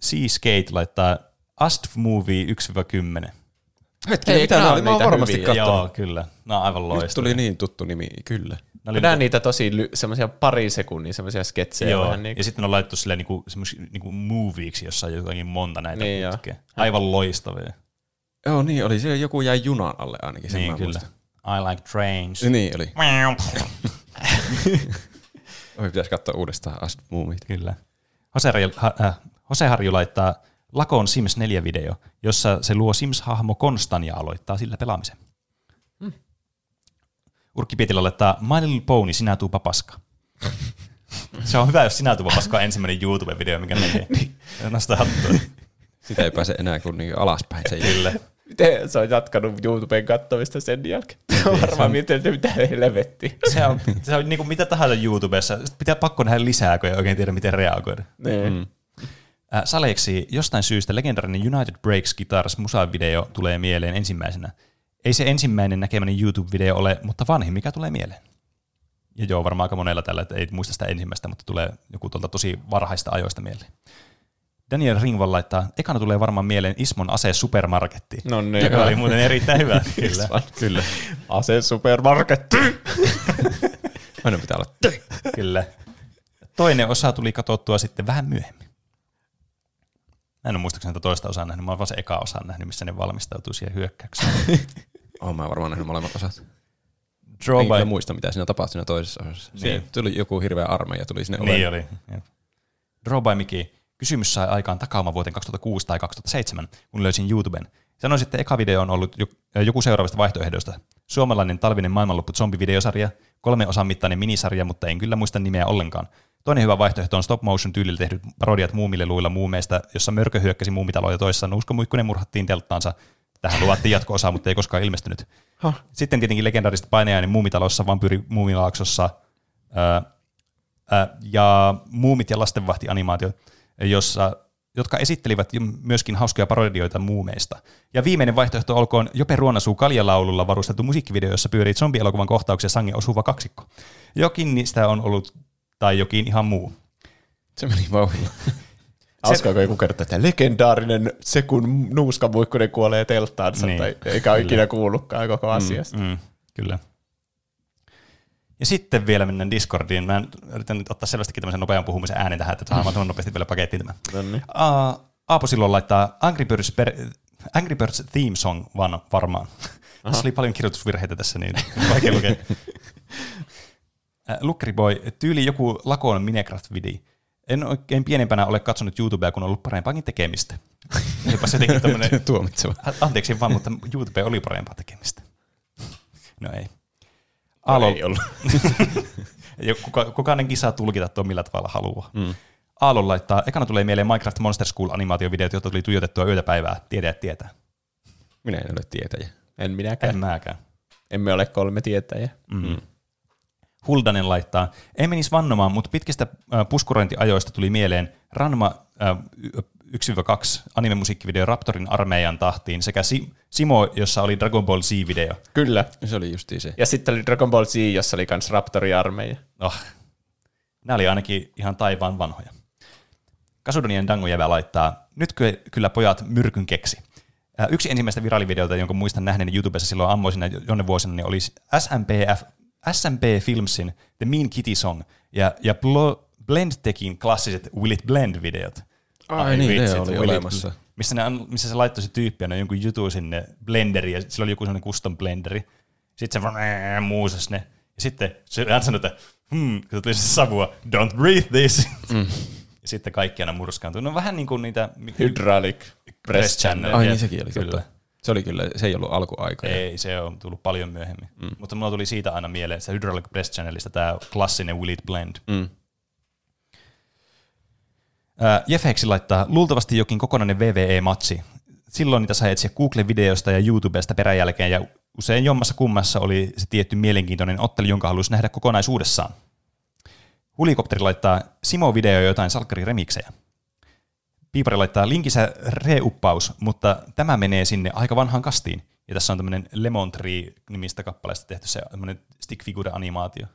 Seascape laittaa Astf Movie 1-10. Hetkinen, mitä nämä oli? Mä oon varmasti katsonut. Joo, kyllä. Nämä on aivan loistavia. Nyt tuli niin tuttu nimi, kyllä. Nähdään niitä tosi semmoisia parin sekunnin semmoisia sketsejä. Joo, vähän niin ja sitten on laittu silleen niinku movieiksi, jossa on jotakin monta näitä putkeja. Aivan loistavia. Joo, niin oli. Siellä joku jäi junan alle ainakin. Niin, kyllä. Muistan. I like trains. Niin oli. Pitäisi katsoa uudestaan Ask Moomit. Kyllä. Hoseharju laittaa lakoon Sims 4-video, jossa se luo Sims-hahmo Konstan ja aloittaa sillä pelaamisen. Mm. Urkki Pietilä laittaa My Little Pony, sinä tuupa paska. Se on hyvä, jos sinä tuupa paska ensimmäinen YouTube-video, mikä näkee. Nostaa hattua. Sitä ei pääse enää kuin alaspäin. Kyllä. Miten se on jatkanut YouTuben kattomista sen jälkeen? Varmaan miettinyt, mitä helvettiä. Se on niin kuin mitä tahansa YouTubessa. Pitää pakko nähdä lisää, kun ei oikein tiedä, miten reagoida. Mm. Saleksi, jostain syystä legendarinen United Breaks Guitars musavideo tulee mieleen ensimmäisenä. Ei se ensimmäinen näkemäni YouTube-video ole, mutta vanhin, mikä tulee mieleen. Ja joo, varmaan aika monella tällä, että ei muista sitä ensimmäistä, mutta tulee joku tuolta tosi varhaista ajoista mieleen. Daniel Ringvall laittaa, ekana tulee varmaan mieleen Ismon Ase Supermarketti. No niin. Joka oli muuten erittäin hyvä. Kyllä. Ase Supermarketti! Aina pitää olla. Kyllä. Toinen osa tuli katsottua sitten vähän myöhemmin. Mä en ole muistaakseni toista osaa nähnyt, mä oon vaan se eka osa nähnyt, missä ne valmistautuu siihen hyökkäykseen. Oon mä varmaan nähnyt molemmat osat. En muista, mitä siinä tapahtui siinä toisessa osassa. Niin. Tuli joku hirveä armeija, tuli sinne olemaan. Niin oli. Ja. Draw by Miki. Kysymys sai aikaan takauma vuoteen 2006 tai 2007, kun löysin YouTuben. Sanoin sitten, eka video on ollut joku seuraavista vaihtoehdoista. Suomalainen talvinen maailmanloppu zombi-videosarja, 3 osan mittainen minisarja, mutta en kyllä muista nimeä ollenkaan. Toinen hyvä vaihtoehto on stop motion tyylillä tehdyt parodiat muumille luilla muumeista, jossa mörkö hyökkäsi muumitaloja toissaan, uskomuikkunen murhattiin telttaansa. Tähän luvattiin jatko-osaa, mutta ei koskaan ilmestynyt. Huh. Sitten tietenkin legendaarista painajainen muumitalossa, vampyyri muumilaaksossa ja muumit ja lastenvahtianimaatiot. Jotka esittelivät myöskin hauskoja parodioita muumeista. Ja viimeinen vaihtoehto olkoon Jope Ruonasuu kaljalaululla varustettu musiikkivideo, jossa pyörii zombielokuvan kohtauksia sangen osuva kaksikko. Jokin niistä on ollut, tai jokin ihan muu. Se meni vauhilla. Hauskaako joku kertoo, että legendaarinen se, kun nuuskamuikkunen kuolee telttaansa, niin, tai eikä ole ikinä kuullutkaan koko asiasta. Kyllä. Ja sitten vielä mennään Discordiin. Mä yritän nyt ottaa selvästikin tämmöisen nopean puhumisen äänen tähän, että saadaan nopeasti vielä pakettiin tämä. Aapo silloin laittaa Angry Birds Theme Song vaan varmaan. Aha. Tässä oli paljon kirjoitusvirheitä tässä, niin vaikea lukea. Lukkeriboy, tyyli joku lakoon Minecraft-video. En oikein pienempänä ole katsonut YouTubea, kun on ollut parempaakin tekemistä. Jopa se jotenkin tämmöinen... Tuomitseva. Anteeksi vaan, mutta YouTube oli parempaa tekemistä. No ei. Kukaan kisa tulkita tuon millä tavalla haluaa. Aallon laittaa, ekana tulee mieleen Minecraft Monster School -animaatiovideot, joita tuli tuijotettua yötä päivää. Tietää. Minä en ole tietäjä. En minäkään. En mäkään. Emme ole 3 tietäjä. Huldanen laittaa, ei menisi vannomaan, mutta pitkistä puskurointiajoista tuli mieleen Ranma 1-2 anime-musiikkivideo Raptorin armeijan tahtiin sekä Simo, jossa oli Dragon Ball Z-video. Kyllä. Se oli justiin se. Ja sitten oli Dragon Ball Z, jossa oli myös Raptorin armeija. Oh. Nämä oli ainakin ihan taivaan vanhoja. Kasudonien Dangojävä laittaa, nyt kyllä pojat myrkyn keksi. Yksi ensimmäistä virallivideota, jonka muistan nähneeni YouTubessa silloin ammoisina jonne vuosina, niin olisi SMP Filmsin The Mean Kitty Song ja Blendtekin klassiset Will It Blend-videot. Ai niin, vitsit, ne oli olemassa. Missä se laittoi se tyyppi aina jonkun jutun sinne blenderiin, ja sillä oli joku sellainen custom blenderi. Sitten se muusasi ne. Ja sitten hän sanoi, että kun tuli se savua, don't breathe this. Ja sitten kaikki aina murskaantui. No vähän niin kuin niitä... Hydraulic Press Channel. Ai niin, sekin oli kyllä. Se oli kyllä, se ei ollut alkuaikoja. Ei, se on tullut paljon myöhemmin. Mutta mulla tuli siitä aina mieleen, että Hydraulic Press Channelista tämä klassinen Will It Blend. Jefeksi laittaa luultavasti jokin kokonainen VVE-matsi. Silloin niitä sai etsiä Google-videosta ja YouTubesta peräjälkeen, ja usein jommassa kummassa oli se tietty mielenkiintoinen ottelu, jonka halusi nähdä kokonaisuudessaan. Hulikopteri laittaa Simo-video jotain salkkariremiksejä. Piipari laittaa linkissä reuppaus, mutta tämä menee sinne aika vanhaan kastiin. Ja tässä on tämmöinen Lemon Tree-nimistä kappaleesta tehty se stick figure-animaatio.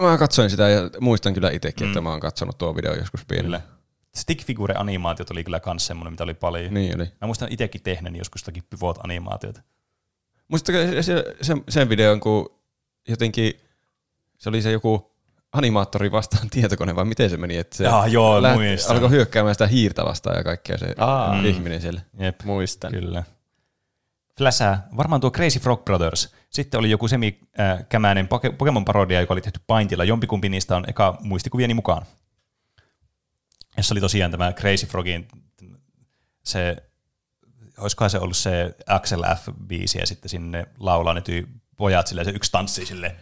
Mä katsoin sitä ja muistan kyllä itsekin, että mä oon katsonut tuo video joskus pienellä. Stick-figure-animaatiot oli kyllä kans semmoinen, mitä oli paljon. Niin oli. Mä muistan itsekin tehneeni joskus sitäkin pivot-animaatiota. Muistatko sen videon, kun jotenkin se oli se joku animaattori vastaan tietokone, vai miten se meni? Että se alkoi hyökkäämään sitä hiirtä vastaan ja kaikkea se ihminen siellä. Jep, muistan. Kyllä. läsää. Varmaan tuo Crazy Frog Brothers. Sitten oli joku semikämäinen Pokemon-parodia, joka oli tehty Paintilla. Jompikumpi niistä on eka muistikuvieni mukaan. Ja se oli tosiaan tämä Crazy Frogin se, olisikohan se ollut se Axel F-biisi, ja sitten sinne laulaa ne pojat silleen, se yksi tanssii silleen,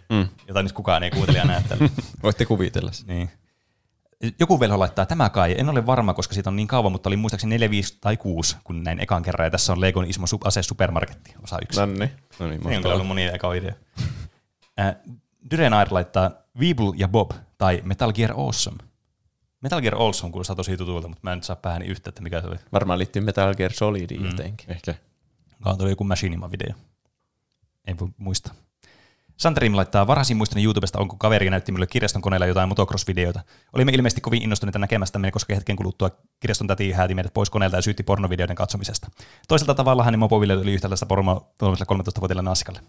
jota nyt kukaan ei kuuntele ja näe tällä. Voitte kuvitella sen. Niin. Joku velho laittaa tämä kai. En ole varma, koska siitä on niin kauan, mutta oli muistaakseni 4, 5 tai 6, kun näin ekan kerran. Ja tässä on Legon Ismo Ase Supermarketti, osa 1. Nonni. Niin on kyllä ollut monia eka idea. Dyrenair laittaa Weeble ja Bob tai Metal Gear Awesome. Metal Gear Awesome kuulostaa tosi tutulta, mutta mä en nyt saa päähäni yhtä, että mikä se oli. Varmaan liittyy Metal Gear Solidiin jotenkin. Ehkä. Kaan tuli joku Machinima-video. En voi muistaa. Santerim laittaa varhaisin muistoni YouTubesta, onko kaveri näytti minulle kirjaston koneella jotain motocross-videoita. Olimme ilmeisesti kovin innostuneita näkemästämme, koska hetken kuluttua kirjaston täti hääti meidät pois koneelta ja syytti pornovideoiden katsomisesta. Toiselta tavalla hänen mopovideot oli yhtä tällaista pornoa 13-vuotiaille naasikalle.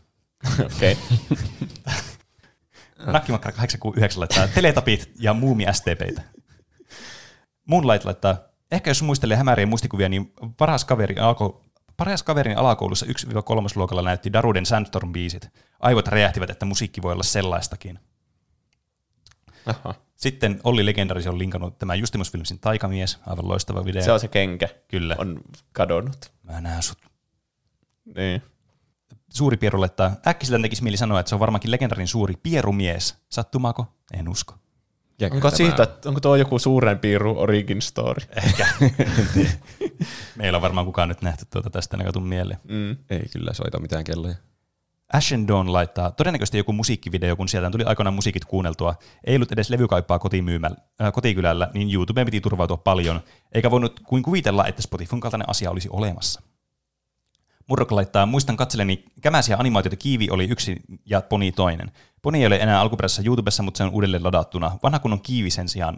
Okei. Nakkimakkara 869 laittaa teletapit ja muumi-STPitä. Moonlight laittaa, ehkä jos muistelee hämärien muistikuvia, niin paras kaverin alakoulussa 1-3. Luokalla näytti Daruden Sandstorm-biisit. Aivot räjähtivät, että musiikki voi olla sellaistakin. Aha. Sitten Olli Legendarisi on linkannut tämän Justimus Filmsin Taikamies, aivan loistava video. Se on se kenkä. Kyllä. On kadonnut. Mä näen sut. Niin. Suuri Pieru laittaa, äkkiseltään tekisi mieli sanoa, että se on varmaankin legendarin suuri Pierumies. Sattumaako? En usko. Onko tuo joku suuren piirun origin story? Ehkä. Meillä on varmaan kukaan nyt nähty tuota tästä näkötun mieleen. Ei kyllä soita mitään kelloja. Ashen Dawn laittaa todennäköisesti joku musiikkivideo, kun sieltä tuli aikoinaan musiikit kuunneltua. Ei ollut edes levykaippaa kotikylällä, niin YouTubeen piti turvautua paljon, eikä voinut kuin kuvitella, että Spotifyn kaltainen asia olisi olemassa. Murrok laittaa, muistan katseleni kämäisiä animaatioita, Kiivi oli yksi ja Poni toinen. Poni ei ole enää alkuperäisessä YouTubessa, mutta se on uudelleen ladattuna. Vanha kun on Kiivi sen sijaan,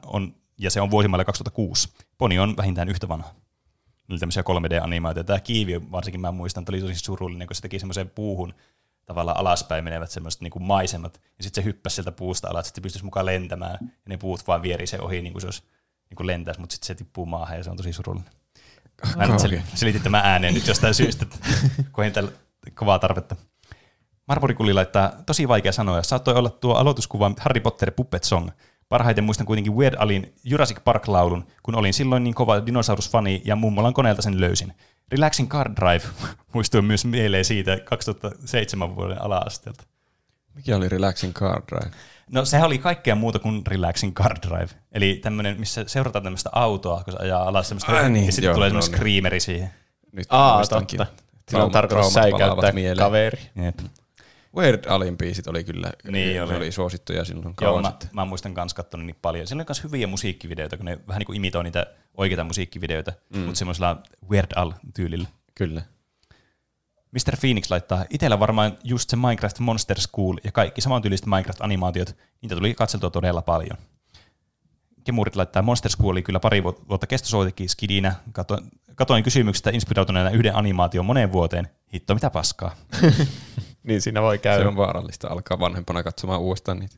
ja se on vuosimailla 2006. Poni on vähintään yhtä vanha. Niillä tämmöisiä 3D-animaatioita. Tämä Kiivi varsinkin mä muistan, oli tosi surullinen, kun se teki semmoiseen puuhun tavallaan alaspäin menevät semmoiset niin kuin maisemat. Ja sitten se hyppäsi sieltä puusta alas, että se pystyisi mukaan lentämään. Ja ne puut vaan vieri se ohi, niin kuin se olisi, niin kuin lentäisi, mutta sitten se tippuu maahan ja se on tosi surullinen. Mä selitin tämän ääneen nyt jostain syystä, kun en täällä kovaa tarvetta. Marmorikulli laittaa, tosi vaikea sanoa, saattoi olla tuo aloituskuva Harry Potter Puppet Song. Parhaiten muistan kuitenkin Weird Alin Jurassic Park-laulun, kun olin silloin niin kova dinosaurusfani ja mummolan koneelta sen löysin. Relaxing Car Drive muistui myös mieleen siitä 2007 vuoden ala-asteelta. Mikä oli Relaxing Car Drive? No sehän oli kaikkea muuta kuin Relaxing Car Drive. Eli tämmönen, missä seurataan tämmöistä autoa, kun se ajaa alas semmoista, niin, ja sitten joo, tulee semmoinen screameri siihen. Nyt muistankin. Sillä on tarkoitus säikäyttää kaveri. Jep. Weird Alin biisit oli kyllä niin, oli suosittuja silloin kauan sitten. Mä muistan kans kattonut niin paljon. Siellä oli kans hyviä musiikkivideoita, kun ne vähän niin kuin imitoi niitä oikeita musiikkivideoita, mutta semmoisella Weird Al-tyylillä. Kyllä. Mr. Phoenix laittaa, itellä varmaan just se Minecraft Monster School ja kaikki samantyyliset Minecraft-animaatiot, niitä tuli katseltua todella paljon. Kemurit laittaa, Monster School oli kyllä pari vuotta kestosoitekin skidinä, katoin kysymyksistä inspiroituneena yhden animaation moneen vuoteen, hitto mitä paskaa. Niin siinä voi käydä. Se on vaarallista, alkaa vanhempana katsomaan uudestaan niitä.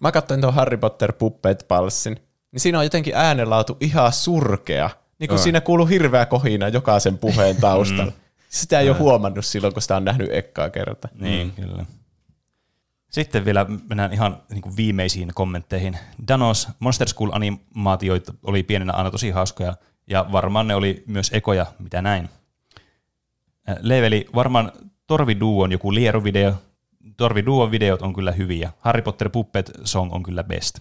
Mä katsoin tuon Harry Potter Puppet-palssin, niin siinä on jotenkin äänenlaatu ihan surkea, niin kuin siinä kuuluu hirveä kohina jokaisen puheen taustalla. Sitä ei ole huomannut silloin, kun sitä on nähnyt ekkaa kertaa. Niin, kyllä. Sitten vielä mennään ihan niin kuin viimeisiin kommentteihin. Danos, Monster School-animaatioita oli pienenä aina tosi hauskoja, ja varmaan ne oli myös ekoja, mitä näin. Leveli, varmaan Torviduon joku Liero-video. Torviduon videot on kyllä hyviä. Harry Potter Puppet Song on kyllä best.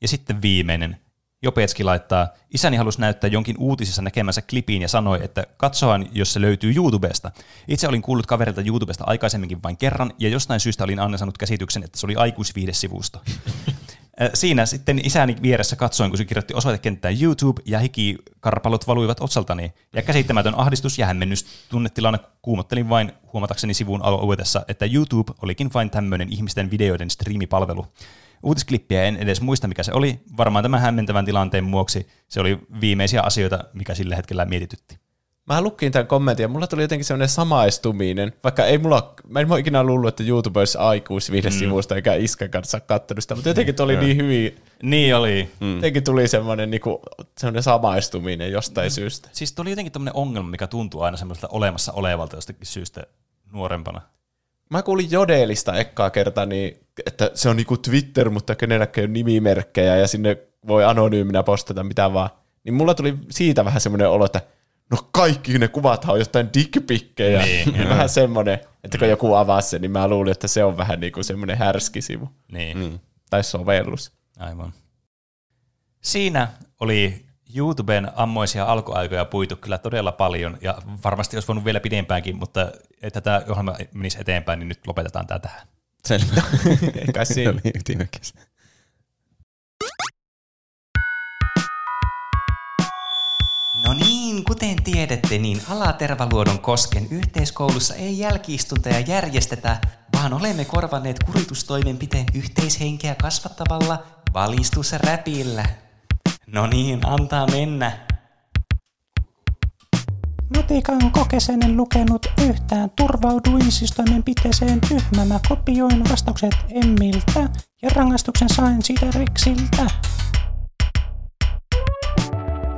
Ja sitten viimeinen. Jopetski laittaa, isäni halusi näyttää jonkin uutisissa näkemänsä klipiin ja sanoi, että katsohan, jos se löytyy YouTubesta. Itse olin kuullut kaverilta YouTubesta aikaisemminkin vain kerran, ja jostain syystä olin aina saanut käsityksen, että se oli aikuisviihdesivusto. Siinä sitten isäni vieressä katsoin, kun se kirjoitti osoitekenttään YouTube, ja hikikarpalot valuivat otsaltani, ja käsittämätön ahdistus ja hämmennys tunnetilana kuumottelin vain huomatakseni sivun aloitessa, että YouTube olikin vain tämmöinen ihmisten videoiden striimipalvelu. Uutisklippiä en edes muista, mikä se oli. Varmaan tämän hämmentävän tilanteen vuoksi se oli viimeisiä asioita, mikä sillä hetkellä mietitytti. Mä lukin tämän kommentin ja mulla tuli jotenkin semmoinen samaistuminen, vaikka ei mulla, mä en ole ikinä luullut, että YouTube olisi aikuisviihdesivusta eikä iskan kanssa katsonut sitä, mutta jotenkin tuli niin hyvin. Niin oli. Jotenkin tuli semmoinen, semmoinen samaistuminen jostain syystä. Siis tuli jotenkin tämmöinen ongelma, mikä tuntuu aina semmoiselta olemassa olevalta jostakin syystä nuorempana. Mä kuulin Jodelista ekkaa kertaa, niin, että se on niinku Twitter, mutta kenelläkään ei ole nimimerkkejä ja sinne voi anonyyminä postata mitä vaan. Niin mulla tuli siitä vähän semmoinen olo, että no kaikki ne kuvathan on jotain dickpikkejä. Niin, vähän semmoinen, että kun joku avaa sen, niin mä luulin, että se on vähän niin kuin semmoinen härskisivu. Niin. Tai sovellus. Aivan. Siinä oli YouTuben ammoisia alkuaikoja puitu kyllä todella paljon, ja varmasti olisi voinut vielä pidempäänkin, mutta että tämä ohjelma menisi eteenpäin, niin nyt lopetetaan tämä tähän. Selvä. Eikä siinä. No niin, kuten tiedätte, niin Alatervaluodon kosken yhteiskoulussa ei jälkiistuntoja järjestetä, vaan olemme korvanneet kuritustoimenpiteen yhteishenkeä kasvattavalla valistusräpillä. No niin, antaa mennä. Matikan kokeisen en lukenut yhtään. Turvauduin siis toimenpiteeseen tyhmä. Mä kopioin vastaukset Emmiltä ja rangaistuksen sain siitä Riksiltä.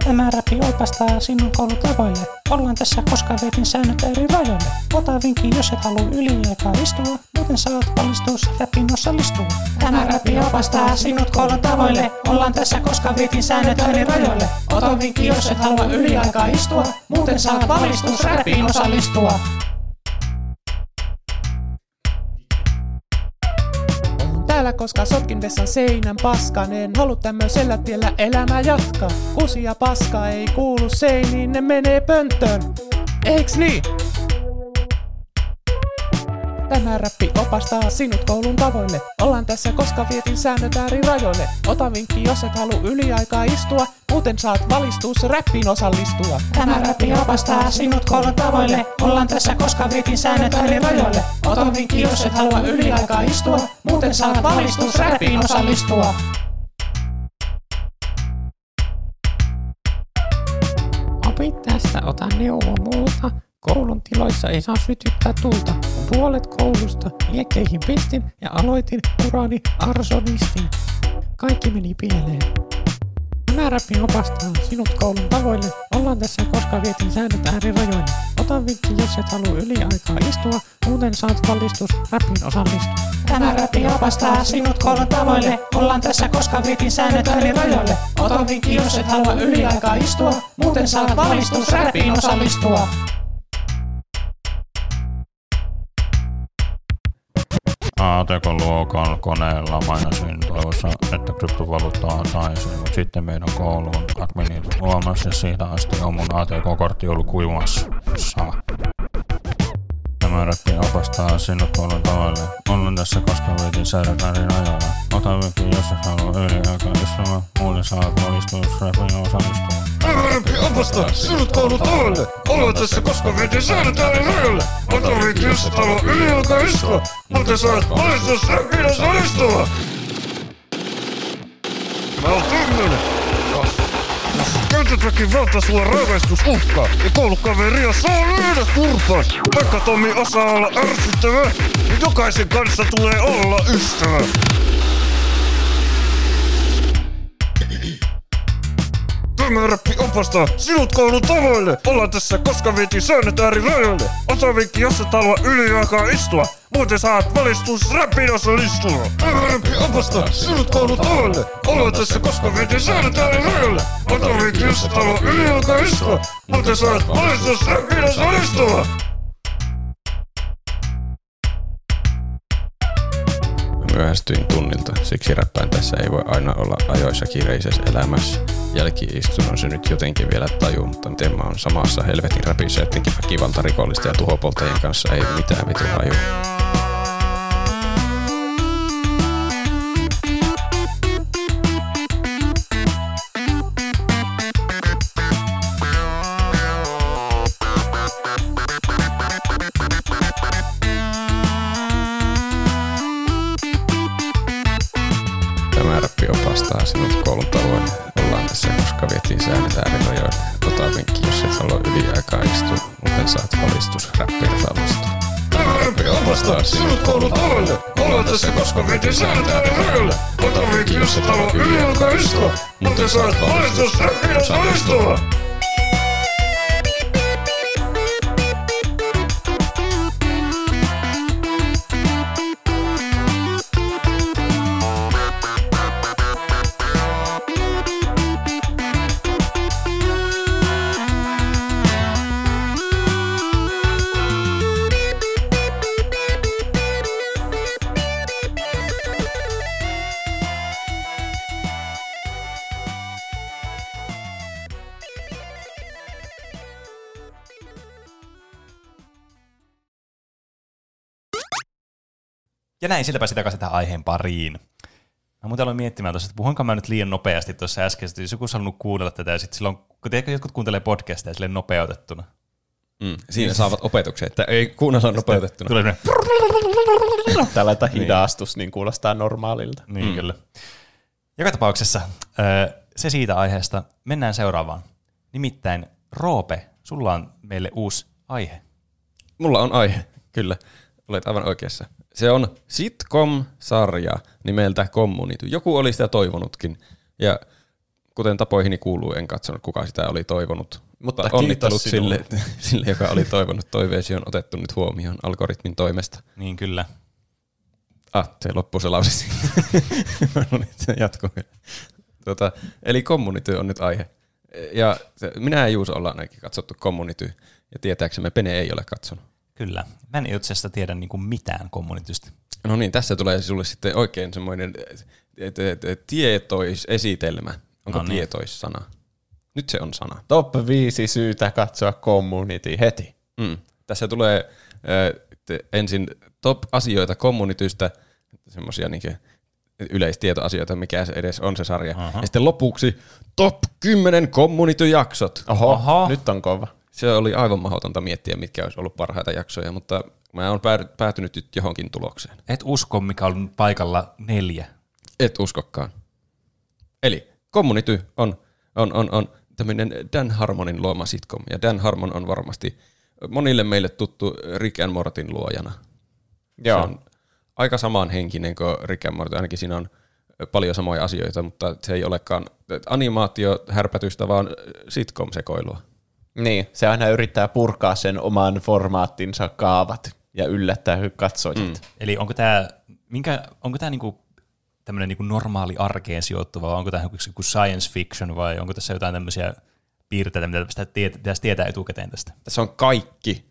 Tämä räppi opastaa sinun koulut lavoille. Ollaan tässä, koska vedin säännöt eri rajoille. Ota vinkin, jos et halua yliaikaa istua. Muuten saat valistusräppiin osallistua. Tämä räppi opastaa sinut koulut tavoille. Ollaan tässä, koska vedin säännöt eri rajoille. Ota vinkin, jos et halua yliaikaa istua. Muuten saat valistusräppiin osallistua. Koska sotkin vessan seinän paskanen, halu tämmöisellä tiellä elämää jatkaa. Kusi ja paska ei kuulu seiniin, ne menee pönttöön. Eiks niin? Tämä räppi opastaa sinut koulun tavoille. Ollaan tässä, koska vietin säännöt äärirajoille. Ota vinkki, jos et halu yliaikaa istua. Muuten saat valistus räppiin osallistua. Tämä räppi opastaa sinut koulun tavoille. Ollaan tässä, koska vietin säännöt äärirajoille. Ota vinkki, jos et halua yliaikaa istua. Muuten saat valistus räppiin osallistua. Opit tästä, ota neuvo multa. Koulun tiloissa ei saa sytyttää tulta. Puolet koulusta liekkeihin pistin ja aloitin urani arsonistin. Kaikki meni pieleen. Mä räppin opastaa sinut koulun tavoille. Ollaan tässä, koska vietin säännöt äärirajoille. Ota vinkki, jos et halua yliaikaa istua. Muuten saat valistus räppin osallistua. Tämä räppi opastaa sinut koulun tavoille. Ollaan tässä, koska vietin säännöt äärirajoille. Ota vinkki, jos et halua yliaikaa istua. Muuten saat valistus räppin osallistua. ATK-luokan koneella mainasin toivossa, että kryptovaluuttaa taisin, mutta sitten meidän kouluun adminit huomasi, ja siitä asti on mun ATK-kortti ollut kuivassa. Tämä räppi opastaa sinut koulun tavoille. Ollaan tässä, koska vietin säädät näiden ajalla. Ota vinkki, jos et halua yliaikaa istua. Muuten saat valistus räppiin osallistua. Tämä räppi opastaa sinut koulun tavoille. Ollaan tässä, koska vietin säädät näiden rajoille. Ota vinkki, jos et halua yliaikaa istua. Muuten saat valistus räppiin osallistua. Mä oon tämmönen. Käytät väkivaltaa, sua rangaistus uhkaa, ja koulukaveria saa lyödä turpaan. Vaikka Tomi osaa olla ärsyttävä, niin jokaisen kanssa tulee olla ystävä. Tämä räppi opastaa sinut koulun tavoille. Ollaan tässä, koska vietin säännöt äärirajoille. Ota vinkki, jos et halua yliaikaa istua. Muuten saat valistus räppiin osallistua. Tämä räppi opastaa sinut koulun tavoille. Ollaan tässä, koska vietin säännöt äärirajoille. Ota vinkki, jos et halua yliaikaa istua. Muuten saat valistus räppiin osallistua. Myöhästyin tunnilta, siksi räppään tässä ei voi aina olla ajoissa kiireisessä elämässä. Jälki-istunnon se nyt jotenkin vielä tajuu, mutta miten mä oon samassa helvetin räpissä jotenkin väkivaltarikollista ja tuhopoltajien kanssa ei mitään vitun haju. Sinut koulun tavoin. Ollaan tässä, koska vietin säännöt äärirajoille. Ota vinkki, jos et halua yliaikaa kaikistuu, muten saat valistus räppiä vastaan. Räppi opastaa sinut koulut alle. Olla tässä, koska veti säätää ne hölle. Ota veti, jos et halua ylijalka istua. Muten saat valistus räppiä valistua. Ja näin siltäpä sitä kanssa tähän aiheen pariin. Mä muuten aloin miettimään tuossa, että puhuinko mä nyt liian nopeasti tuossa äsken, jos joku olisi halunnut kuunnella tätä, ja sitten silloin, kun teekö jotkut kuuntelee podcasteja silleen nopeutettuna. Siinä saavat opetuksia, että ei kuunnella nopeutettuna. Tulee tällainen hidastus, niin kuulostaa normaalilta. Niin kyllä. Joka tapauksessa se siitä aiheesta. Mennään seuraavaan. Nimittäin Roope, sulla on meille uusi aihe. Mulla on aihe, kyllä. Olet aivan oikeassa. Se on sitcom-sarja nimeltä Community. Joku oli sitä toivonutkin. Ja kuten tapoihini kuuluu, en katsonut kuka sitä oli toivonut. Mutta onnittelut sille, joka oli toivonut. Toiveesi on otettu nyt huomioon algoritmin toimesta. Niin kyllä. Se loppuu se lause. No niin, se jatkuu. Eli Community on nyt aihe. Ja minä ja Juuso ollaan ainakin katsottu Community. Ja tietääksemme Pene ei ole katsonut. Kyllä. Mä en itse asiassa tiedä niinku mitään Communitystä. No niin, tässä tulee sulle sitten oikein semmoinen tietoisesitelmä. Onko no niin. Tietoissana? Nyt se on sana. Top 5 syytä katsoa Community heti. Tässä tulee ensin top asioita Communitystä, semmoisia niinku yleistietoasioita, mikä edes on se sarja. Aha. Ja sitten lopuksi top 10 Community-jaksot. Oho. Nyt on kova. Se oli aivan mahdotonta miettiä, mitkä olisi ollut parhaita jaksoja, mutta mä oon päätynyt nyt johonkin tulokseen. Et usko, mikä on paikalla 4. Et uskokaan. Eli Community on tämmöinen Dan Harmonin luoma sitcom, ja Dan Harmon on varmasti monille meille tuttu Rick and Mortin luojana. Joo. Se on aika samanhenkinen kuin Rick and Morty, ainakin siinä on paljon samoja asioita, mutta se ei olekaan animaatiohärpätystä, vaan sitcom-sekoilua. Niin, se aina yrittää purkaa sen oman formaattinsa kaavat ja yllättää katsojat. Eli onko tämä niinku tämmöinen niinku normaali arkeen sijoittuva, vai onko tämä joku science fiction, vai onko tässä jotain tämmöisiä piirteitä, mitä pitäisi tietää etukäteen tästä? Tässä on kaikki.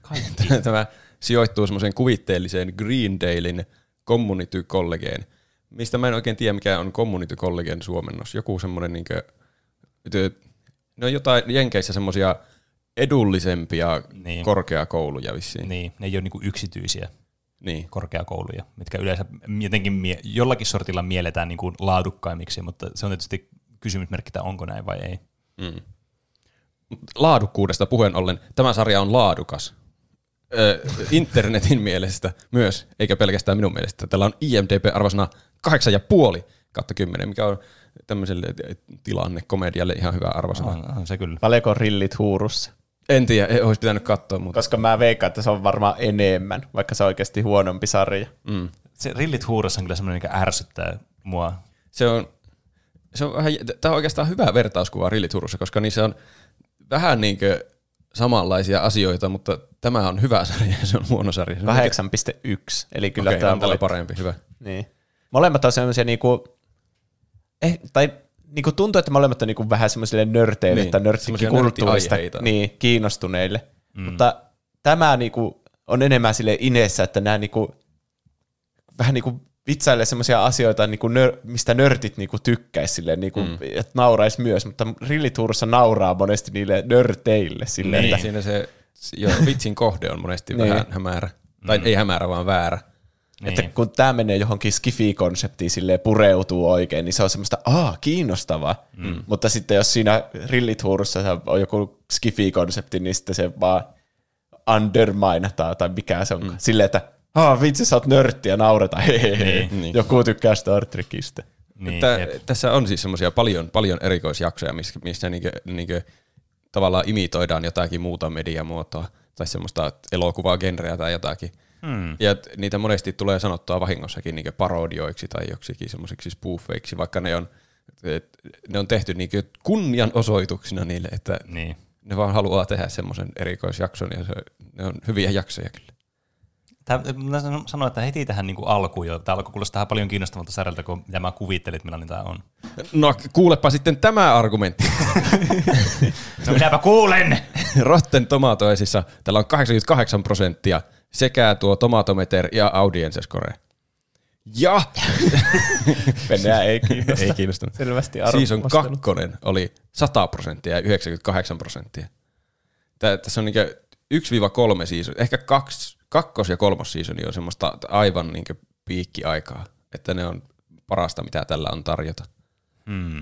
Tämä sijoittuu semmoiseen kuvitteelliseen Greendalen community-kollegeen, mistä mä en oikein tiedä, mikä on community-kollegeen suomennos. Joku semmoinen niinku... Ne on jotain Jenkeissä semmoisia edullisempia korkeakouluja vissiin. Niin, ne ei ole niinku yksityisiä korkeakouluja, mitkä yleensä jotenkin jollakin sortilla mielletään niinku laadukkaimmiksi, mutta se on tietysti kysymysmerkki, onko näin vai ei. Laadukkuudesta puheen ollen, tämä sarja on laadukas. Internetin mielestä myös, eikä pelkästään minun mielestä. Tällä on IMDb-arvosana 8,5/10, mikä on tämmöiselle tilannekomedialle ihan hyvä arvosana. On se kyllä. Paljonko rillit huurussa? En tiedä, olisi pitänyt katsoa. Mutta. Koska mä veikkaan, että se on varmaan enemmän, vaikka se on oikeasti huonompi sarja. Se rillit huurussa on kyllä semmoinen, mikä ärsyttää mua. Tämä on oikeastaan hyvä vertauskuva rillit huurussa, koska niissä on vähän niin kuin samanlaisia asioita, mutta tämä on hyvä sarja ja se on huono sarja. 8,1, eli kyllä okay, tämä on paljon parempi. Hyvä. Niin. Molemmat on semmoisia niinku... tuntuu, että me olemme niinku vähän semmoisille nörteille tai nörttikulttuurista kiinnostuneille. Mutta tämä niinku on enemmän sille inessä, että nämä niinku, vähän niinku vitsailee semmoisia asioita, niinku mistä nörtit niinku tykkäisi, niinku, että nauraisi myös. Mutta Rillituurussa nauraa monesti niille nörteille. Silleen, että siinä vitsin kohde on monesti vähän hämärä. Tai ei hämärä, vaan väärä. Että kun tämä menee johonkin skifi-konseptiin, silleen pureutuu oikein, niin se on semmoista, kiinnostavaa. Mutta sitten jos siinä rillit huurussa on joku skifi-konsepti, niin sitten se vaan underminataan, tai mikä se on. Silleen, että vitsi, sä oot nörtti ja naureta, joku tykkää Star Trekistä. Tässä on siis semmoisia paljon erikoisjaksoja, missä niinkö tavallaan imitoidaan jotakin muuta mediamuotoa tai semmoista elokuvaa, genreä tai jotakin. Hmm. Ja niitä monesti tulee sanottua vahingossakin niin parodioiksi tai joksikin semmoisiksi spoofeiksi, vaikka ne on tehty niin kunnianosoituksina niille, että niin. Ne vaan haluaa tehdä semmoisen erikoisjakson ja ne on hyviä jaksoja kyllä. Mä sanoin, että heti tähän niin kuin alkuun jo. Tämä alkoi kuulostaa paljon kiinnostavalta sarjalta, kun mitä mä kuvittelin, että millainen tämä on. No kuulepa sitten tämä argumentti. No minäpä kuulen! Rotten Tomatoesissa täällä on 88% sekä tuo Tomatometer ja Audience Score. Ja! Venäjä ei kiinnosta. Ei kiinnostanut. Selvästi arvostelu. Season 2 oli 100% ja 98%. Tässä on niinkö 1-3 season, ehkä 2. Kakkos- ja kolmos seasoni on semmoista aivan niin kuin piikkiaikaa, että ne on parasta, mitä tällä on tarjota. Hmm.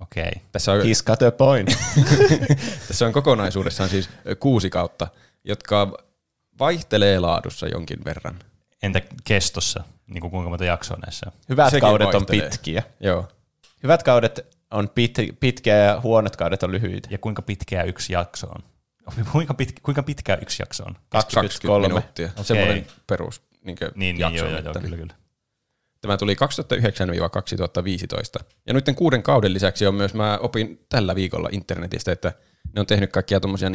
Okei. Okay. Tässä on He's got a point. Tässä on kokonaisuudessaan siis 6 kautta, jotka vaihtelee laadussa jonkin verran. Entä kestossa? Niin kuin kuinka monta jaksoa näissä? Hyvät sekin kaudet vaihtelee. On pitkiä. Joo. Hyvät kaudet on pitkiä ja huonot kaudet on lyhyitä. Ja kuinka pitkä yksi jakso on? Kuinka pitkä yksi jakso on? 23 minuuttia. Okay. Semmoinen perus jakso. Joo, kyllä. Tämä tuli 2009–2015. Ja noiden 6 kauden lisäksi on myös, mä opin tällä viikolla internetistä, että ne on tehnyt kaikkia tommosia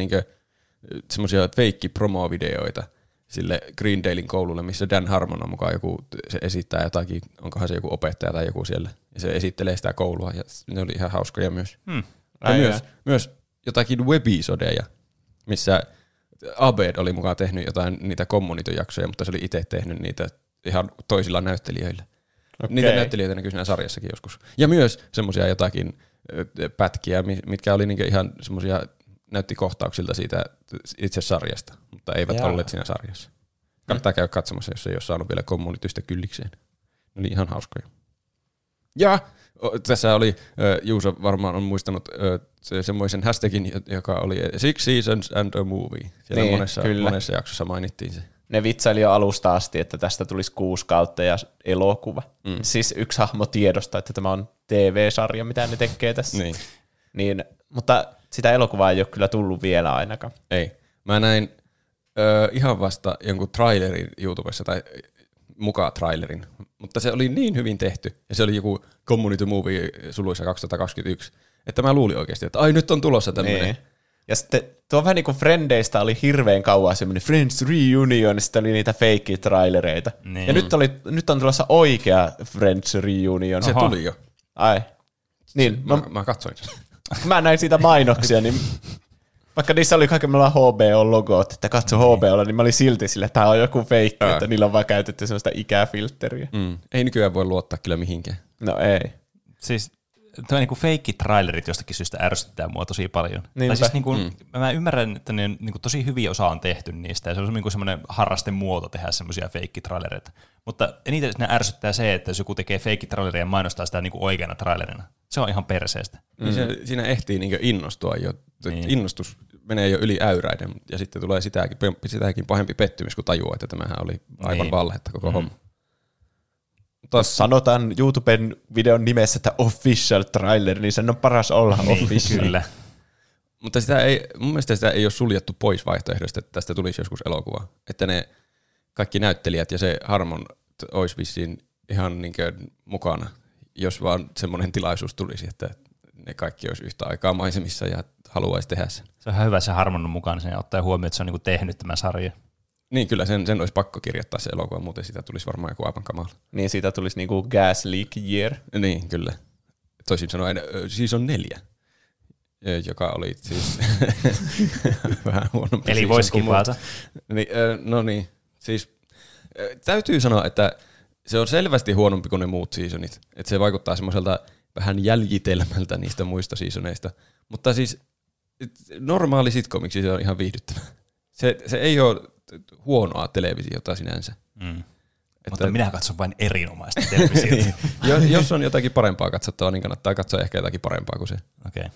semmoisia feikki-promo-videoita sille Greendalen koululle, missä Dan Harmon on mukaan joku, se esittää jotakin, onkohan se joku opettaja tai joku siellä. Ja se esittelee sitä koulua ja ne oli ihan hauskoja myös. Ja myös jotakin webisodeja, missä Abed oli mukaan tehnyt jotain niitä Community-jaksoja, mutta se oli itse tehnyt niitä ihan toisilla näyttelijöillä. Okay. Niitä näyttelijöitä näkyy siinä sarjassakin joskus. Ja myös semmoisia jotakin pätkiä, mitkä oli niinku ihan semmoisia näyttikohtauksilta siitä itse sarjasta, mutta eivät olleet siinä sarjassa. Kannattaa käydä katsomassa, jos ei ole saanut vielä Communitystä kyllikseen. Ne oli ihan hauskoja. Ja tässä oli, Juuso varmaan on muistanut semmoisen hashtagin, joka oli 6 seasons and a movie. Siellä niin, monessa jaksossa mainittiin se. Ne vitsaili jo alusta asti, että tästä tulisi 6 kautta ja elokuva. Mm. Siis yksi hahmo tiedosta, että tämä on TV-sarja, mitä ne tekee tässä. Niin, mutta sitä elokuvaa ei ole kyllä tullut vielä ainakaan. Ei. Mä näin ihan vasta jonkun trailerin YouTubessa tai mukaan trailerin, mutta se oli niin hyvin tehty, ja se oli joku Community Movie suluissa 2021, että mä luulin oikeasti, että ai nyt on tulossa tämmöinen. Niin. Ja sitten tuo vähän niin kuin Frendeistä oli hirveän kauan semmoinen Friends Reunion, ja sitten oli niitä fake-trailereita. Niin. Ja nyt on tulossa oikea Friends Reunion. Se tuli jo. Ai. Niin, mä katsoin sen. Mä näin siitä mainoksia, niin vaikka niissä oli kaikilla HBO-logot, että katso HBOlla, niin mä olin silti sillä, että tämä on joku feikki, että niillä on vaan käytetty sellaista ikäfiltteriä. Mm. Ei nykyään voi luottaa kyllä mihinkään. No ei. Siis tuo niinku feikki-trailerit jostakin syystä ärsyttää mua tosi paljon. Tai siis niinku, mä ymmärrän, että ne, niinku, tosi hyviä osa on tehty niistä, ja se on niinku semmoinen harrastemuoto tehdä semmoisia feikki-trailereita. Mutta eniten ne ärsyttää se, että jos joku tekee feikki-traileria ja mainostaa sitä niinku oikeana trailerina. Se on ihan perseestä. Mm. Siinä ehtii niinku innostua jo. Niin. Innostus menee jo yli äyräiden, ja sitten tulee sitäkin pahempi pettymys, kun tajuaa, että tämähän oli aivan valhetta koko homma. Sanotaan YouTuben videon nimessä, että official trailer, niin sen on paras olla official. Kyllä. Mutta mun mielestä sitä ei ole suljettu pois vaihtoehdosta, että tästä tulisi joskus elokuva. Että ne kaikki näyttelijät ja se Harmon olisi vissiin ihan niin kuin mukana, jos vaan semmoinen tilaisuus tulisi, että ne kaikki olisi yhtä aikaa maisemissa ja haluaisi tehdä sen. Se on ihan hyvä se Harmon mukaan sen ottaa huomioon, että se on niinku tehnyt tämän sarjan. Niin kyllä, sen olisi pakko kirjoittaa se elokuva, muuten siitä tulisi varmaan joku aivan kamala. Niin siitä tulisi niinku Gas Leak Year. Niin kyllä. Toisin sanoen season 4, joka oli siis vähän huonompi. Eli voisi kipata. Siis täytyy sanoa, että se on selvästi huonompi kuin ne muut seasonit. Että se vaikuttaa semmoiselta vähän jäljitelmältä niistä muista seasoneista. Mutta siis normaali sitcomiksi se on ihan viihdyttävä. Se ei ole huonoa televisiota sinänsä. Mm. Mutta minä katson vain erinomaista televisiota. Jos on jotakin parempaa katsottavaa, niin kannattaa katsoa ehkä jotakin parempaa kuin se. Okay.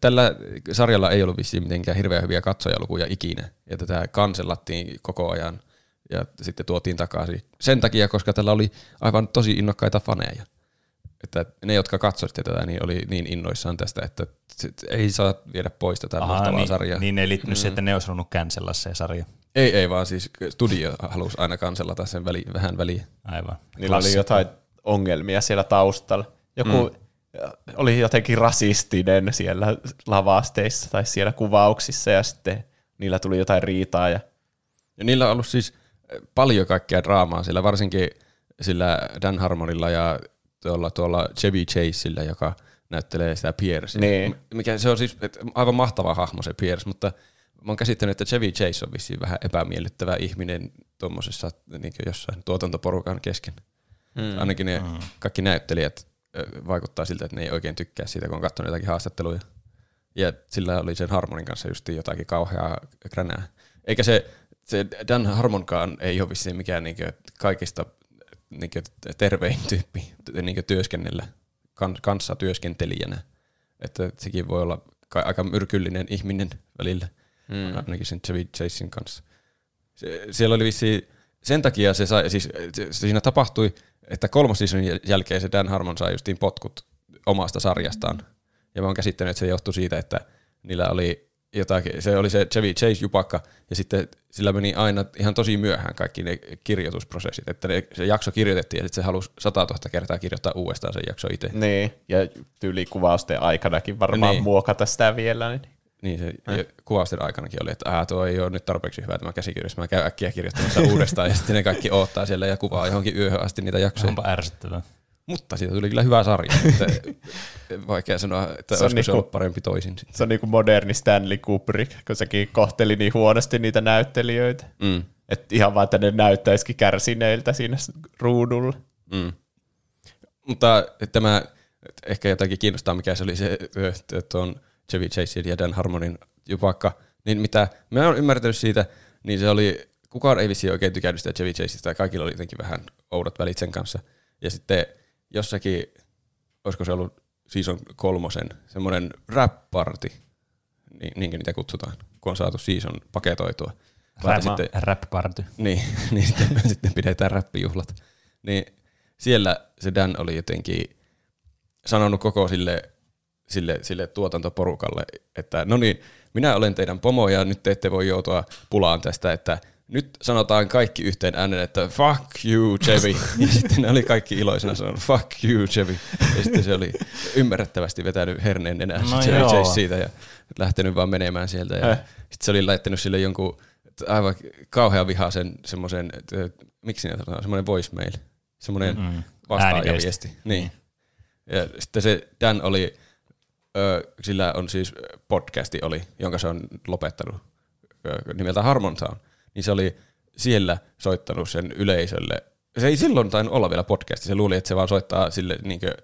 Tällä sarjalla ei ollut vissiin mitenkään hirveän hyviä katsojalukuja ikinä. Ja tätä kansellattiin koko ajan ja sitten tuotiin takaisin. Sen takia, koska tällä oli aivan tosi innokkaita faneja. että ne, jotka katsoivat tätä, niin oli niin innoissaan tästä, että ei saa viedä pois tätä mahtavaa sarjaa. Niin ei liittynyt siihen, että ne olisi ruvunut cancella se sarja. Ei vaan siis studio halusi aina cancellata sen vähän väliin. Aivan. Niillä oli jotain ongelmia siellä taustalla. Joku oli jotenkin rasistinen siellä lavasteissa tai siellä kuvauksissa ja sitten niillä tuli jotain riitaa. Ja niillä on ollut siis paljon kaikkea draamaa siellä, varsinkin sillä Dan Harmonilla ja tuolla Chevy Chaseillä, joka näyttelee sitä Piercea. Niin. Mikä se on siis aivan mahtava hahmo se Pierce, mutta mä oon käsittänyt, että Chevy Chase on vissiin vähän epämiellyttävä ihminen tuommoisessa niin jossain tuotantoporukan kesken. Ainakin ne kaikki näyttelijät vaikuttaa siltä, että ne ei oikein tykkää siitä, kun on katsonut jotakin haastatteluja. Ja sillä oli sen Harmonin kanssa just jotakin kauheaa kränää. Eikä se Dan Harmonkaan ei ole vissiin mikään niin kaikista niin tervein tyyppi niin työskennellä kanssa työskentelijänä. Että sekin voi olla aika myrkyllinen ihminen välillä. Ainakin sen Chevy Chasen kanssa. Siellä oli vissiin, sen takia se sai, siis siinä tapahtui, että 3. seasonin jälkeen se Dan Harmon sai justiin potkut omasta sarjastaan. Ja mä oon käsittänyt, että se johtui siitä, että niillä oli jotakin, se oli se Chevy Chase -jupakka, ja sitten sillä meni aina ihan tosi myöhään kaikki ne kirjoitusprosessit, että se jakso kirjoitettiin, ja sitten se halusi 100 000 kertaa kirjoittaa uudestaan sen jakso itse. Niin, ja tyylikuvausten aikanakin varmaan niin muokata sitä vielä, niin. Niin, se kuvausten aikanakin oli, että tuo ei ole nyt tarpeeksi hyvä tämä käsikirjoitus, mä käyn äkkiä kirjoittamassa uudestaan, ja sitten ne kaikki odottaa siellä ja kuvaa johonkin yöhön asti niitä jaksoja. Onpa ärsyttävää. Mutta siitä tuli kyllä hyvä sarja, että vaikea sanoa, että se on niinku, se ollut parempi toisin. Sitten. Se on niin kuin moderni Stanley Kubrick, kun sekin kohteli niin huonosti niitä näyttelijöitä, että ihan vaan, että ne näyttäisikin kärsineiltä siinä ruudulla. Mutta tämä ehkä jotakin kiinnostaa, mikä se oli se, että on Chevy Chase ja Dan Harmonin jupakka, niin mitä mä oon ymmärtänyt siitä, niin se oli, kukaan ei vissiin oikein tykännyt sitä Chevy Chaseista, ja kaikilla oli jotenkin vähän oudot välit sen kanssa. Ja sitten jossakin, olisiko se ollut season 3, semmoinen rap-party, niin kuin niitä kutsutaan, kun on saatu season paketoitua. Rap-party. Niin sitten pidetään rappijuhlat. Niin siellä se Dan oli jotenkin sanonut koko sille tuotantoporukalle, että no niin, minä olen teidän pomo ja nyt te ette voi joutua pulaan tästä, että nyt sanotaan kaikki yhteen äänen, että fuck you, Chevy. Ja sitten ne oli kaikki iloisena sanonut fuck you, Chevy. Ja sitten se oli ymmärrettävästi vetänyt herneen enää Chevy Chase siitä ja lähtenyt vaan menemään sieltä. Ja sitten se oli laittanut sille jonkun aivan kauhean vihaisen semmoisen, miksi ne sanotaan, semmoinen voicemail, semmoinen vastaajaviesti. Niin. Ja sitten se Dan oli, sillä on siis podcasti oli, jonka se on lopettanut nimeltä Harmon Town. Niin se oli siellä soittanut sen yleisölle. Se ei silloin tainnut olla vielä podcasti, se luuli, että se vaan soittaa sille niinkö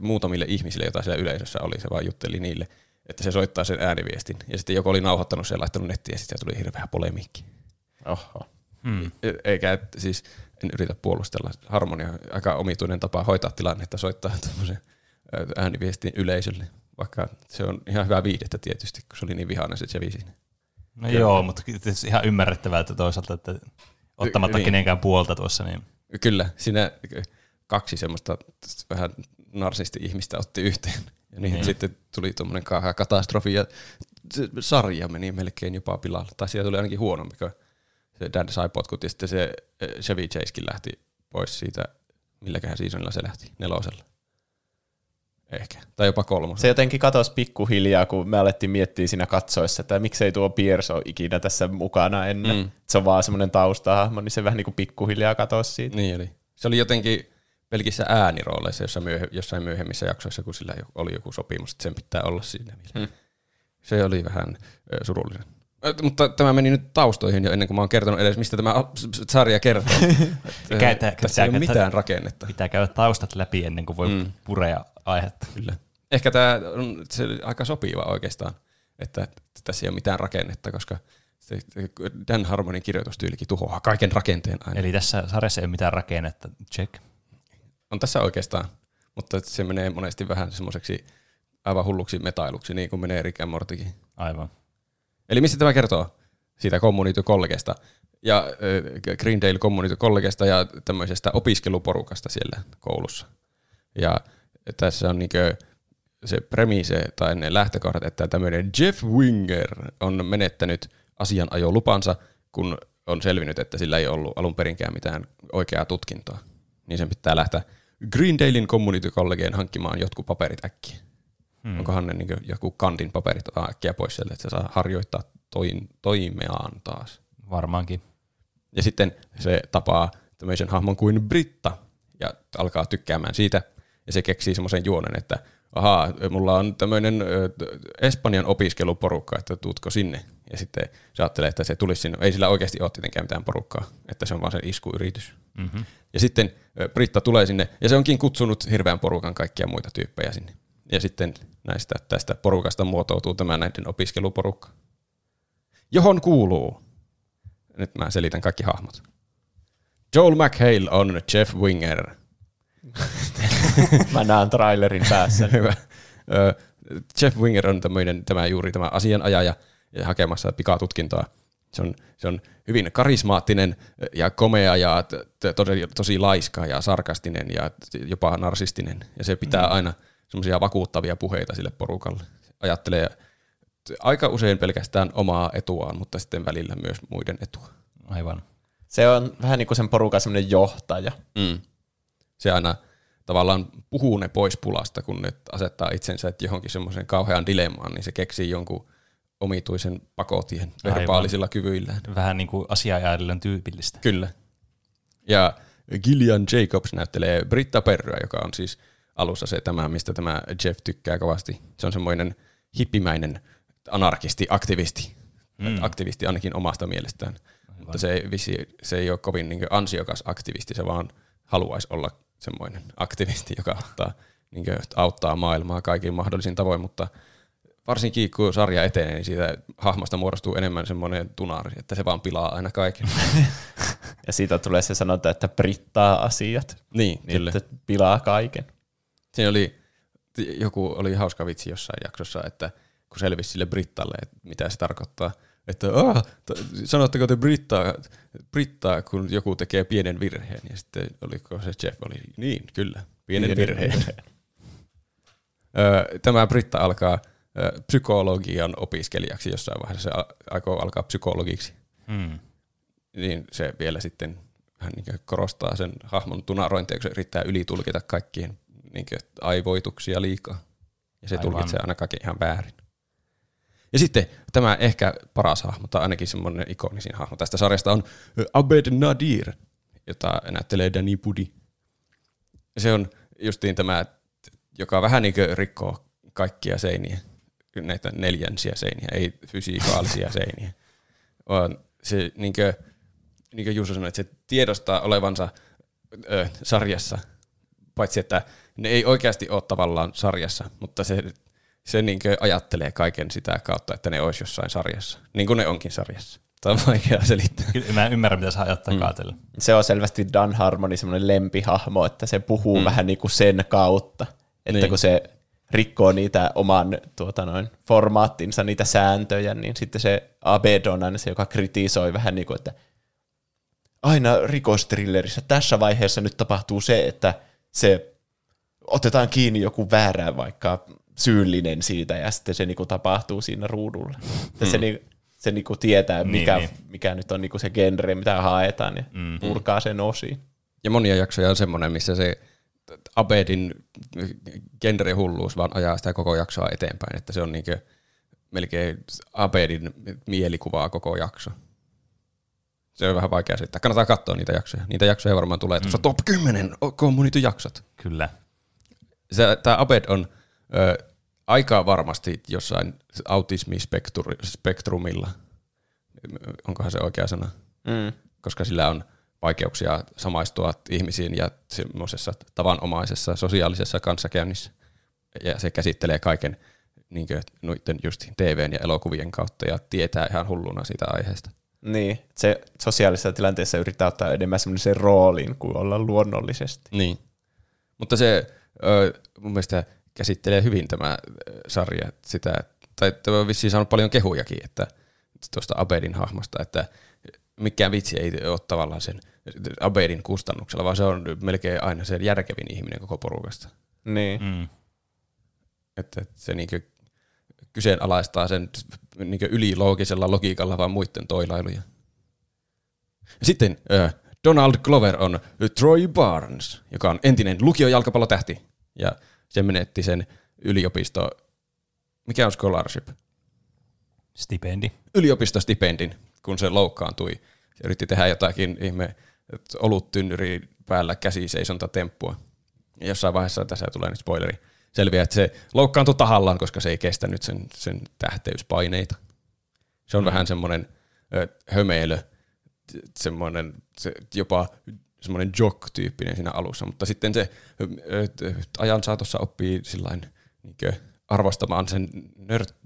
muutamille ihmisille, joita siellä yleisössä oli, se vaan jutteli niille, että se soittaa sen ääniviestin. Ja sitten joku oli nauhoittanut sen ja laittanut nettiin, ja sitten tuli hirveä polemiikki. Oho. Eikä, siis en yritä puolustella. Harmonia aika omituinen tapa hoitaa tilannetta, soittaa tämmöisen ääniviestin yleisölle, vaikka se on ihan hyvä viihdettä tietysti, kun se oli niin vihainen se Chevy siinä. No kyllä. Joo, mutta ihan ymmärrettävää, että toisaalta, että ottamatta niin kenenkään puolta tuossa. Niin. Kyllä, siinä 2 semmoista vähän narsisti-ihmistä otti yhteen. Ja niin. Sitten tuli tuommoinen katastrofi ja sarja meni melkein jopa pilalle. Tai siellä tuli ainakin huonompi, kun se Dan sai potkut ja sitten se Chevy Chasekin lähti pois siitä, milläköhän seasonilla se lähti, nelosella. Ehkä. Tai jopa 3. Se jotenkin katosi pikkuhiljaa, kun me alettiin miettiä siinä katsoessa, että miksei tuo Pierce ole ikinä tässä mukana ennen. Se on vaan semmoinen taustahahmo, niin se vähän niin kuin pikkuhiljaa katosi siitä. Niin oli. Se oli jotenkin pelkissä äänirooleissa jossain myöhemmissä jaksoissa, kun sillä oli joku sopimus, että sen pitää olla siinä. Se oli vähän surullinen. Mutta tämä meni nyt taustoihin jo ennen kuin mä oon kertonut edes, mistä tämä sarja kertoo. Tässä ei ole mitään rakennetta. Pitää käydä taustat läpi ennen kuin voi purea aihetta. Kyllä. Ehkä tämä on aika sopiva oikeastaan, että tässä ei ole mitään rakennetta, koska Dan Harmonin kirjoitustyylikin tuhoaa kaiken rakenteen aina. Eli tässä sarjassa ei ole mitään rakennetta, check. On tässä oikeastaan, mutta se menee monesti vähän semmoiseksi aivan hulluksi metailuksi, niin kuin menee Rick and Mortykin. Aivan. Eli mistä tämä kertoo? Siitä Community Collegesta ja Greendale Community Collegesta ja tämmöisestä opiskeluporukasta siellä koulussa. Ja tässä on niinku se premise tai ne lähtökohdat, että tämmöinen Jeff Winger on menettänyt asianajolupansa, kun on selvinnyt, että sillä ei ollut alun perinkään mitään oikeaa tutkintoa. Niin sen pitää lähteä Greendalen Community Collegeen hankkimaan jotkut paperit äkkiä. Hmm. Onkohan ne niin joku kandin paperit otetaan äkkiä pois sieltä, että se saa harjoittaa toimeaan taas. Varmaankin. Ja sitten se tapaa tämmöisen hahmon kuin Britta ja alkaa tykkäämään siitä. Ja se keksii semmoisen juonen, että ahaa, mulla on tämmöinen Espanjan opiskeluporukka, että tuutko sinne. Ja sitten se ajattelee, että se tulisi sinne. Ei sillä oikeasti ole tietenkään mitään porukkaa, että se on vaan sen iskuyritys. Mm-hmm. Ja sitten Britta tulee sinne, ja se onkin kutsunut hirveän porukan kaikkia muita tyyppejä sinne. Ja sitten näistä tästä porukasta muotoutuu tämä näiden opiskeluporukka, johon kuuluu, nyt mä selitän kaikki hahmot. Joel McHale on Jeff Winger. Mä näen trailerin päässä. Hyvä. Jeff Winger on tämä juuri tämä asianajaja ja hakemassa pikatutkintaa. Se on hyvin karismaattinen ja komea ja tosi laiska ja sarkastinen ja jopa narsistinen. Ja se pitää aina semmoisia vakuuttavia puheita sille porukalle. Ajattelee aika usein pelkästään omaa etuaan, mutta sitten välillä myös muiden etua. Aivan. Se on vähän niin kuin sen porukan semmoinen johtaja. Mm. Se aina tavallaan puhuu ne pois pulasta, kun ne asettaa itsensä johonkin semmoisen kauhean dilemmaan, niin se keksii jonkun omituisen pakotien verbaalisilla kyvyillään. Vähän niin kuin asiaajalla on tyypillistä. Kyllä. Ja Gillian Jacobs näyttelee Britta Perryä, joka on siis alussa se tämä, mistä tämä Jeff tykkää kovasti. Se on semmoinen hippimäinen anarkisti, aktivisti. Aktivisti ainakin omasta mielestään. Aivan. Mutta se ei ole kovin niin kuin ansiokas aktivisti, se vaan haluaisi olla semmoinen aktivisti, joka auttaa maailmaa kaikin mahdollisin tavoin, mutta varsinkin kun sarja etenee, niin siitä hahmosta muodostuu enemmän semmoinen tunari, että se vaan pilaa aina kaiken. Ja siitä tulee se sanonta, että brittaa asiat, niin, että pilaa kaiken. Siinä oli hauska vitsi jossain jaksossa, että kun selvisi sille Brittalle, että mitä se tarkoittaa, että sanotteko te Brittaa, kun joku tekee pienen virheen, ja sitten oliko se Jeff, niin kyllä, pienen virheen. Tämä Britta alkaa psykologian opiskelijaksi jossain vaiheessa, se aikoo alkaa psykologiksi, niin se vielä sitten hän niin korostaa sen hahmon tunarointia, kun se yrittää ylitulkita kaikkien niin aivoituksia liikaa, ja se tulkitsee aina kaiken ihan väärin. Ja sitten tämä ehkä paras hahmo, tai ainakin semmoinen ikonisin hahmo tästä sarjasta on Abed Nadir, jota näyttelee Danny Pudi. Se on justiin tämä, joka vähän niin kuin rikkoo kaikkia seiniä, näitä neljänsiä seiniä, ei fysikaalisia seiniä. Se niin kuin Juuso sanoi, että se tiedostaa olevansa sarjassa, paitsi että ne ei oikeasti ole tavallaan sarjassa, mutta se niin kuin ajattelee kaiken sitä kautta, että ne olisi jossain sarjassa, niin kuin ne onkin sarjassa. Tämä on vaikea selittää. Kyllä, mä en ymmärrä, mitä se ajattaa kaatella. Se on selvästi Dan Harmonin semmoinen lempihahmo, että se puhuu vähän niin kuin sen kautta, että niin. Kun se rikkoo niitä oman formaattinsa, niitä sääntöjä, niin sitten se Abed on aina se, joka kritisoi vähän niin kuin, että aina rikostrillerissä tässä vaiheessa nyt tapahtuu se, että se otetaan kiinni joku väärä vaikka syyllinen siitä, ja sitten se niinku tapahtuu siinä ruudulla. Se niinku tietää, mikä nyt on niinku se genre, mitä haetaan, ja purkaa sen osiin. Ja monia jaksoja on semmoinen, missä se Abedin genrehulluus vaan ajaa sitä koko jaksoa eteenpäin, että se on niinku melkein Abedin mielikuvaa koko jakso. Se on vähän vaikea selittää. Kannattaa katsoa niitä jaksoja. Niitä jaksoja varmaan tulee tuossa top 10 Community-jaksot. Kyllä. Tämä Abed on aika varmasti jossain autismispektrumilla, onkohan se oikea sana, koska sillä on vaikeuksia samaistua ihmisiin ja semmoisessa tavanomaisessa sosiaalisessa kanssakäynnissä. Ja se käsittelee kaiken niin kuin, noiden just TV:n ja elokuvien kautta ja tietää ihan hulluna siitä aiheesta. Niin, se sosiaalisessa tilanteessa yrittää ottaa enemmän semmoisen roolin kuin olla luonnollisesti. Niin, mutta se mun mielestä käsittelee hyvin tämä sarja sitä, tai tämä on vissiin saanut paljon kehujakin, että tuosta Abedin hahmosta, että mikään vitsi ei ole tavallaan sen Abedin kustannuksella, vaan se on melkein aina se järkevin ihminen koko porukasta. Niin. Mm. Että se niinku kyseenalaistaa sen niinku yliloogisella logiikalla vaan muiden toilailuja. Sitten Donald Glover on Troy Barnes, joka on entinen lukiojalkapallotähti. Ja se menetti sen yliopisto... Mikä on scholarship? Stipendi. Yliopistostipendin, kun se loukkaantui. Se yritti tehdä jotakin ihme oluttynnyri päällä käsiseisontatemppua. Jossain vaiheessa, tässä tulee nyt spoileri, selviää, että se loukkaantui tahallaan, koska se ei kestänyt sen tähteyspaineita. Se on vähän semmoinen hömeilö, semmoinen se jopa semmoinen jock-tyyppinen siinä alussa, mutta sitten se ajan saatossa oppii sillain niinkö arvostamaan sen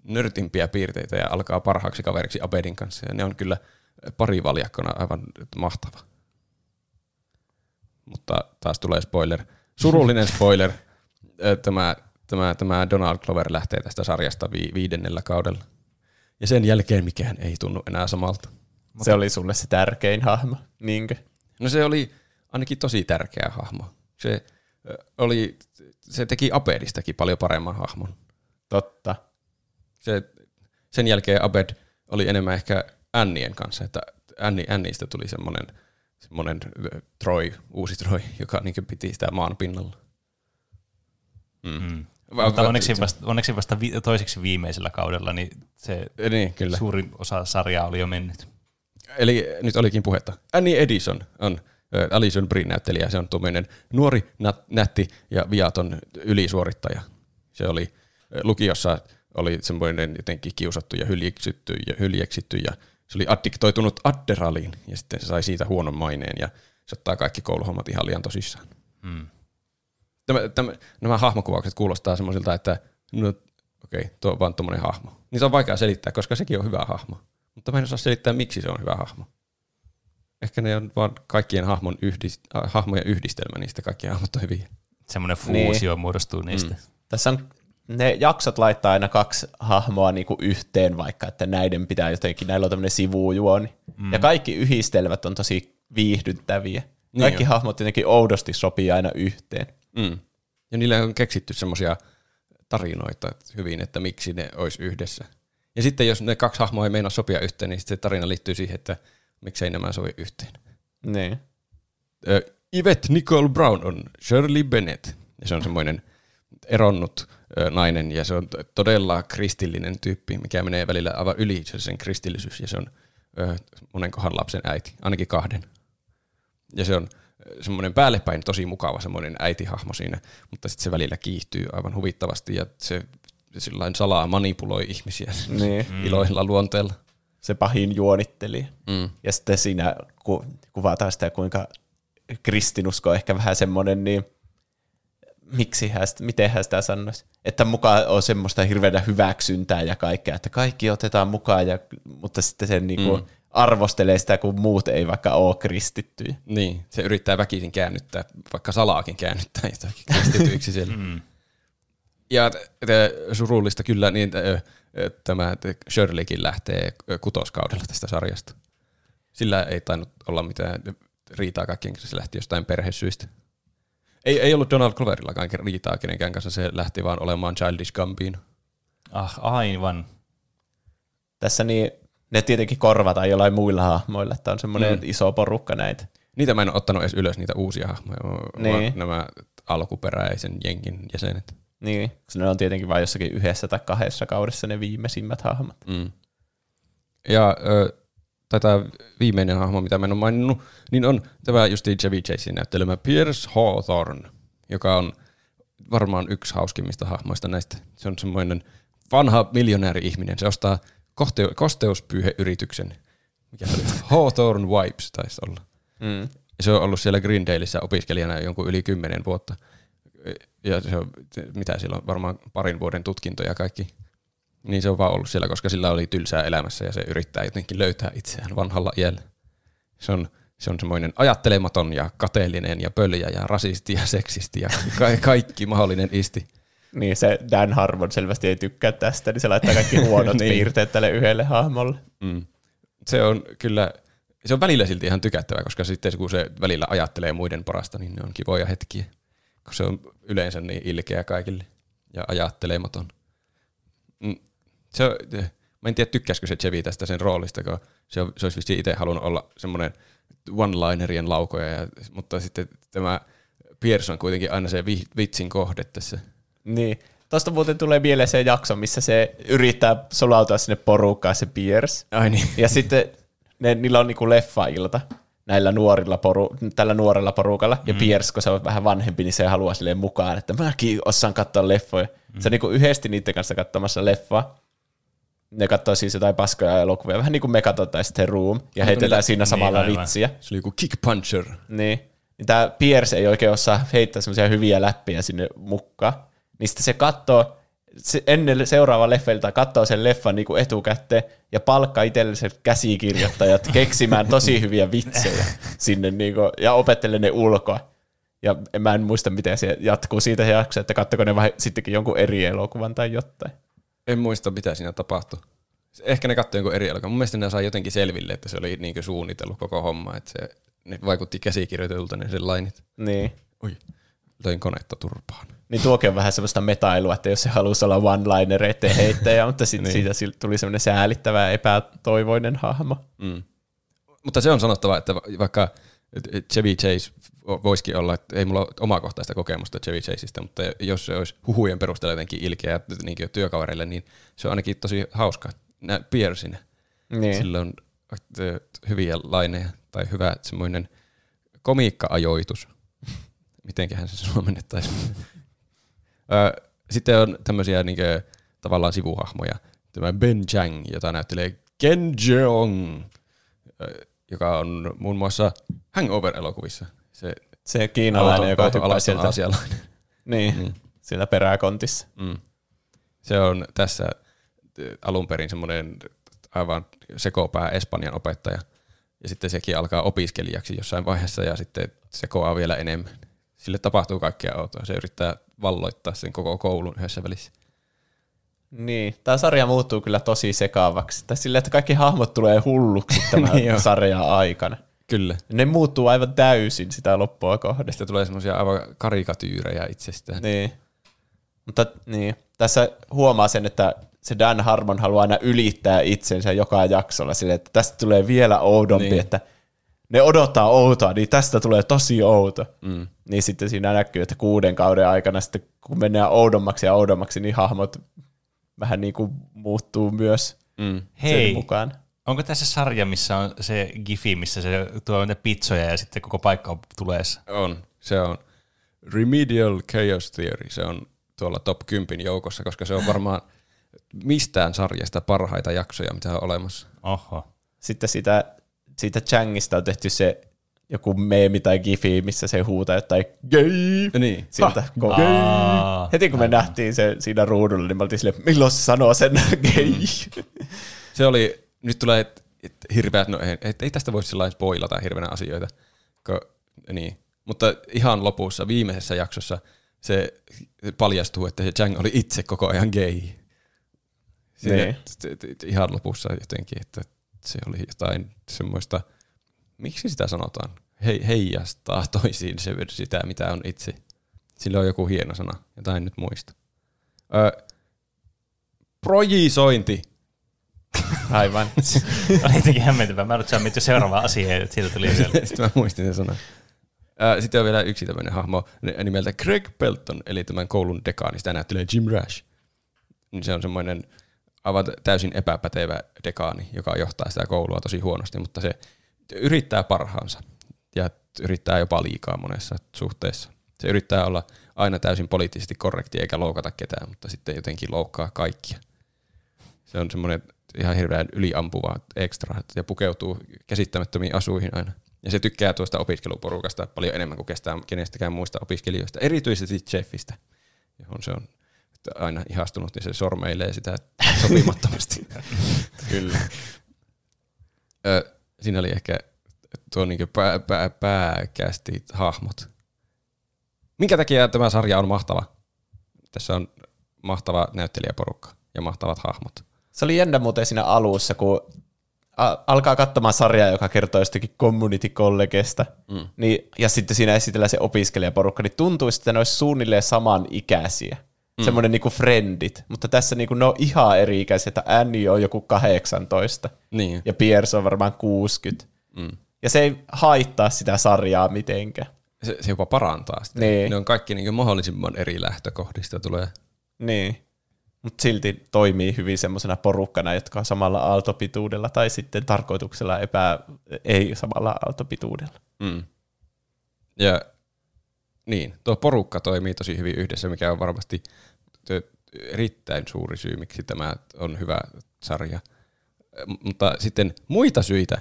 nörtimpiä piirteitä ja alkaa parhaaksi kaveriksi Abedin kanssa. Ja ne on kyllä parivaljakkona aivan mahtava. Mutta taas tulee spoiler. Surullinen spoiler. Tämä Donald Glover lähtee tästä sarjasta 5. kaudella. Ja sen jälkeen mikään ei tunnu enää samalta. Se oli sulle se tärkein hahmo, niinkö? No se oli ainakin tosi tärkeä hahmo. Se teki Abedistakin paljon paremman hahmon. Totta. Sen jälkeen Abed oli enemmän ehkä Annien kanssa, että Annista tuli semmoinen Troy, uusi Troy, joka niin kuin piti sitä maan pinnalla. Mm. Mutta onneksi vasta toiseksi viimeisellä kaudella niin se niin, kyllä. Suurin osa sarjaa oli jo mennyt. Eli nyt olikin puhetta. Annie Edison on Alison Brie näyttelijä. Se on tuommoinen nuori, nätti ja viaton ylisuorittaja. Se oli lukiossa oli semmoinen jotenkin kiusattu ja hyljeksitty ja se oli addiktoitunut Adderaliin ja sitten se sai siitä huonon maineen ja se ottaa kaikki kouluhommat ihan liian tosissaan. Hmm. Nämä hahmokuvaukset kuulostaa semmoisilta, että no, okei, tuo on vaan tuommoinen hahmo. Niin se on vaikea selittää, koska sekin on hyvä hahmo. Mutta mä en osaa selittää, miksi se on hyvä hahmo. Ehkä ne on vaan kaikkien hahmojen yhdistelmä, niistä kaikki hahmot on hyviä. Semmoinen fuusio muodostuu niistä. Mm. Tässä on, ne jaksot laittaa aina 2 hahmoa niinku yhteen vaikka, että näiden pitää jotenkin, näillä on tämmöinen sivujuoni. Mm. Ja kaikki yhdistelmät on tosi viihdyttäviä. Kaikki niin hahmot jotenkin oudosti sopii aina yhteen. Mm. Ja niillä on keksitty semmoisia tarinoita hyvin, että miksi ne olisi yhdessä. Ja sitten jos ne 2 hahmoa ei meinaa sopia yhteen, niin se tarina liittyy siihen, että miksei nämä sovi yhteen. Niin. Yvette Nicole Brown on Shirley Bennett. Ja se on semmoinen eronnut nainen ja se on todella kristillinen tyyppi, mikä menee välillä aivan yli sen kristillisyys. Ja se on monenkohan lapsen äiti, ainakin 2. Ja se on semmoinen päällepäin tosi mukava semmoinen äitihahmo siinä, mutta sitten se välillä kiihtyy aivan huvittavasti ja se sillain salaa manipuloi ihmisiä niin iloisella luonteella. Se pahin juonitteli. Mm. Ja sitten siinä kuvataan sitä, kuinka kristinusko on ehkä vähän semmoinen, niin miten hän sitä sanoisi, että mukaan on semmoista hirveänä hyväksyntää ja kaikkea, että kaikki otetaan mukaan, mutta sitten sen niinku arvostelee sitä, kun muut ei vaikka ole kristittyjä. Niin, se yrittää väkisin käännyttää, vaikka salaakin käännyttää jotakin kristityiksi siellä. Mm. Ja surullista kyllä, niin tämä Shirleykin lähtee 6. kaudella tästä sarjasta. Sillä ei tainnut olla mitään riitaa kaikkien kanssa, se lähti jostain perhesyistä. Ei ollut Donald Gloverillakaan riitaa kenenkään kanssa, se lähti vaan olemaan Childish Gambino. Ah, aivan. Tässä niin, ne tietenkin korvataan jollain muilla hahmoilla, että on semmoinen iso porukka näitä. Niitä mä en ole ottanut edes ylös, niitä uusia hahmoja, niin nämä alkuperäisen jengin jäsenet. Niin, koska ne on tietenkin vain jossakin 1 tai 2 kaudessa ne viimeisimmät hahmot. Mm. Ja tätä viimeinen hahmo, mitä mä en ole maininnut, niin on tämä justiin Chevy Chasein näyttelemä Pierce Hawthorne, joka on varmaan yksi hauskimmista hahmoista näistä. Se on semmoinen vanha miljonääri-ihminen. Se ostaa kosteuspyyheyrityksen, mikä oli Hawthorne Wipes taisi olla. Mm. Se on ollut siellä Greendaleissa opiskelijana jonkun yli 10 vuotta. Ja se on, mitä sillä on, varmaan parin vuoden tutkintoja kaikki, niin se on vaan ollut siellä, koska sillä oli tylsää elämässä ja se yrittää jotenkin löytää itseään vanhalla iällä. Se on semmoinen ajattelematon ja kateellinen ja pöljä ja rasisti ja seksisti ja kaikki mahdollinen isti. Niin se Dan Harmon selvästi ei tykkää tästä, niin se laittaa kaikki huonot niin piirteet tälle yhdelle hahmolle. Mm. Se on kyllä, se on välillä silti ihan tykättävää, koska sitten kun se välillä ajattelee muiden parasta, niin ne on kivoja hetkiä. kun se on yleensä niin ilkeä kaikille ja ajattelematon. Mä en tiedä, tykkäisikö se Chevy tästä sen roolista, kun se olisi vissiin itse halunnut olla semmoinen one-linerien laukoja, mutta sitten tämä Pierce on kuitenkin aina se vitsin kohde tässä. Niin. Tuosta muuten tulee mieleen se jakso, missä se yrittää sulautua sinne porukkaan, se Pierce. Ai niin. Ja sitten niillä on niinku leffa-ilta näillä tällä nuorella porukalla. Ja Pierce, kun se on vähän vanhempi, niin se haluaa silleen mukaan, että mäkin osaan katsoa leffoja. Se on niinku yhdesti niiden kanssa katsomassa leffaa. Ne katsoo siis jotain paskoja elokuvia, vähän niin kuin me katsotaan sitten Room, ja heitetään siinä samalla vitsiä. Se oli joku kick puncher. Niin. Tämä Pierce ei oikein osaa heittää semmoisia hyviä läppiä sinne mukaan. Niin sitten se katsoo ennen seuraavaa leffeltä, katsoo sen leffan niin kuin etukäteen, ja palkkaa itselliset käsikirjoittajat keksimään tosi hyviä vitsejä sinne, niin kuin, ja opettelee ne ulkoa. Ja mä en muista, miten se jatkuu siitä jaksoa, että katsoko ne vähän sittenkin jonkun eri elokuvan tai jotain. En muista, mitä siinä tapahtui. Ehkä ne katsoi jonkun eri elokuvan. Mun mielestä ne sai jotenkin selville, että se oli niin suunnitellut koko homma, että se, ne vaikutti käsikirjoitetulta ne sen lainit. Niin. Oi, löin konetta turpaan. Niin tuokin on vähän semmoista metailua, että jos se halusi olla one-linereiden heittäjä, mutta sitten niin. Siitä tuli semmoinen säälittävä epätoivoinen hahmo. Mm. Mutta se on sanottava, että vaikka Chevy Chase voisikin olla, että ei mulla ole omakohtaista kokemusta Chevy Chaseista, mutta jos se olisi huhujen perusteella jotenkin ilkeä niin työkaverille, niin se on ainakin tosi hauska. Piercinä. Niin. Sillä on hyviä laineja tai hyvä semmoinen komiikka-ajoitus. Mitenköhän se suomennettaisi. Sitten on tämmöisiä niin kuin, tavallaan sivuhahmoja. Tämä Ben Chang, jota näyttelee Ken Jeong, joka on muun muassa Hangover-elokuvissa. Se kiinalainen, joka hyppää sieltä. Asialainen. Niin, siellä peräkontissa. Mm. Se on tässä alun perin semmoinen aivan sekopää Espanjan opettaja. Ja sitten sekin alkaa opiskelijaksi jossain vaiheessa ja sitten sekoaa vielä enemmän. Sille tapahtuu kaikkea outoa. Se yrittää valloittaa sen koko koulun yhdessä välissä. Niin, tämä sarja muuttuu kyllä tosi sekaavaksi. Silleen, että kaikki hahmot tulee hulluksi tämän sarjan aikana. Kyllä. Ne muuttuu aivan täysin sitä loppua kohden. Sitä tulee semmoisia aivan karikatyyrejä itsestään. Niin. Mutta niin, tässä huomaa sen, että se Dan Harmon haluaa aina ylittää itsensä joka jaksolla silleen, että tästä tulee vielä oudompi, niin. Että ne odottaa outoa, niin tästä tulee tosi outo. Mm. Niin sitten siinä näkyy, että 6 kauden aikana sitten kun mennään oudommaksi, niin hahmot vähän niin kuin muuttuu myös sen mukaan. Onko tässä sarja, missä on se gifi, missä se tuo niitä pitsoja ja sitten koko paikka on tuleessa? On. Se on Remedial Chaos Theory. Se on tuolla top 10 joukossa, koska se on varmaan mistään sarjasta parhaita jaksoja, mitä on olemassa. Oho. Sitten siitä Changista on tehty se joku meemi tai gifi, missä se huutaa jotain gei. Niin. Siltä gei. Heti kun me nähtiin se siinä ruudulla, niin me oltiin silleen, milloin se sanoo sen gei? Se oli... Nyt tulee hirveät, no ei tästä voi sillä lailla spoilata hirveänä asioita, niin. Mutta ihan lopussa, viimeisessä jaksossa se paljastuu, että se Chang oli itse koko ajan gei. Niin. Ihan lopussa jotenkin, että se oli jotain semmoista, miksi sitä sanotaan? Heijastaa toisiin se, sitä, mitä on itse. Sillä on joku hieno sana, jota en nyt muista. Projisointi. Aivan. Oli jotenkin hämmentävää. Mä nyt saan miettiä seuraavaa asiaa, että siitä tuli vielä. Sitten mä muistin sen sanan. Sitten on vielä yksi tämmöinen hahmo nimeltä Greg Pelton, eli tämän koulun dekaani. Sitä näyttelee Jim Rash. Se on semmoinen aivan täysin epäpätevä dekaani, joka johtaa sitä koulua tosi huonosti, mutta se yrittää parhaansa ja yrittää jopa liikaa monessa suhteessa. Se yrittää olla aina täysin poliittisesti korrekti eikä loukata ketään, mutta sitten jotenkin loukkaa kaikkia. Se on semmoinen ihan hirveän yliampuvaa ekstraa ja pukeutuu käsittämättömiin asuihin aina. Ja se tykkää tuosta opiskeluporukasta paljon enemmän kuin kestää kenestäkään muista opiskelijoista, erityisesti Jeffistä, johon se on aina ihastunut, niin se sormeilee sitä sopimattomasti. Kyllä. Siinä oli ehkä tuo niin pääkästi hahmot. Minkä takia tämä sarja on mahtava? Tässä on mahtava näyttelijäporukka ja mahtavat hahmot. Se oli jännä muuten siinä alussa, kun alkaa katsomaan sarjaa, joka kertoo jostakin community-kollegesta, niin, ja sitten siinä esitellään se opiskelijaporukka, niin tuntuisi, että ne olisi suunnilleen samanikäisiä. Semmoinen niinku friendit, mutta tässä niinku ne on ihan eri ikäisiä, että Annie on joku 18 niin. Ja Pierce on varmaan 60. Ja se ei haittaa sitä sarjaa mitenkään. Se jopa parantaa sitä. Niin. Ne on kaikki niinku mahdollisimman eri lähtökohdista tulee. Niin. Mutta silti toimii hyvin semmoisena porukkana, jotka on samalla aaltopituudella tai sitten tarkoituksella ei samalla aaltopituudella. Ja niin, tuo porukka toimii tosi hyvin yhdessä, mikä on varmasti erittäin suuri syy, miksi tämä on hyvä sarja. Mutta sitten muita syitä,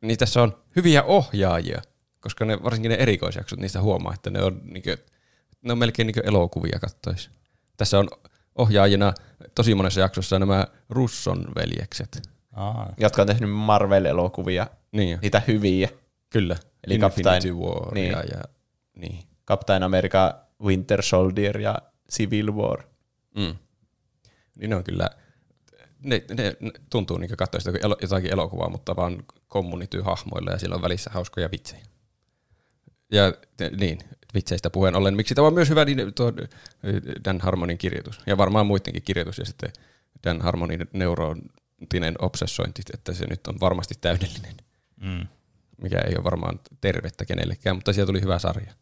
niin tässä on hyviä ohjaajia, koska ne, varsinkin ne erikoisjaksot, niistä huomaa, että ne on melkein niin kuin elokuvia katsoisi. Tässä on ohjaajina tosi monessa jaksossa nämä Russon veljekset, jotka on tehnyt Marvel-elokuvia, niin niitä hyviä. Kyllä, eli Infinity War niin. ja Captain America, Winter Soldier ja Civil War. Niin on kyllä, ne tuntuu niin kuin katsoista jotakin elokuvaa, mutta vaan community hahmoilla ja siellä on välissä hauskoja vitsejä. Ja niin, vitseistä puheen ollen, miksi tämä on myös hyvä niin tuo Dan Harmonin kirjoitus ja varmaan muidenkin kirjoitus ja sitten Dan Harmonin neuroottinen obsessointi, että se nyt on varmasti täydellinen, mikä ei ole varmaan tervettä kenellekään, mutta siellä tuli hyvä sarja.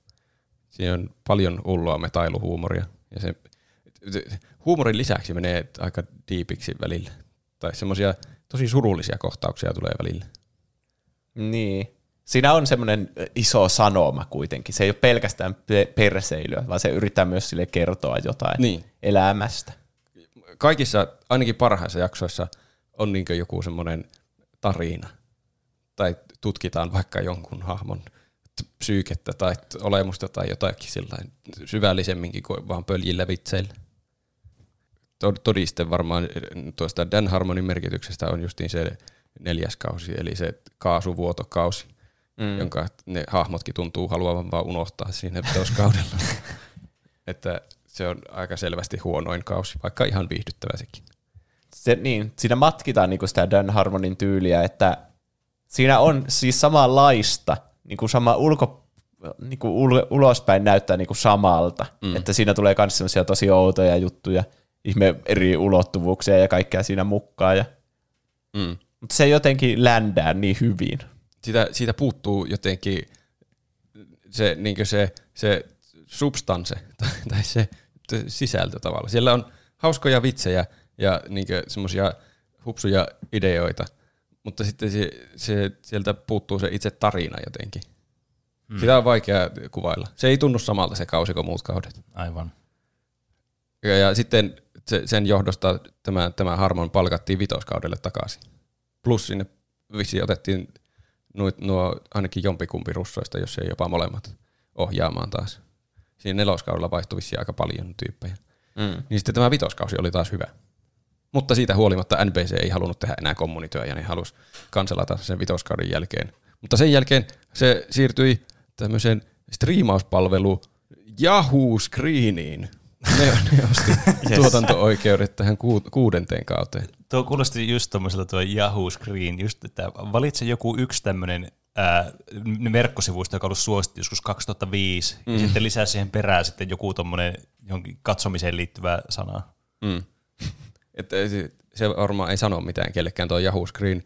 Siinä on paljon ulloa metailuhuumoria ja se huumorin lisäksi menee aika diipiksi välillä tai semmoisia tosi surullisia kohtauksia tulee välillä. Niin. Siinä on semmoinen iso sanoma kuitenkin. Se ei ole pelkästään perseilyä, vaan se yrittää myös sille kertoa jotain elämästä. Kaikissa, ainakin parhaissa jaksoissa, on niin kuin joku semmoinen tarina. Tai tutkitaan vaikka jonkun hahmon psyykettä tai olemusta tai jotakin sillain syvällisemminkin kuin vaan pöljillä vitseillä. Todiste varmaan tuosta Dan Harmonin merkityksestä on justiin se 4. kausi, eli se kaasuvuotokausi. Jonka ne hahmotkin tuntuu haluavan vaan unohtaa siinä pitoskaudella. Että se on aika selvästi huonoin kausi, vaikka ihan viihdyttävä sekin. Se, niin, siinä matkitaan niinku sitä Dan Harmonin tyyliä, että siinä on siis samanlaista, niinku sama ulospäin näyttää niinku samalta. Että siinä tulee myös sellaisia tosi outoja juttuja, ihme eri ulottuvuuksia ja kaikkea siinä mukaan. Mutta se jotenkin ländää niin hyvin. Siitä puuttuu jotenkin se, niin se substanse tai se sisältö tavallaan. Siellä on hauskoja vitsejä ja niin semmoisia hupsuja ideoita, mutta sitten sieltä puuttuu se itse tarina jotenkin. Sitä on vaikea kuvailla. Se ei tunnu samalta se kausi kuin muut kaudet. Aivan. Ja sitten sen johdosta tämä Harmon palkattiin 5. kaudelle takaisin. Plus sinne vissiin otettiin nuo ainakin jompikumpi russoista, jos ei jopa molemmat, ohjaamaan taas. Siinä 4. kaudella vaihtui vissiin aika paljon tyyppejä. Niin sitten tämä 5. kausi oli taas hyvä. Mutta siitä huolimatta NBC ei halunnut tehdä enää kommunityä ja ne halusi kanselata sen 5. kauden jälkeen. Mutta sen jälkeen se siirtyi tämmöiseen striimauspalveluun Yahoo Screeniin. Ne osti tuotanto-oikeudet tähän 6. kauteen. Tuo kuulosti just tuommoiselta tuo Yahoo Screen, just että valitse joku yksi tämmöinen verkkosivuista, joka on ollut suosittu joskus 2005, ja sitten lisää siihen perään sitten joku tuommoinen jonkin katsomiseen liittyvä sana. Että se varmaan ei sano mitään kellekään tuo Yahoo Screen,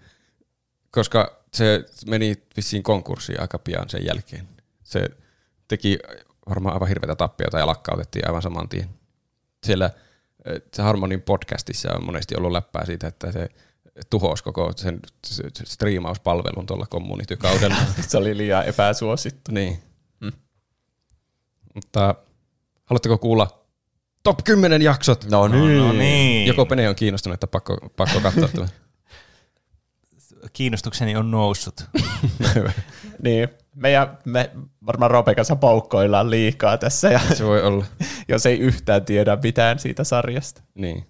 koska se meni vissiin konkurssiin aika pian sen jälkeen. Se teki varmaan aivan hirveätä tappiota ja lakkautettiin aivan saman tien. Siellä se Harmonin podcastissa on monesti ollut läppää siitä, että se tuhosi koko sen striimauspalvelun tuolla community-kaudella. Se oli liian epäsuosittu. Niin. Mutta haluatteko kuulla top 10 jaksot? No niin. Joko Pene on kiinnostunut, että pakko katsoa tämän? Kiinnostukseni on noussut. Niin. Me varmaan Ropen kanssa paukkoillaan liikaa tässä. Ja se voi olla. Jos ei yhtään tiedä mitään siitä sarjasta. Niin.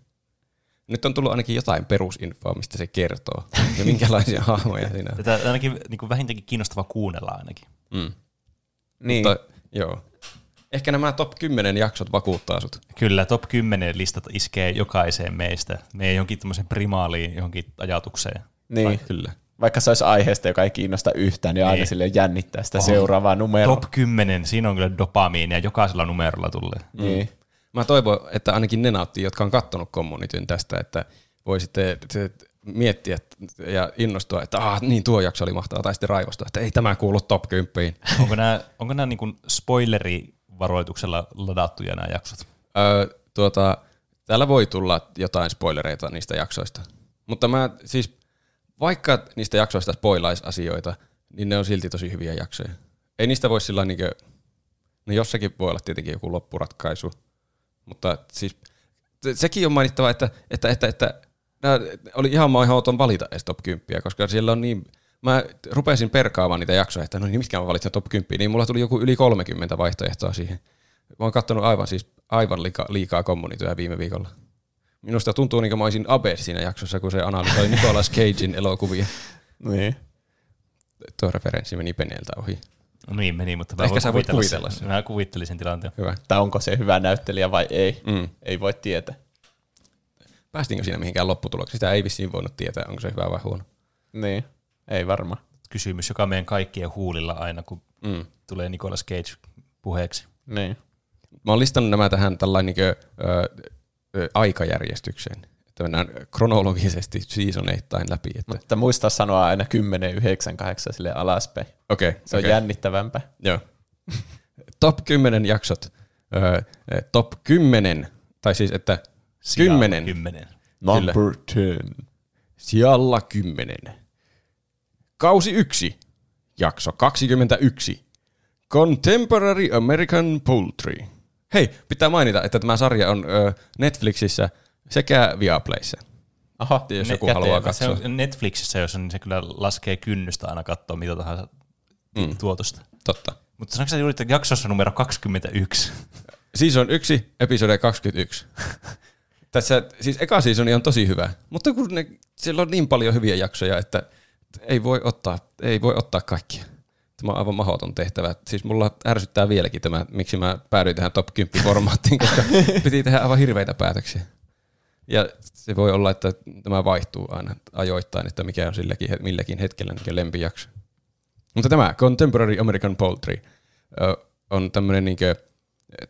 Nyt on tullut ainakin jotain perusinfoa, mistä se kertoo. Ja minkälaisia hahmoja siinä on. Tätä ainakin niin vähintäänkin kiinnostavaa kuunnella ainakin. Niin. Mutta, joo. Ehkä nämä top 10 jaksot vakuuttaa sut. Kyllä, top 10 listat iskee jokaiseen meistä. Johonkin tämmöiseen primaaliin, johonkin ajatukseen. Niin. Kyllä. Vaikka se olisi aiheesta, joka ei kiinnosta yhtään, niin aina silleen jännittää sitä seuraavaa numeroa. Top 10, siinä on kyllä dopamiinia, jokaisella numerolla tulee. Niin. Mä toivon, että ainakin ne nauttii, jotka on kattonut Communityn tästä, että voi sitten miettiä ja innostua, että niin tuo jakso oli mahtava, tai sitten raivostua, että ei tämä kuulu top 10. Onko nämä niin kuin spoilerivaroituksella ladattuja nämä jaksot? Täällä voi tulla jotain spoilereita niistä jaksoista, mutta mä siis vaikka niistä jaksoista spoilaisi asioita, niin ne on silti tosi hyviä jaksoja. Ei niistä voi sillä niinkö, no jossakin voi olla tietenkin joku loppuratkaisu, mutta siis sekin on mainittava, että oli ihan mahdoton valita top 10, koska siellä on niin, mä rupesin perkaamaan niitä jaksoja, että no niin mitkä mä valitsen top 10, niin mulla tuli joku yli 30 vaihtoehtoa siihen. Mä oon katsonut aivan liikaa Communityä viime viikolla. Minusta tuntuu niin kuin mä olisin Abed siinä jaksossa, kun se analysoi Nicolas Cagein elokuvia. Niin. Tuo referenssi meni Peneltä ohi. No niin meni, mutta mä voin kuvitella sen. Mä kuvittelin sen tilanteen. Hyvä. Tai onko se hyvä näyttelijä vai ei? Ei voi tietää. Päästiinkö siinä mihinkään lopputuloksi? Sitä ei vissiin voinut tietää, onko se hyvä vai huono. Niin, ei varmaan. Kysymys, joka meidän kaikkien huulilla aina, kun tulee Nicolas Cage puheeksi. Niin. Mä oon listannut nämä tähän tällainen aikajärjestykseen. Että mennään kronologisesti seasoneittain läpi. Että. Mutta muista sanoa aina 10, 9, 8 silleen alaspäin. Okay, se on jännittävämpää. Joo. Top 10 jaksot. Top 10. Tai siis, että 10. 10. Number 10. Sijalla 10. Kausi 1. Jakso 21. Contemporary American Poultry. Hei, pitää mainita, että tämä sarja on Netflixissä sekä Viaplayssä. Aha, jos joku haluaa katsoa. Se on Netflixissä, jos on, niin se kyllä laskee kynnystä aina katsoa mitä tahansa tuotosta. Totta. Mutta sanoinko sä juuri, että jaksossa numero 21? Season 1, episode 21. Tässä siis eka seasoni on tosi hyvä, mutta kun siellä on niin paljon hyviä jaksoja, että ei voi ottaa kaikkia. Tämä on aivan mahdoton tehtävä. Siis mulla ärsyttää vieläkin tämä, miksi mä päädyin tähän top 10-formaattiin, koska piti tehdä aivan hirveitä päätöksiä. Ja se voi olla, että tämä vaihtuu aina ajoittain, että mikä on milläkin hetkellä lempijakso. Mutta tämä Contemporary American Poultry on tämmöinen,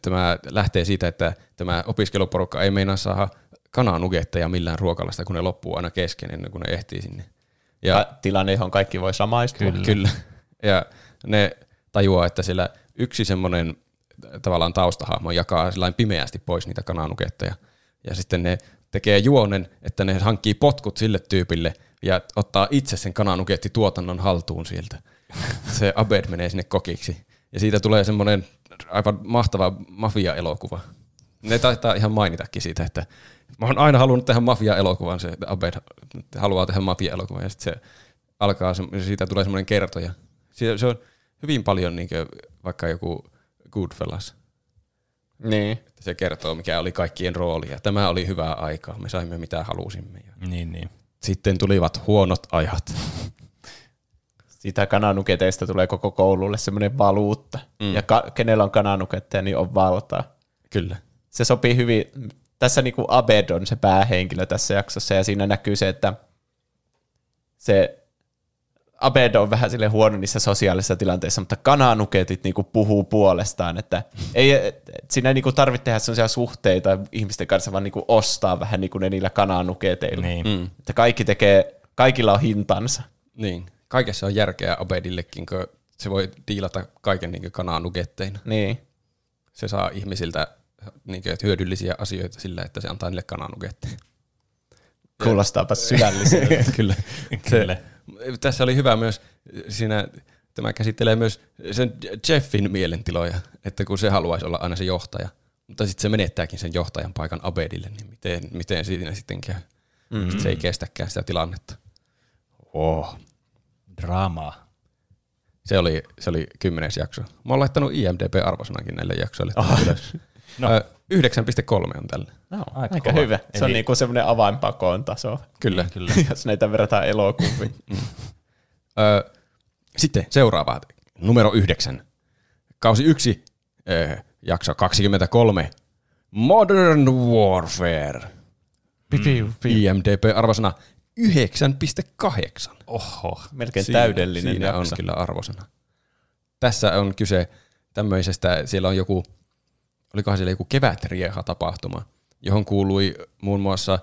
tämä lähtee siitä, että tämä opiskeluporukka ei meinaa saada kananugetteja millään ruokalasta, kun ne loppuu aina kesken ennen kuin ne ehtii sinne. Ja tilanne, johon kaikki voi samaistua. Kyllä. Ja ne tajuaa, että siellä yksi semmoinen tavallaan taustahahmo jakaa pimeästi pois niitä kananuketteja. Ja sitten ne tekee juonen, että ne hankkii potkut sille tyypille ja ottaa itse sen kananukettituotannon haltuun sieltä. Se Abed menee sinne kokiksi. Ja siitä tulee semmoinen aivan mahtava mafia-elokuva. Ne taitaa ihan mainitakin siitä, että mä oon aina halunnut tehdä mafia-elokuvan. Se Abed haluaa tehdä mafia-elokuvan ja sitten se alkaa, siitä tulee semmoinen kertoja. Se on hyvin paljon niin kuin vaikka joku Goodfellas. Niin. Se kertoo, mikä oli kaikkien rooli. Ja tämä oli hyvää aikaa. Me saimme mitä halusimme. Niin. Sitten tulivat huonot ajat. Sitä kananuketeista tulee koko koululle semmoinen valuutta. Ja kenellä on kananuketteja, niin on valtaa. Kyllä. Se sopii hyvin. Tässä niin kuin Abed on se päähenkilö tässä jaksossa. Ja siinä näkyy se, että se Abed on vähän sille huono niissä sosiaalisissa tilanteissa, mutta kananuketit niinku puhuu puolestaan, että siinä ei niinku tarvitse tehdä sellaisia suhteita ihmisten kanssa, vaan niinku ostaa vähän niinku ne niillä kananuketeilla. Niin. Että kaikilla on hintansa. Niin. Kaikessa on järkeä Abedillekin, kun se voi diilata kaiken niinku kananuketteina. Niin. Se saa ihmisiltä niinku hyödyllisiä asioita sillä, että se antaa niille kananuketteja. Kuulostaapa syvälliseltä. Kyllä. Kyllä. Tässä oli hyvä myös, tämä käsittelee myös sen Jeffin mielentiloja, että kun se haluaisi olla aina se johtaja, mutta sitten se menettääkin sen johtajan paikan Abedille, niin miten siinä sitten käy. Mm-hmm. Sit se ei kestäkään sitä tilannetta. Oh. Draamaa. Se oli 10. jakso. Mä oon laittanut IMDb-arvosanankin näille jaksoille. Oh. 9.3 on tällä. No, aika hyvä. Se on niin kuin semmoinen avainpakoon taso. Kyllä. Jos näitä verrataan elokuviin. Sitten seuraava. Numero 9. Kausi 1. Jakso 23. Modern Warfare. IMDb-arvosana 9.3. 9,8. Oho, melkein siinä, täydellinen siinä jakso. Siinä on kyllä arvosana. Tässä on kyse tämmöisestä, siellä on joku, olikohan siellä joku kevätrieha-tapahtuma, johon kuului muun muassa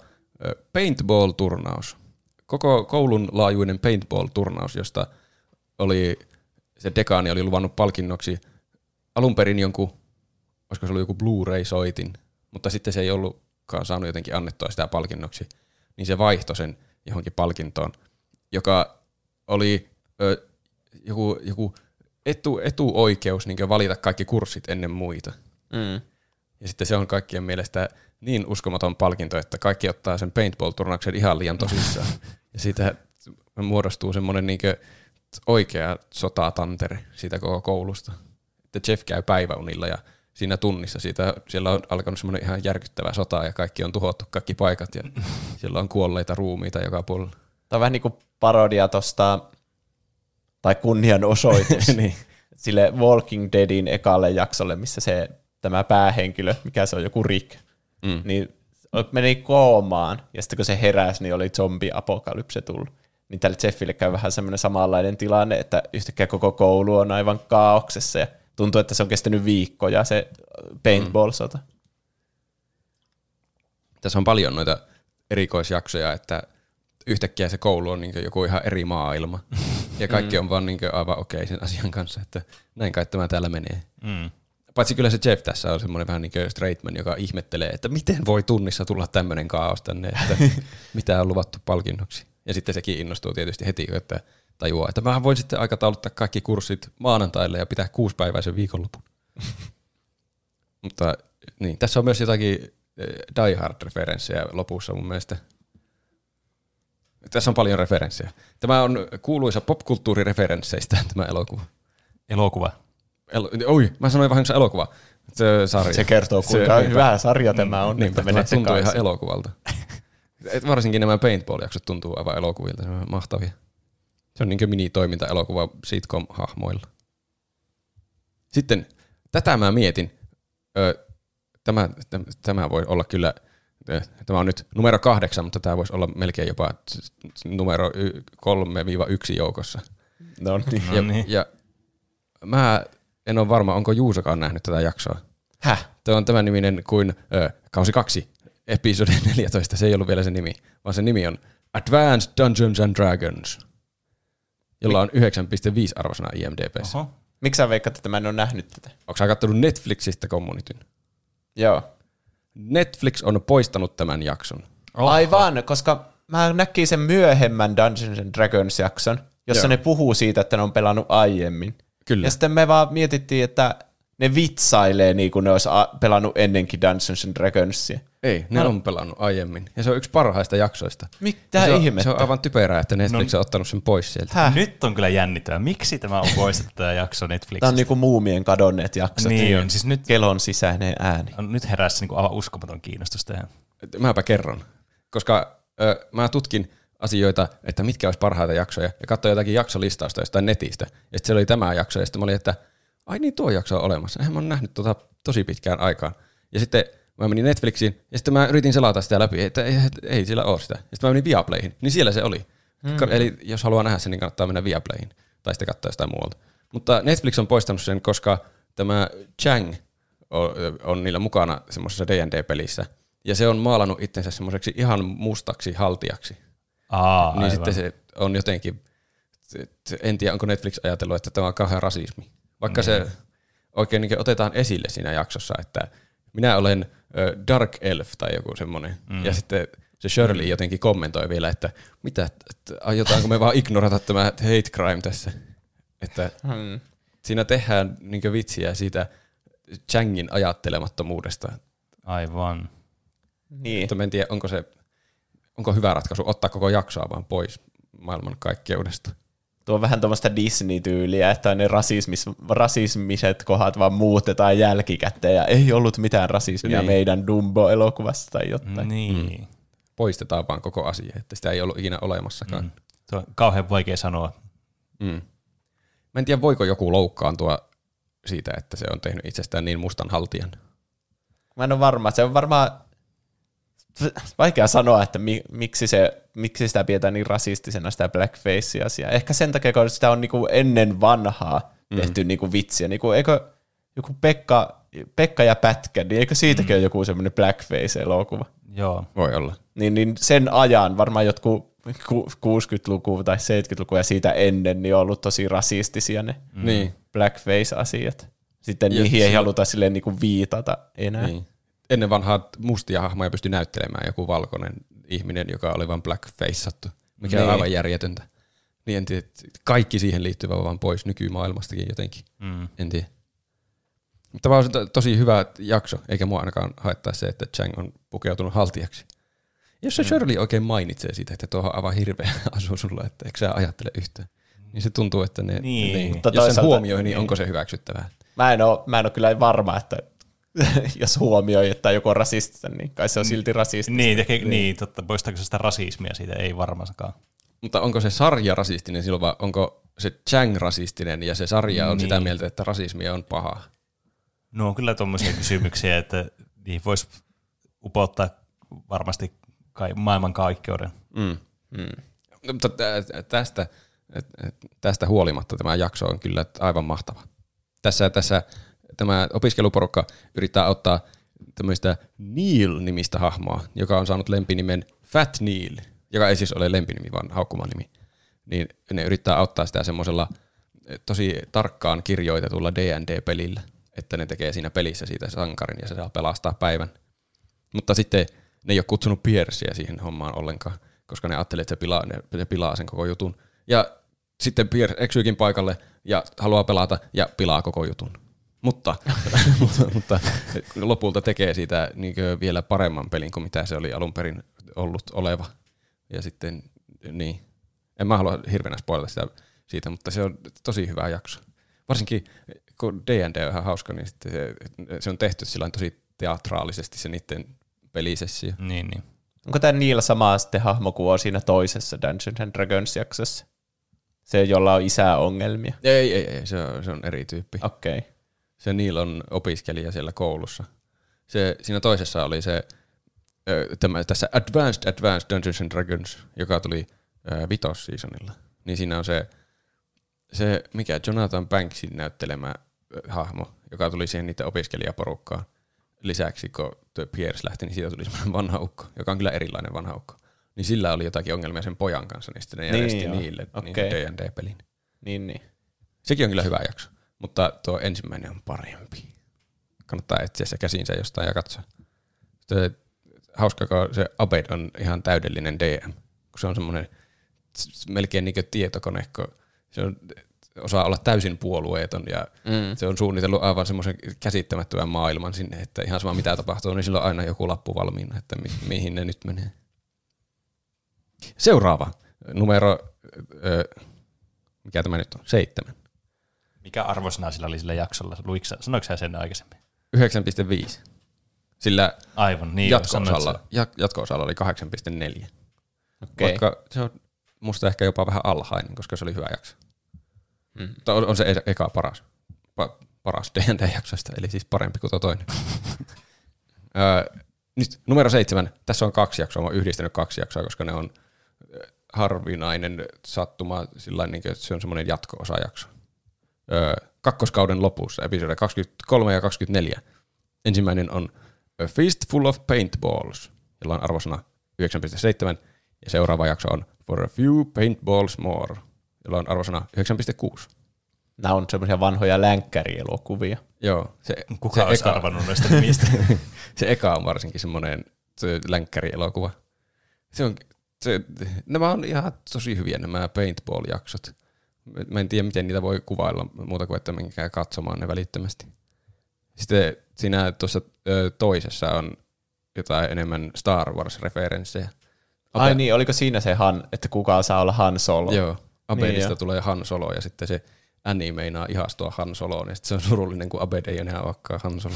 paintball-turnaus. Koko koulun laajuinen paintball-turnaus, josta oli, se dekaani oli luvannut palkinnoksi alun perin jonkun, olisiko se ollut joku Blu-ray-soitin, mutta sitten se ei ollutkaan saanut jotenkin annettua sitä palkinnoksi, niin se vaihtoi sen johonkin palkintoon, joka oli joku etuoikeus niin valita kaikki kurssit ennen muita. Mm. Ja sitten se on kaikkien mielestä niin uskomaton palkinto, että kaikki ottaa sen paintball-turnauksen ihan liian tosissaan. Ja siitä muodostuu semmoinen niin oikea sotatanteri siitä koko koulusta. Että Jeff käy päiväunilla ja siinä tunnissa siellä on alkanut semmoinen ihan järkyttävä sota ja kaikki on tuhottu, kaikki paikat ja siellä on kuolleita ruumiita joka puolella. Tämä on vähän niin kuin parodia tuosta, tai kunnianosoitus niin. Sille Walking Deadin ekalle jaksolle, missä se tämä päähenkilö, mikä se on, joku Rick, niin meni koomaan ja sitten kun se heräsi, niin oli zombi-apokalypse tullut. Niin tälle Jeffille käy vähän semmoinen samanlainen tilanne, että yhtäkkiä koko koulu on aivan kaauksessa ja tuntuu, että se on kestänyt viikkoja se paintball-sota. Tässä on paljon noita erikoisjaksoja, että yhtäkkiä se koulu on niin joku ihan eri maailma. Ja kaikki on vaan niin aivan okei sen asian kanssa, että näin kai tämä täällä menee. Mm. Paitsi kyllä se Jeff tässä on semmoinen vähän niin kuin straight man, joka ihmettelee, että miten voi tunnissa tulla tämmöinen kaaos tänne, että mitä on luvattu palkinnoksi. Ja sitten sekin innostuu tietysti heti, että tajuaa, että mähän voin sitten aikatauluttaa kaikki kurssit maanantaille ja pitää 6-päiväisen viikonlopun. Mutta niin, tässä on myös jotakin Die Hard-referenssejä lopussa mun mielestä. Tässä on paljon referenssejä. Tämä on kuuluisa popkulttuurireferensseistä tämä elokuva. Mä sanoin vahingossa elokuva. Se kertoo, kuinka hyvä sarja tämä on. Niin, tämä tuntuu ihan elokuvalta. Varsinkin nämä paintball-jaksot tuntuu aivan elokuvilta. Se on mahtavia. Se on niin kuin mini-toiminta-elokuva sitcom-hahmoilla. Sitten tätä mä mietin. Tämä voi olla kyllä... Tämä on nyt numero 8, mutta tämä voisi olla melkein jopa numero 3-1 joukossa. No niin. Ja mä en ole varma, onko Juusakaan nähnyt tätä jaksoa. Häh? Tämä on tämän niminen kuin kausi 2, episode 14. Se ei ollut vielä se nimi, vaan se nimi on Advanced Dungeons and Dragons, jolla on 9,5 arvosana IMDb:ssä. Miksi sä veikkaat, että mä en ole nähnyt tätä? Onko sä kattonut Netflixistä Communityn? Joo. Netflix on poistanut tämän jakson. Aivan, koska mä näkin sen myöhemmän Dungeons and Dragons-jakson, jossa ne puhuu siitä, että ne on pelannut aiemmin. Kyllä. Ja sitten me vaan mietittiin, että ne vitsailee niin kuin ne olisi pelannut ennenkin Dungeons and Dragonsia. Ei, ne on pelannut aiemmin. Ja se on yksi parhaista jaksoista. Mitä ihmettä? Se on aivan typerää, että Netflix on ottanut sen pois sieltä. Nyt on kyllä jännittävää. Miksi tämä on poistettu tämä jakso Netflixistä? Tämä on niin kuin muumien kadonneet jaksot. Niin on. Siis nyt kelon sisäinen ääni. Nyt heräsi niin kuin aivan uskomaton kiinnostus tähän. Mäpä kerron. Koska mä tutkin asioita, että mitkä olisi parhaita jaksoja. Ja katsoin jotakin jaksolistausta jostain netistä. Ja sitten siellä oli tämä jakso. Ja sitten mä olin, että ai niin, tuo jakso on olemassa. Mä oon nähnyt tuota tosi pitkään aikaan. Ja sitten mä menin Netflixiin, ja sitten mä yritin selata sitä läpi, että ei sillä ole sitä. Ja sitten mä menin Viaplayhin, niin siellä se oli. Eli jos haluaa nähdä sen, niin kannattaa mennä Viaplayhin, tai sitten katsoa sitä muualta. Mutta Netflix on poistanut sen, koska tämä Chang on niillä mukana semmoisessa D&D-pelissä, ja se on maalannut itsensä semmoiseksi ihan mustaksi haltijaksi. Niin aivan. Sitten se on jotenkin, en tiedä onko Netflix ajatellut, että tämä on kauhean rasismi. Vaikka se oikein niin otetaan esille siinä jaksossa, että minä olen Dark Elf tai joku semmoinen. Ja sitten se Shirley jotenkin kommentoi vielä, että mitä, aiotaanko me vaan ignorata tämä hate crime tässä. Että siinä tehdään niin vitsiä siitä Changin ajattelemattomuudesta. Aivan. Niin. Mutta en tiedä, onko hyvä ratkaisu ottaa koko jaksoa vaan pois maailmankaikkeudesta. Tuo on vähän tuommoista Disney-tyyliä, että ne rasismiset kohdat vaan muutetaan jälkikäteen ja ei ollut mitään rasismia meidän Dumbo-elokuvassa tai jotain. Niin. Poistetaan vaan koko asia, että sitä ei ollut ikinä olemassakaan. Tuo on kauhean vaikea sanoa. Mä en tiedä, voiko joku loukkaantua siitä, että se on tehnyt itsestään niin mustan haltijan. Mä en ole varma. Se on varmaan vaikea sanoa, että miksi se miksi sitä pidetään niin rasistisena sitä blackface-asiaa. Ehkä sen takia, kun sitä on niinku ennen vanhaa tehty niinku vitsiä. Niinku, eikö joku Pekka ja Pätkä, niin eikö siitäkin ole joku semmoinen blackface-elokuva? Joo, voi olla. Niin sen ajan varmaan jotkut 60-luku tai 70-luku ja siitä ennen niin on ollut tosi rasistisia ne blackface-asiat. Sitten niihin ei haluta silleen niinku viitata enää. Niin. Ennen vanhaa mustia hahmoja pystyi näyttelemään joku valkoinen ihminen, joka oli vaan blackfaceattu, mikä on aivan järjetöntä. Niin en tiedä, kaikki siihen liittyvä on vaan pois nykymaailmastakin jotenkin. En tiedä. Tämä on tosi hyvä jakso, eikä mua ainakaan haittaa se, että Chang on pukeutunut haltijaksi. Jos se Shirley oikein mainitsee siitä, että tuohon aivan hirveä asu sulla, että eikö sä ajattele yhtään, niin se tuntuu, että mutta jos sen huomioi, niin onko se hyväksyttävää? Mä en ole kyllä varma, että jos huomioi, että joku on rasistista, niin kai se on silti rasistista. Niin, totta. Poistaako se sitä rasismia siitä? Ei varmaankaan. Mutta onko se sarja rasistinen silloin, vai onko se Chang rasistinen ja se sarja on sitä mieltä, että rasismia on pahaa? No on kyllä tuommoisia kysymyksiä, että niihin voisi upottaa varmasti maailmankaikkeuden. Mutta tästä huolimatta tämä jakso on kyllä aivan mahtava. Tässä tämä opiskeluporukka yrittää auttaa tämmöistä Neil-nimistä hahmoa, joka on saanut lempinimen Fat Neil, joka ei siis ole lempinimi, vaan haukkumanimi. Niin ne yrittää auttaa sitä semmoisella tosi tarkkaan kirjoitetulla D&D-pelillä, että ne tekee siinä pelissä siitä sankarin ja se saa pelastaa päivän. Mutta sitten ne ei ole kutsunut Pierceä siihen hommaan ollenkaan, koska ne ajattelee, että se pilaa sen koko jutun. Ja sitten Pierce eksyykin paikalle ja haluaa pelata ja pilaa koko jutun. Mutta lopulta tekee siitä niinkö vielä paremman pelin kuin mitä se oli alun perin ollut oleva. Ja sitten niin, en mä halua hirveänä spoilata sitä siitä, mutta se on tosi hyvä jakso. Varsinkin kun D&D on ihan hauska, niin sitten se on tehty sillä tosi teatraalisesti se niiden pelisessio. Niin. Onko tämä Neil sama sitten hahmo kuin on siinä toisessa Dungeons and Dragons-jaksossa? Se, jolla on isää ongelmia? Ei, se on eri tyyppi. Okei. Okay. Se Neil on opiskelija siellä koulussa. Siinä toisessa oli se tässä Advanced Dungeons and Dragons, joka tuli 5. seasonilla. Niin siinä on se mikä Jonathan Banksin näyttelemä hahmo, joka tuli siihen niiden opiskelijaporukkaan. Lisäksi kun Pierce lähti, niin siitä tuli semmoinen vanha ukko, joka on kyllä erilainen vanha ukko. Niin sillä oli jotakin ongelmia sen pojan kanssa, niin sitten ne järjesti niille D&D-pelin. Niin. Sekin on kyllä hyvä jakso. Mutta tuo ensimmäinen on parempi. Kannattaa etsiä se käsinsä jostain ja katsoa. Hauska, kun se Abed on ihan täydellinen DM. Kun se on semmoinen melkein niin kuin tietokone, kun se osaa olla täysin puolueeton ja se on suunnitellut aivan semmoisen käsittämättömän maailman sinne, että ihan sama mitä tapahtuu, niin sillä on aina joku lappu valmiina, että mihin ne nyt menee. Seuraava numero, mikä tämä nyt on, 7. Mikä arvosana sillä oli sillä jaksolla? Sanoitko sinä sen aikaisemmin? 9.5. Sillä aivan, niin jatko-osalla oli 8.4. Okay. Vaikka se on musta ehkä jopa vähän alhainen, koska se oli hyvä jakso. Mutta on se eka paras D&D-jaksoista, eli siis parempi kuin tuo toinen. Nyt numero 7. Tässä on 2 jaksoa. Mä oon yhdistänyt 2 jaksoa, koska ne on harvinainen sattuma sillain, niin että se on semmoinen jatko-osajakso. Kakkoskauden lopussa, episode 23 ja 24. Ensimmäinen on A Fistful of Paintballs, jolla on arvosana 9.7, ja seuraava jakso on For a Few Paintballs More, jolla on arvosana 9.6. Nämä on semmoisia vanhoja länkkärielokuvia. Joo. Kuka olisi arvannut näistä mistä? Se eka on varsinkin semmoinen länkkäri-elokuva. Nämä on ihan tosi hyviä nämä paintball-jaksot. Mä en tiedä, miten niitä voi kuvailla muuta kuin, että menkää katsomaan ne välittömästi. Sitten siinä tuossa toisessa on jotain enemmän Star Wars-referenssejä. Ai niin, oliko siinä se että kukaan saa olla Han Solo? Joo, Abedista tulee Han Solo ja sitten se Annie meinaa ihastua Han Soloon ja sitten se on surullinen, kun Abed ei enää olekaan Han Solo.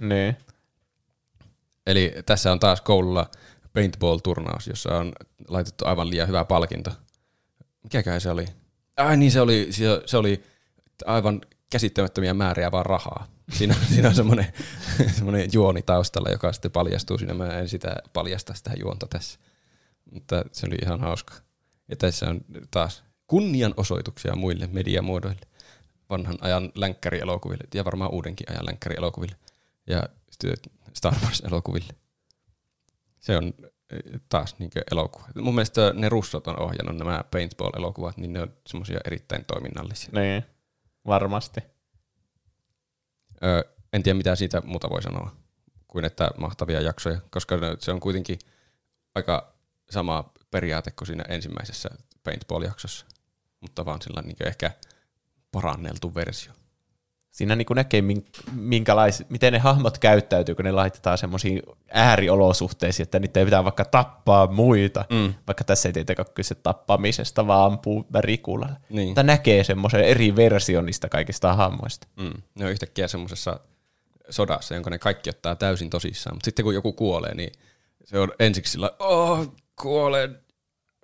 Niin. Eli tässä on taas koululla paintball-turnaus, jossa on laitettu aivan liian hyvä palkinto. Mikäköhän se oli? Ai niin, se oli aivan käsittämättömiä määriä vaan rahaa. Siinä on semmoinen juoni taustalla, joka sitten paljastuu. Mä en sitä paljasta sitä juonta tässä. Mutta se oli ihan hauska. Ja tässä on taas kunnianosoituksia muille mediamuodoille. Vanhan ajan länkkärielokuville ja varmaan uudenkin ajan länkkärielokuville ja Star Wars-elokuville. Se on taas niin kuin elokuva. Mun mielestä ne russot on ohjannut nämä paintball-elokuvat, niin ne on semmoisia erittäin toiminnallisia. Niin, varmasti. En tiedä mitä siitä muuta voi sanoa kuin että mahtavia jaksoja, koska se on kuitenkin aika sama periaate kuin siinä ensimmäisessä paintball-jaksossa, mutta vaan sillä niin ehkä paranneltu versio. Siinä niin näkee, miten ne hahmot käyttäytyy, kun ne laitetaan semmoisiin ääriolosuhteisiin, että niitä ei pitää vaikka tappaa muita, vaikka tässä ei tietenkään kyse tappamisesta, vaan ampuu värikuulalle. Niin. Mutta näkee semmoisen eri version niistä kaikista hahmoista. Ne on yhtäkkiä semmoisessa sodassa, jonka ne kaikki ottaa täysin tosissaan, mutta sitten kun joku kuolee, niin se on ensiksi sillä kuolen,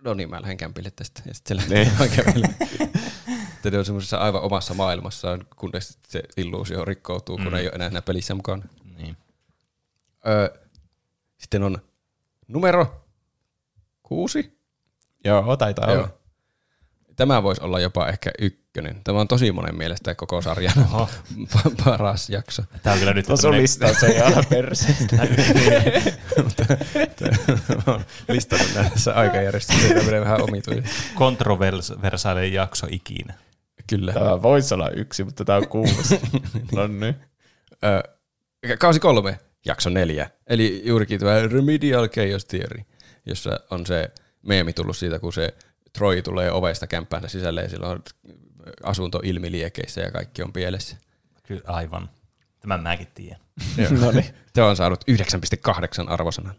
no niin mä lähden kämpille tästä, ja sitten se lähtee kämpille. Että ne on semmoisessa aivan omassa maailmassaan, kunnes se illuusio rikkoutuu, kun ei ole enää siinä pelissä mukana. Niin. Sitten on numero 6. Joo, taitaa olla. Tämä voisi olla jopa ehkä 1. Tämä on tosi monen mielestä koko sarjan paras jakso. Tämä on kyllä nyt on listaus ihan perseestä. Olen listannut näissä aikajärjestössä. Tämä menee vähän omituisesti. Kontroversiaalinen jakso ikinä. Kyllä. Tämä voisi olla 1, mutta tämä on 6. No niin. Kausi 3, jakso 4. Eli juurikin tämä Remedial Chaos Theory, jossa on se meemi tullut siitä, kun se Troy tulee ovesta kämppäänsä sisälle ja sillä on asunto ilmiliekeissä ja kaikki on pielessä. Kyllä aivan. Tämän mäkin tiedän. Tämä on saanut 9.8 arvosanan.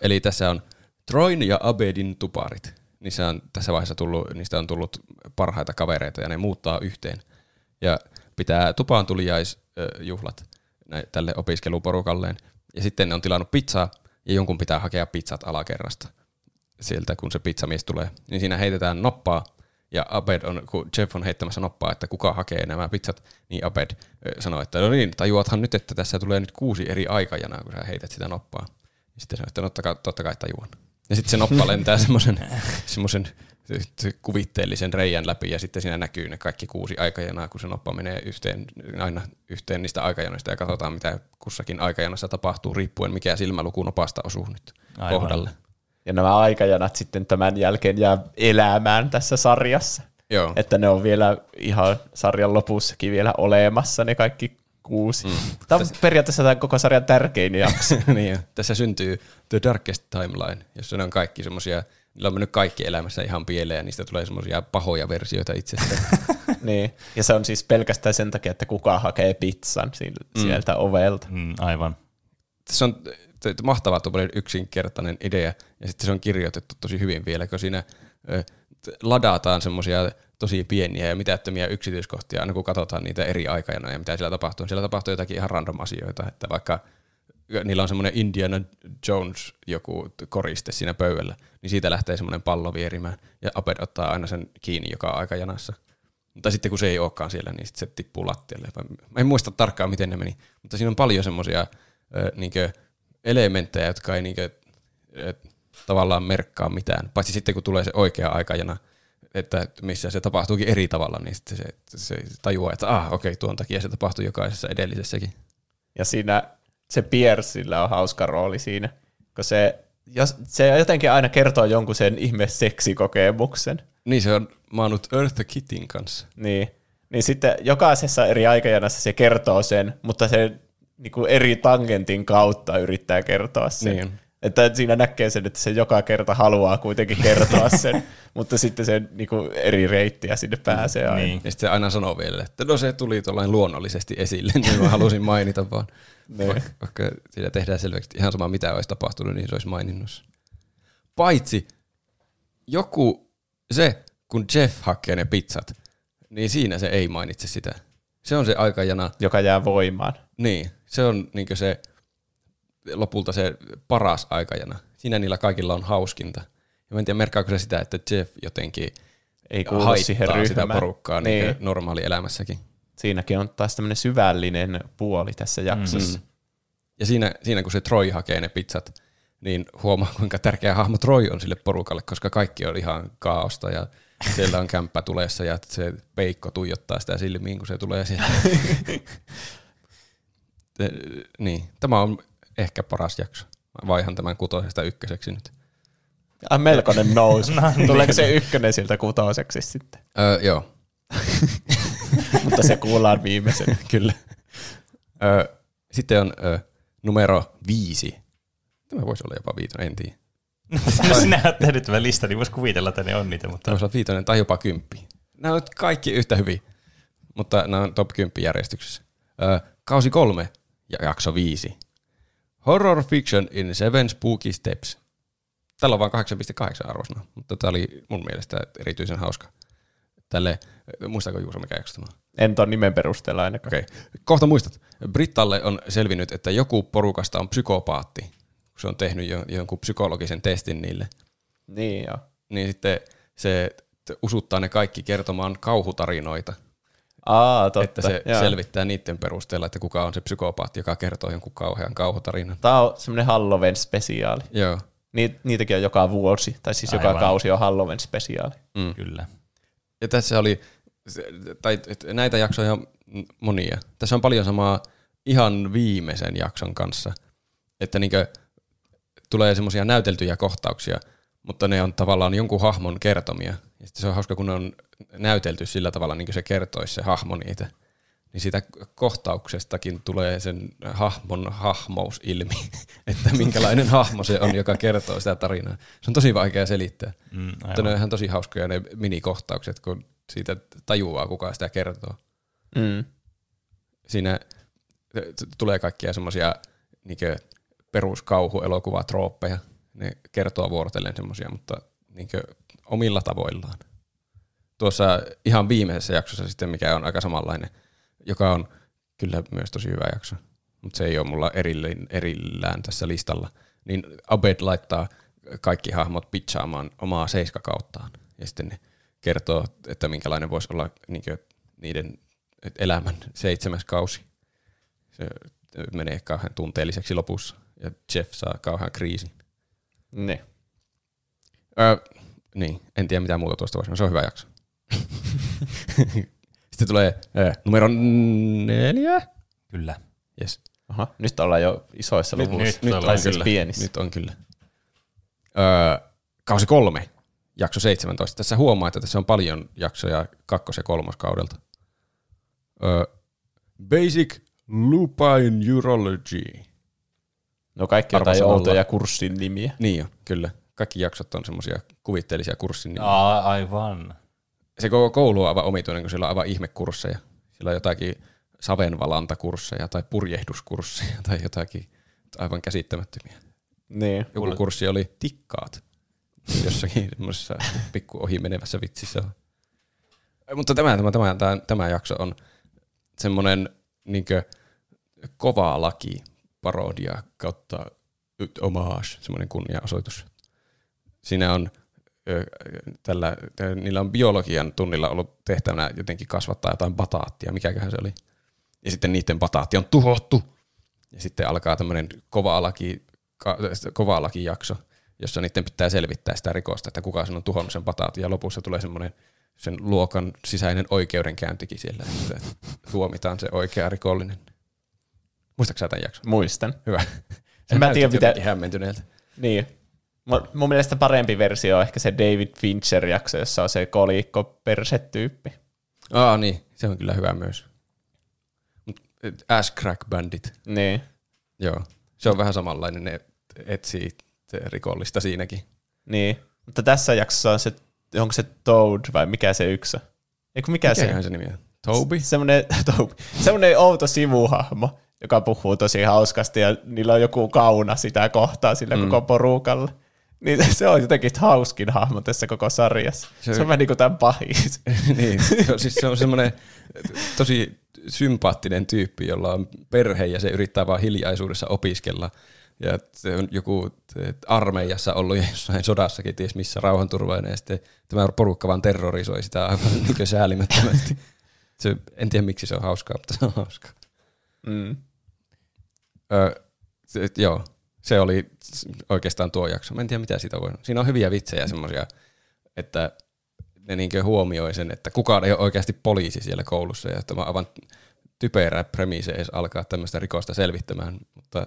Eli tässä on Troyn ja Abedin tuparit. Niissä on tässä vaiheessa niistä on tullut parhaita kavereita ja ne muuttaa yhteen. Ja pitää tupaan tuliaisjuhlat tälle opiskeluporukalleen. Ja sitten ne on tilannut pizzaa ja jonkun pitää hakea pizzat alakerrasta. Sieltä, kun se pizzamies tulee, niin siinä heitetään noppaa, ja Abed on, kun Jeff on heittämässä noppaa, että kuka hakee nämä pizzat, niin Abed sanoo, että no niin, tajuathan nyt, että tässä tulee nyt 6 eri aikajanaa, kun sä heität sitä noppaa. Ja sitten sanoo, että no totta kai tajuan. Ja sitten se noppa lentää semmoisen kuvitteellisen reijän läpi, ja sitten siinä näkyy ne kaikki 6 aikajanaa, kun se noppa menee aina yhteen niistä aikajanoista, ja katsotaan, mitä kussakin aikajanassa tapahtuu, riippuen mikä silmäluku nopasta osuu nyt kohdalle. Ja nämä aikajanat sitten tämän jälkeen jää elämään tässä sarjassa. Joo. Että ne on vielä ihan sarjan lopussakin vielä olemassa ne kaikki 6. Tämä on periaatteessa tämän koko sarjan tärkein jakso. Niin, tässä syntyy The Darkest Timeline, jossa ne on kaikki semmoisia, niillä on mennyt kaikki elämässä ihan pieleen ja niistä tulee semmoisia pahoja versioita itsestään. Niin, ja se on siis pelkästään sen takia, että kuka hakee pizzan sieltä ovelta. Aivan. Se on mahtava tuollainen yksinkertainen idea, ja sitten se on kirjoitettu tosi hyvin vielä, kun siinä ladataan semmoisia tosi pieniä ja mitättömiä yksityiskohtia, aina kun katsotaan niitä eri aikajanoja ja mitä siellä tapahtuu. Siellä tapahtuu jotakin ihan random asioita, että vaikka niillä on semmoinen Indiana Jones joku koriste siinä pöydällä, niin siitä lähtee semmoinen pallo vierimään, ja Abed ottaa aina sen kiinni joka aikajanassa. Mutta sitten kun se ei olekaan siellä, niin se tippuu lattialle. Mä en muista tarkkaan, miten ne meni, mutta siinä on paljon semmoisia niinkö elementtejä, jotka ei niinkö, tavallaan merkkaa mitään. Paitsi sitten, kun tulee se oikea aikajana, että missä se tapahtuukin eri tavalla, niin sitten se tajuaa, että okei, tuon takia se tapahtui jokaisessa edellisessäkin. Ja siinä se Piercellä on hauska rooli siinä, kun se jotenkin aina kertoo jonkun sen ihme seksikokemuksen. Niin, se on maannut Earth the Kittin kanssa. Niin sitten jokaisessa eri aikajanassa se kertoo sen, mutta se niin kuin eri tangentin kautta yrittää kertoa sen. Niin. Että siinä näkee sen, että se joka kerta haluaa kuitenkin kertoa sen, mutta sitten se niin kuin eri reittiä sinne pääsee aina. Niin. Ja sitten se aina sanoo vielä, että no se tuli tuollain luonnollisesti esille, niin mä halusin mainita vaan. Vaikka siinä tehdään selväksi, ihan sama mitä olisi tapahtunut, niin se olisi maininnut. Paitsi kun Jeff hakee ne pizzat, niin siinä se ei mainitse sitä. Se on se aikajana, joka jää voimaan. Niin, se on niinkö se lopulta se paras aikajana. Siinä niillä kaikilla on hauskinta. Ja mä en tiedä, merkkaako se sitä, että Jeff jotenkin ei haittaa sitä porukkaa niin normaali elämässäkin. Siinäkin on taas tämmöinen syvällinen puoli tässä jaksossa. Ja siinä kun se Troy hakee ne pizzat, niin huomaa kuinka tärkeä hahmo Troy on sille porukalle, koska kaikki on ihan kaaosta ja siellä on kämppä tulessa ja se peikko tuijottaa sitä silmiin, kun se tulee sieltä. Niin, tämä on ehkä paras jakso. Vaihan tämän kutosesta ykköseksi nyt. Melkoinen nousu. Tuleeko se ykkönen siltä kutoseksi sitten? Joo. Mutta se kuullaan viimeisenä, kyllä. Sitten on numero 5. Tämä voisi olla jopa 5, en tiedä. Sinä olet tehnyt tämän listan, niin voisi kuvitella, että ne on niitä. Mutta... Voisi olla 5 tai jopa 10. Nämä on kaikki yhtä hyviä, mutta nämä on top 10 järjestyksessä. Kausi 3 ja jakso 5. Horror Fiction in 7 Spooky Steps. Tällä on vain 8,8 arvosana, mutta tämä oli mun mielestä erityisen hauska. Tälle, muistaako Juuso, mikä jakso tämä? En tuon nimen perusteella ainakaan. Okay. Kohta muistat. Brittalle on selvinnyt, että joku porukasta on psykopaatti, kun se on tehnyt jonkun psykologisen testin niille. Niin joo. Niin sitten se usuttaa ne kaikki kertomaan kauhutarinoita. Totta. Että se selvittää niiden perusteella, että kuka on se psykopaatti, joka kertoo jonkun kauhean kauhutarinan. Tämä on semmoinen Halloween-spesiaali. Joo. Niitäkin on joka vuosi, tai siis aivan. Joka kausi on Halloween-spesiaali. Mm. Kyllä. Ja tässä oli, tai näitä jaksoja on monia. Tässä on paljon samaa ihan viimeisen jakson kanssa, että niinkö tulee semmoisia näyteltyjä kohtauksia, mutta ne on tavallaan jonkun hahmon kertomia. Ja sitten se on hauska, kun ne on näytelty sillä tavalla, niin kuin se kertoisi se hahmo niitä. Niin siitä kohtauksestakin tulee sen hahmon hahmous ilmi, että minkälainen hahmo se on, joka kertoo sitä tarinaa. Se on tosi vaikea selittää. Mutta ne on ihan tosi hauskoja ne minikohtaukset, kun siitä tajuaa, kuka sitä kertoo. Mm. Siinä tulee kaikkia semmoisia niinkö peruskauhuelokuvatrooppeja. Ne kertoo vuorotellen semmoisia, mutta niinkö omilla tavoillaan. Tuossa ihan viimeisessä jaksossa sitten, mikä on aika samanlainen, joka on kyllä myös tosi hyvä jakso, mutta se ei ole mulla erillään tässä listalla, niin Abed laittaa kaikki hahmot pitchaamaan omaa 7 kauttaan, ja sitten ne kertoo, että minkälainen voisi olla niiden elämän 7. kausi. Se menee kauhean tunteelliseksi lopussa, ja Jeff saa kauhean kriisin. Ne. Niin, en tiedä mitä muuta tuosta voisi, se on hyvä jakso. Sitten tulee numero 4. Kyllä. Yes. Aha, nyt ollaan jo isoissa luvuissa. Nyt on siis pienissä. Nyt on kyllä. Kausi 3, jakso 17. Tässä huomaa, että tässä on paljon jaksoja 2- ja 3-kaudelta. Basic Lupine Urology. No kaikki jotain outoja kurssin nimiä. Niin jo, kyllä. Kaikki jaksot on semmoisia kuvitteellisia kurssin nimiä. Aivan. Se koko koulu on aivan omituinen, kun siellä on aivan ihmekursseja. Siellä on jotakin savenvalantakursseja tai purjehduskursseja tai jotakin aivan käsittämättömiä. Niin. Joku kurssi oli tikkaat jossakin semmoisessa pikku ohi menevässä vitsissä. Mutta tämä jakso on semmoinen niinkö kova laki parodia kautta homage, semmoinen kunniaosoitus. Siinä on niillä on biologian tunnilla ollut tehtävänä jotenkin kasvattaa jotain bataattia, mikäköhän se oli. Ja sitten niiden bataatti on tuhottu. Ja sitten alkaa tämmöinen kova laki jakso, jossa niiden pitää selvittää sitä rikosta, että kuka sen on tuhonnut sen bataatin. Ja lopussa tulee semmoinen sen luokan sisäinen oikeudenkäyntikin siellä, että tuomitaan se oikea rikollinen. Muistatko sä tämän jakson? Muistan. Hyvä. Mä en tiedä mitä... hämmentyneeltä. Niin. Mun mielestä parempi versio on ehkä se David Fincher-jakso, jossa on se kolikko-perse-tyyppi. Niin, se on kyllä hyvä myös. Ass Crack Bandit. Niin. Joo, se on vähän samanlainen, ne etsii rikollista siinäkin. Niin, mutta tässä jaksossa on se, onko se Toad vai mikä se yksi on? Eikö mikähän se nimi on? Toby? Semmoinen outo sivuhahmo, joka puhuu tosi hauskasti ja niillä on joku kauna sitä kohtaa sillä koko porukalla. Niin se on jotenkin hauskin hahmo tässä koko sarjassa. Se on vähän niin kuin tämän pahis. Niin, siis se on semmoinen tosi sympaattinen tyyppi, jolla on perhe ja se yrittää vaan hiljaisuudessa opiskella. Ja se on joku armeijassa ollut ja jossain sodassakin, ties missä rauhanturvainen. Ja sitten tämä porukka vaan terrorisoi sitä aivan niin säälimättömästi. En tiedä miksi se on hauskaa, mutta se on hauskaa. Joo. Se oli oikeastaan tuo jakso. Mä en tiedä, mitä siitä on. Siinä on hyviä vitsejä semmoisia, että ne niinkö huomioi sen, että kukaan ei ole oikeasti poliisi siellä koulussa. Ja että mä avan typerää premiisejä edes alkaa tämmöistä rikosta selvittämään, mutta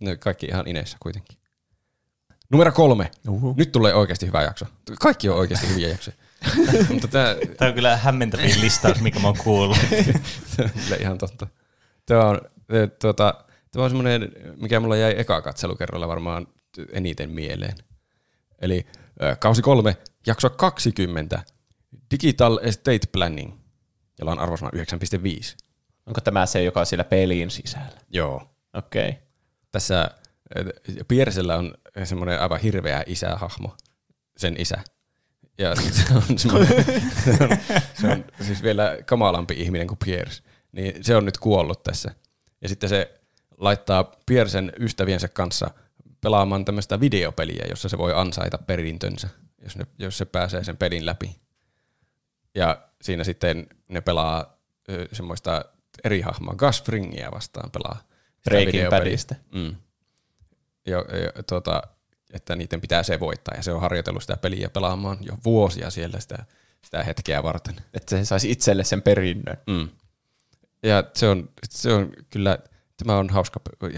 ne kaikki ihan ineissä kuitenkin. Numero 3. Uhuh. Nyt tulee oikeasti hyvä jakso. Kaikki on oikeasti hyviä jaksoja. Tämä on kyllä hämmentävin listaus, mikä mä oon kuullut. Tämä on kyllä ihan totta. Tämä on semmoinen, mikä mulla jäi eka katselukerralla varmaan eniten mieleen. Eli kausi 3, jakso 20, Digital Estate Planning, jolla on arvosana 9.5. Onko tämä se, joka on siellä pelin sisällä? Joo. Okei. Okay. Tässä Piersellä on semmoinen aivan hirveä isähahmo, sen isä. Ja se on siis vielä kamalampi ihminen kuin Pierce. Niin se on nyt kuollut tässä. Ja sitten se laittaa Piercen ystäviensä kanssa pelaamaan tämmöistä videopeliä, jossa se voi ansaita perintönsä, jos se pääsee sen pelin läpi. Ja siinä sitten ne pelaa semmoista eri hahmaa. Gus Fringia vastaan pelaa. Breaking Badista. Mm. Että niiden pitää se voittaa, ja se on harjoitellut sitä peliä pelaamaan jo vuosia siellä sitä hetkeä varten. Että se saisi itselle sen perinnön. Mm. Ja se on kyllä, tämä on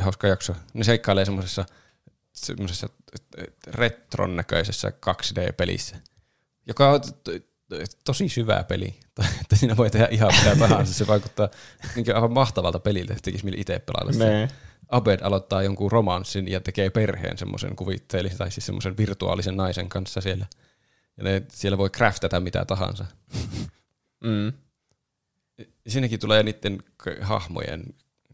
hauska jakso. Ne seikkailee semmoisessa retron näköisessä 2D-pelissä, joka on tosi syvä peli. Että siinä voi tehdä ihan mitä tahansa. Se vaikuttaa aivan mahtavalta peliltä, että tekisi mieli itse pelailla sitä. Abed aloittaa jonkun romanssin ja tekee perheen semmoisen kuvitteellisen tai siis semmoisen virtuaalisen naisen kanssa siellä. Ja ne siellä voi craftata mitä tahansa. Mm. Siinäkin tulee niiden hahmojen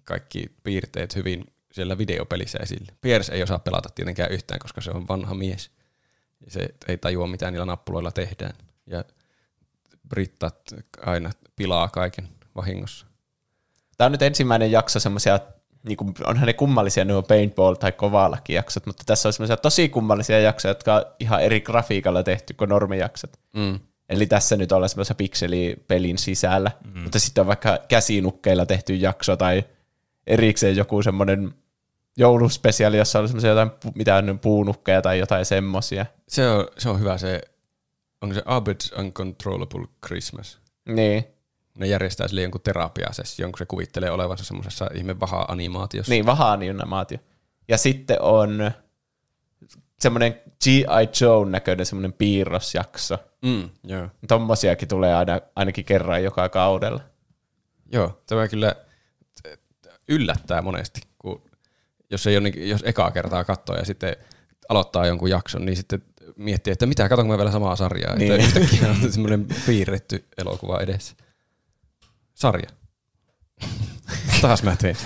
kaikki piirteet hyvin siellä videopelissä esille. Pierce ei osaa pelata tietenkään yhtään, koska se on vanha mies. Ja se ei tajua mitä niillä nappuloilla tehdään. Ja brittat aina pilaa kaiken vahingossa. Tämä on nyt ensimmäinen jakso semmoisia. Niin kuin, onhan ne kummallisia nuo paintball- tai kovallakin jaksot, mutta tässä on semmoisia tosi kummallisia jaksoja, jotka on ihan eri grafiikalla tehty kuin normijaksot. Mm. Eli tässä nyt ollaan semmoisia pikselipelin sisällä, mutta sitten on vaikka käsinukkeilla tehty jakso tai erikseen joku semmoinen jouluspesiaali, jossa on semmoisia jotain mitään puunukkeja tai jotain semmoisia. Se on hyvä se, onko se Abed's Uncontrollable Christmas? Niin. Ne järjestää sille jonkun terapiasession, kun se kuvittelee olevansa semmoisessa ihme vaha-animaatiossa. Niin, vaha-animaatio. Ja sitten on semmoinen G.I. Joe-näköinen semmoinen piirrosjakso. Mm, joo. Tommosiakin tulee ainakin kerran joka kaudella. Joo, tämä kyllä yllättää monesti, kun jos ekaa kertaa katsoo ja sitten aloittaa jonkun jakson, niin sitten miettii, että mitä, katsonko mä vielä samaa sarjaa. Niin. Että yhtäkkiä on semmoinen piirretty elokuva edessä. Sarja. Taas mä tein.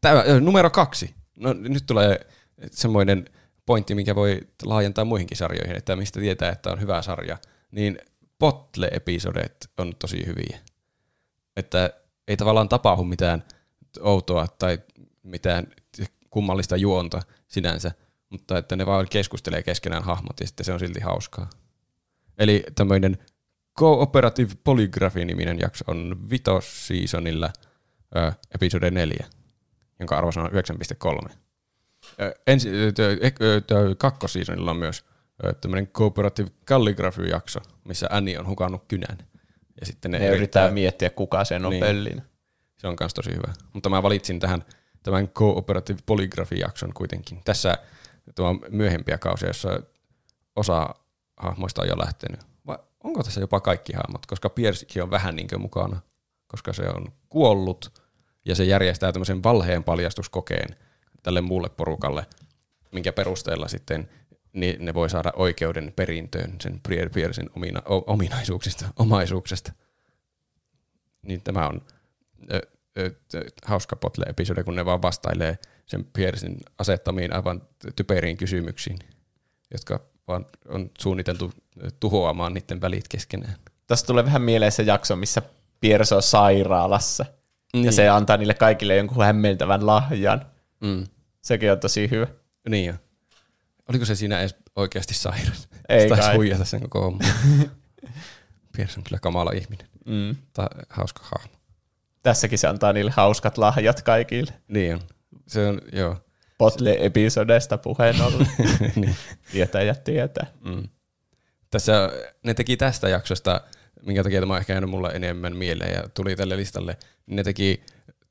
Tämä, numero 2. No, nyt tulee semmoinen pointti, mikä voi laajentaa muihinkin sarjoihin, että mistä tietää, että on hyvä sarja, niin Potle-episodeet on tosi hyviä. Että ei tavallaan tapahdu mitään outoa tai mitään kummallista juonta sinänsä, mutta että ne vaan keskustelee keskenään hahmot ja sitten se on silti hauskaa. Eli tämmöinen Cooperative Polygraphy-niminen jakso on 5. seasonilla episode 4, jonka arvosana on 9.3. Kakkosseasonilla on myös tämmöinen Cooperative Calligraphy-jakso, missä Annie on hukannut kynän. Ja sitten ne yrittää miettiä, kuka sen on niin, pellin. Se on myös tosi hyvä. Mutta mä valitsin tähän tämän Cooperative Polygraphy-jakson kuitenkin. Tässä on myöhempiä kausia, jossa osa hahmoista on jo lähtenyt. Onko tässä jopa kaikki hahmot, koska Piercekin on vähän niinkö mukana, koska se on kuollut ja se järjestää tämmöisen valheen paljastuskokeen tälle muulle porukalle, minkä perusteella sitten niin ne voi saada oikeuden perintöön sen Piercen omaisuuksesta. Niin tämä on hauska Potle-episode, kun ne vaan vastailee sen Piercen asettamiin aivan typeriin kysymyksiin, jotka vaan on suunniteltu tuhoamaan niiden välit keskenään. Tässä tulee vähän mieleen se jakso, missä Pierce on sairaalassa. Niin. Ja se antaa niille kaikille jonkun hämmentävän lahjan. Mm. Sekin on tosi hyvä. Niin jo. Oliko se siinä edes oikeasti sairas? Ei kai. Taisi huijata sen koko homman. Pierce on kyllä kamala ihminen. Mm. Hauska hahmo. Tässäkin se antaa niille hauskat lahjat kaikille. Niin on. Se on, joo. Potle-episodesta puheen ollen. Niin. Tietää. Mm. Tässä ne teki tästä jaksosta, minkä takia tämä on ehkä jäänyt mulle enemmän mieleen ja tuli tälle listalle, ne teki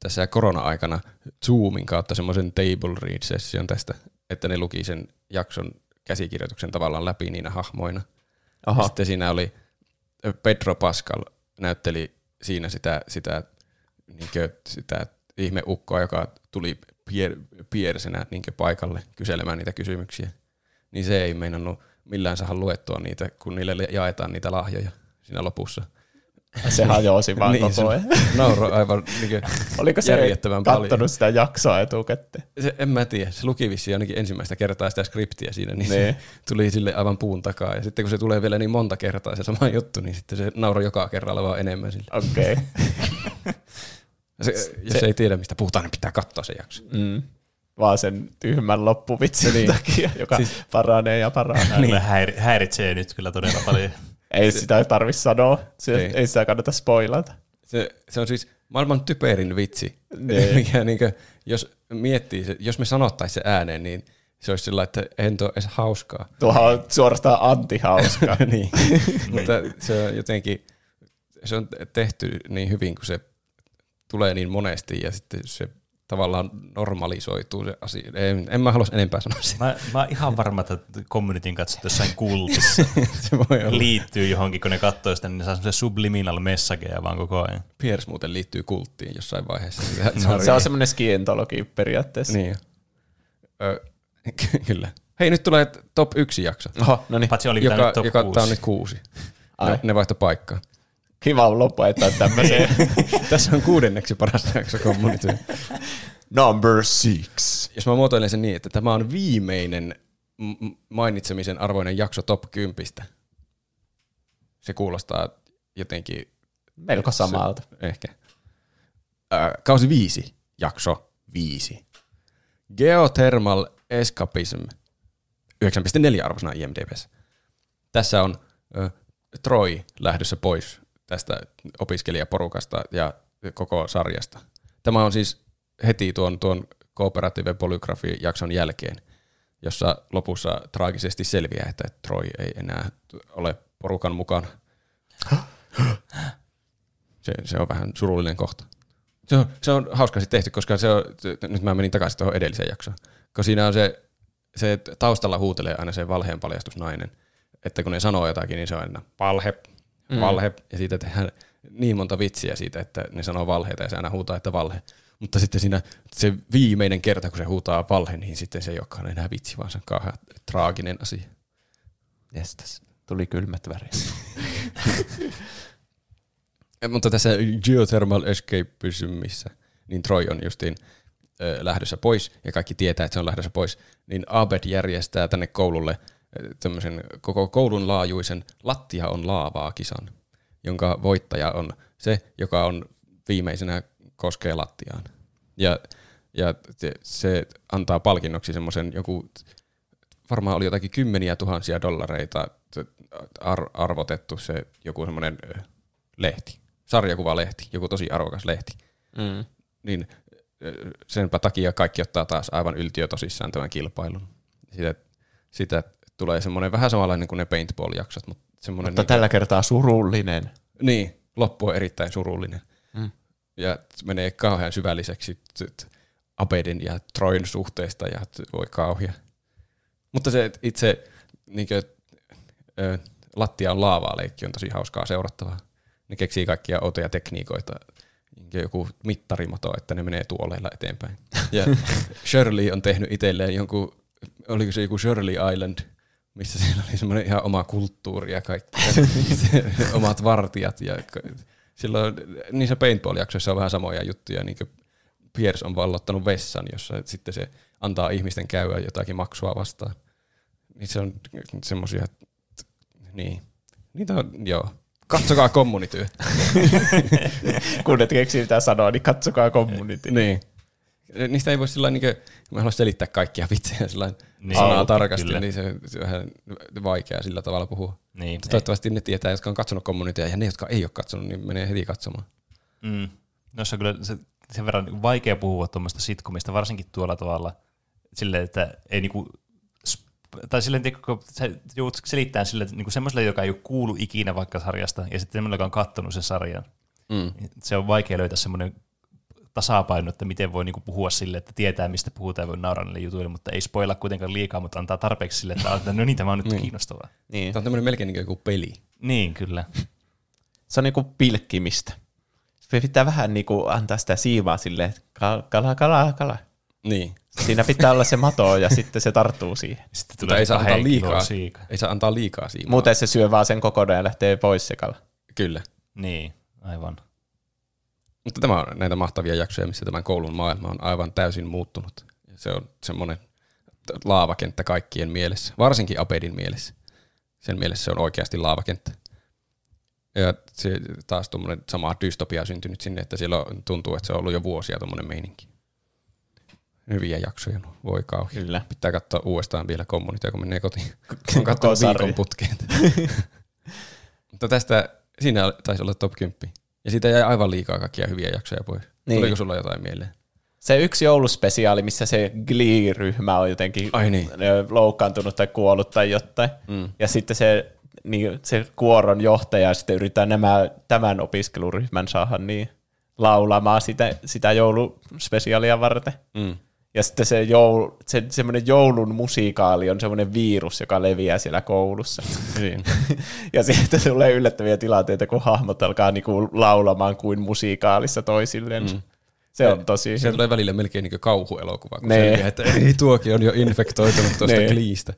tässä korona-aikana Zoomin kautta semmoisen table read-session tästä, että ne luki sen jakson käsikirjoituksen tavallaan läpi niinä hahmoina. Aha. Sitten siinä oli Pedro Pascal näytteli siinä sitä ihmeukkoa, joka tuli piersenä niinkö paikalle kyselemään niitä kysymyksiä. Niin se ei meinannut millään saada luettua niitä, kun niille jaetaan niitä lahjoja siinä lopussa. Se hajosi vaan niin, koko ajan. Nauro aivan niinkö oliko se kattonut sitä jaksoa etukäteen? Se, en mä tiedä. Se luki vissiin ainakin ensimmäistä kertaa sitä skriptiä siinä, niin se tuli sille aivan puun takaa. Ja sitten kun se tulee vielä niin monta kertaa se sama juttu, niin sitten se nauro joka kerralla vaan enemmän sille. Okei. Okay. Jos ei tiedä, mistä puhutaan, niin pitää katsoa se jakso. Mm. Vaan sen tyhmän loppuvitsin takia, joka siis paranee ja paranee. Niin. Häiritsee nyt kyllä todella paljon. Ei sitä tarvitse sanoa. Ei sitä kannata spoilata. Se on siis maailman typerin vitsi. Mikä niin kuin, jos miettii, jos me sanottaisiin se ääneen, niin se olisi sillä, että en ole edes hauskaa. Tuohan on suorastaan antihauskaa. Niin. Mutta se on jotenkin se on tehty niin hyvin, kun se tulee niin monesti ja sitten se tavallaan normalisoituu se asia. En mä halua enempää sanoa sitä. Mä oon ihan varma, että Communityn katsot jossain kultissa se voi liittyy johonkin, kun ne katsoo sitä, niin ne saa semmoisia subliminal messageja vaan koko ajan. Pierce muuten liittyy kulttiin jossain vaiheessa. Se on semmoinen skientologi periaatteessa. Niin. Kyllä. Hei, nyt tulee top 1 jakso. Oho, no niin. Patsi oli pitänyt top 6. Tää on nyt 6. Ne vaihtoi paikkaa. Kiva lopettaa tämmöiseen. Tässä on 6. paras jakso Community. Number 6. Jos mä muotoilen sen niin, että tämä on viimeinen mainitsemisen arvoinen jakso top 10. Se kuulostaa jotenkin melko samalta. Ehkä. Kausi 5. Jakso 5. Geothermal Escapism. 9.4 arvosana IMDb:ssä. Tässä on Troy lähdössä pois tästä opiskelijaporukasta ja koko sarjasta. Tämä on siis heti tuon Cooperative Polygraphy-jakson jälkeen, jossa lopussa traagisesti selviää, että Troy ei enää ole porukan mukana. Se on vähän surullinen kohta. Se on hauskasti tehty, koska nyt mä menin takaisin tuohon edelliseen jaksoon, koska siinä on se taustalla huutelee aina se valheenpaljastusnainen, että kun ne sanoo jotakin, niin se on aina valhe, ja siitä tehdään niin monta vitsiä siitä, että ne sanoo valheita ja se aina huutaa, että valhe. Mutta sitten siinä se viimeinen kerta, kun se huutaa valhe, niin sitten se ei olekaan enää vitsi, vaan se on kauhean traaginen asia. Jestas, tuli kylmät värit. Mutta tässä Geothermal Escapismissa, niin Troy on justiin lähdössä pois, ja kaikki tietää, että se on lähdössä pois, niin Abed järjestää tänne koululle tämmöisen koko koulun laajuisen Lattia on laavaa -kisan, jonka voittaja on se, joka on viimeisenä koskee lattiaan. Ja se antaa palkinnoksi semmoisen joku, varmaan oli jotakin $10,000 arvotettu se joku semmoinen lehti, sarjakuvalehti, joku tosi arvokas lehti. Mm. Niin senpä takia kaikki ottaa taas aivan yltiö tosissaan tämän kilpailun. Sitä tulee semmoinen vähän samanlainen kuin ne paintball-jaksot. Mutta niin tällä kertaa surullinen. Niin, loppu on erittäin surullinen. Mm. Ja menee kauhean syvälliseksi Abedin ja Troyn suhteesta ja voi kauhea. Mutta se itse niin kuin, lattia on laavaa -leikki on tosi hauskaa seurattavaa. Ne keksii kaikkia outoja tekniikoita. Joku mittarimato, että ne menee tuoleilla eteenpäin. Ja Shirley on tehnyt itselleen jonkun oliko se joku Shirley Island, missä siellä oli semmoinen ihan oma kulttuuri ja kaikki, omat vartijat. Ja silloin niissä paintball-jaksoissa on vähän samoja juttuja, niin kuin Pierce on vallottanut vessan, jossa sitten se antaa ihmisten käydä jotakin maksua vastaan. Niin se on semmoisia, niin. Niitä on, joo. Katsokaa Community. Kun et keksi mitä sanoa, niin katsokaa Community. Niin. Niistä ei voi sillain, niin mä haluan selittää kaikkia vitsejä sillain niin, sanaa tarkasti, kyllä. Niin se on vähän vaikeaa sillä tavalla puhua. Niin, toivottavasti ne tietää, jotka on katsonut Communitya, ja ne, jotka ei ole katsonut, niin menee heti katsomaan. Mm. No se on kyllä, se sen verran vaikea puhua tuommoista sitcomista, varsinkin tuolla tavalla, silleen, että ei niinku, tai silleen, kun sä joudut selittämään silleen, että niinku semmoiselle, joka ei ole kuullut ikinä vaikka sarjasta, ja sitten semmoinen, joka on kattonut sen sarjan, se on vaikea löytää semmoinen tasapaino, että miten voi niinku puhua sille, että tietää, mistä puhutaan, ja voi nauraa niille jutuille, mutta ei spoilaa kuitenkaan liikaa, mutta antaa tarpeeksi sille, että no niin, tämä on nyt kiinnostavaa. Niin. Tämä on tämmöinen melkein niin joku peli. Niin, kyllä. Se on niinku pilkkimistä. Se pitää vähän niinku antaa sitä siimaa silleen, että kala. Niin. Siinä pitää olla se mato ja sitten se tarttuu siihen. Mutta ei saa antaa liikaa siimaa. Muuten se syö vaan sen kokonaan ja lähtee pois se kala. Kyllä. Niin, aivan. Mutta tämä on näitä mahtavia jaksoja, missä tämän koulun maailma on aivan täysin muuttunut. Se on semmoinen laavakenttä kaikkien mielessä, varsinkin Abedin mielessä. Sen mielessä se on oikeasti laavakenttä. Ja se taas tuommoinen sama dystopia syntynyt sinne, että siellä tuntuu, että se on ollut jo vuosia tuommoinen meininki. Hyviä jaksoja, voi kauhean. Kyllä. Pitää katsoa uudestaan vielä Community, kun menee kotiin. On katsonut viikon putkeen. Mutta tästä, siinä taisi olla top 10. Ja siitä jäi aivan liikaa kaikkia hyviä jaksoja pois. Niin. Tuliko sulla jotain mieleen? Se yksi jouluspesiaali, missä se Glee-ryhmä on jotenkin loukkaantunut tai kuollut tai jotain. Mm. Ja sitten se... Niin se kuoron johtaja sitten yrittää tämän opiskeluryhmän saada niin laulamaan sitä jouluspesiaalia varten. Mm. Ja sitten se semmoinen joulun musiikaali on semmoinen virus, joka leviää siellä koulussa. Niin. Ja sitten tulee yllättäviä tilanteita, kun hahmot alkaa niinku laulamaan kuin musiikaalissa toisilleen. Mm. Se on tosi... Se tulee välillä melkein niin kauhuelokuva, kun selviää, että ei, tuokin on jo infektoitunut tuosta kliistä.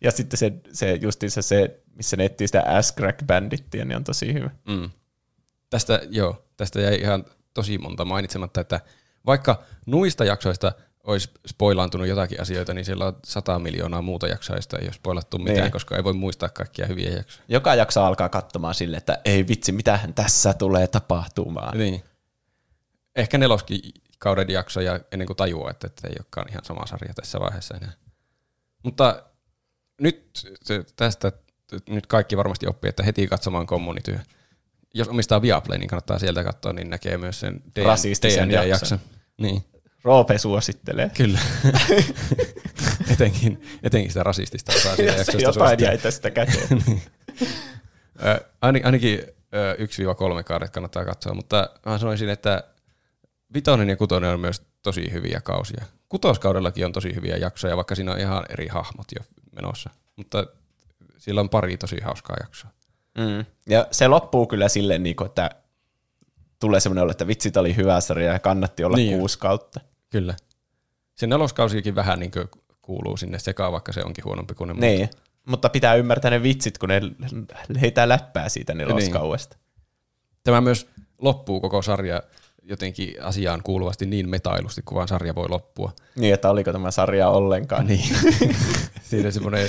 Ja sitten se justiinsa se, missä ne etsii sitä ass-crack-bändittiä, niin on tosi hyvä. Mm. Tästä jäi ihan tosi monta mainitsematta, että vaikka nuista jaksoista olisi spoilaantunut jotakin asioita, niin siellä on 100 miljoonaa muuta jaksoa, josta ei ole spoilattu mitään, koska ei voi muistaa kaikkia hyviä jaksoja. Joka jakso alkaa katsomaan silleen, että ei vitsi, mitähän tässä tulee tapahtumaan. Niin. Ehkä 4. kauden jaksoja ennen kuin tajuaa, että ei olekaan ihan sama sarja tässä vaiheessa enää. Mutta... Nyt kaikki varmasti oppii, että heti katsomaan Communityä. Jos omistaa Viaplay, niin kannattaa sieltä katsoa, niin näkee myös sen rasistisen jakson. Niin. Roope suosittelee. Kyllä. etenkin sitä rasistista osaa siitä jaksosta suosittelee. Jotain jäi tästä käteen. Niin. Ainakin 1-3 kaudet kannattaa katsoa, mutta mä sanoisin, että 5. ja 6. on myös tosi hyviä kausia. 6. kaudellakin on tosi hyviä jaksoja, vaikka siinä on ihan eri hahmot jo menossa. Mutta siellä on pari tosi hauskaa jaksoa. Mm. Ja se loppuu kyllä silleen, että tulee semmoinen olo, että vitsi, tämä oli hyvä sarja ja kannatti olla 6 kautta. Kyllä. Se 4. kausikin vähän kuuluu sinne sekaan, vaikka se onkin huonompi kuin ne muut. Niin, mutta pitää ymmärtää ne vitsit, kun ne heitää läppää siitä 4. kaudesta. Tämä myös loppuu koko sarja jotenkin asiaan kuuluvasti niin metailusti, kun vaan sarja voi loppua. Niin, että oliko tämä sarja ollenkaan. Niin. Siinä semmoinen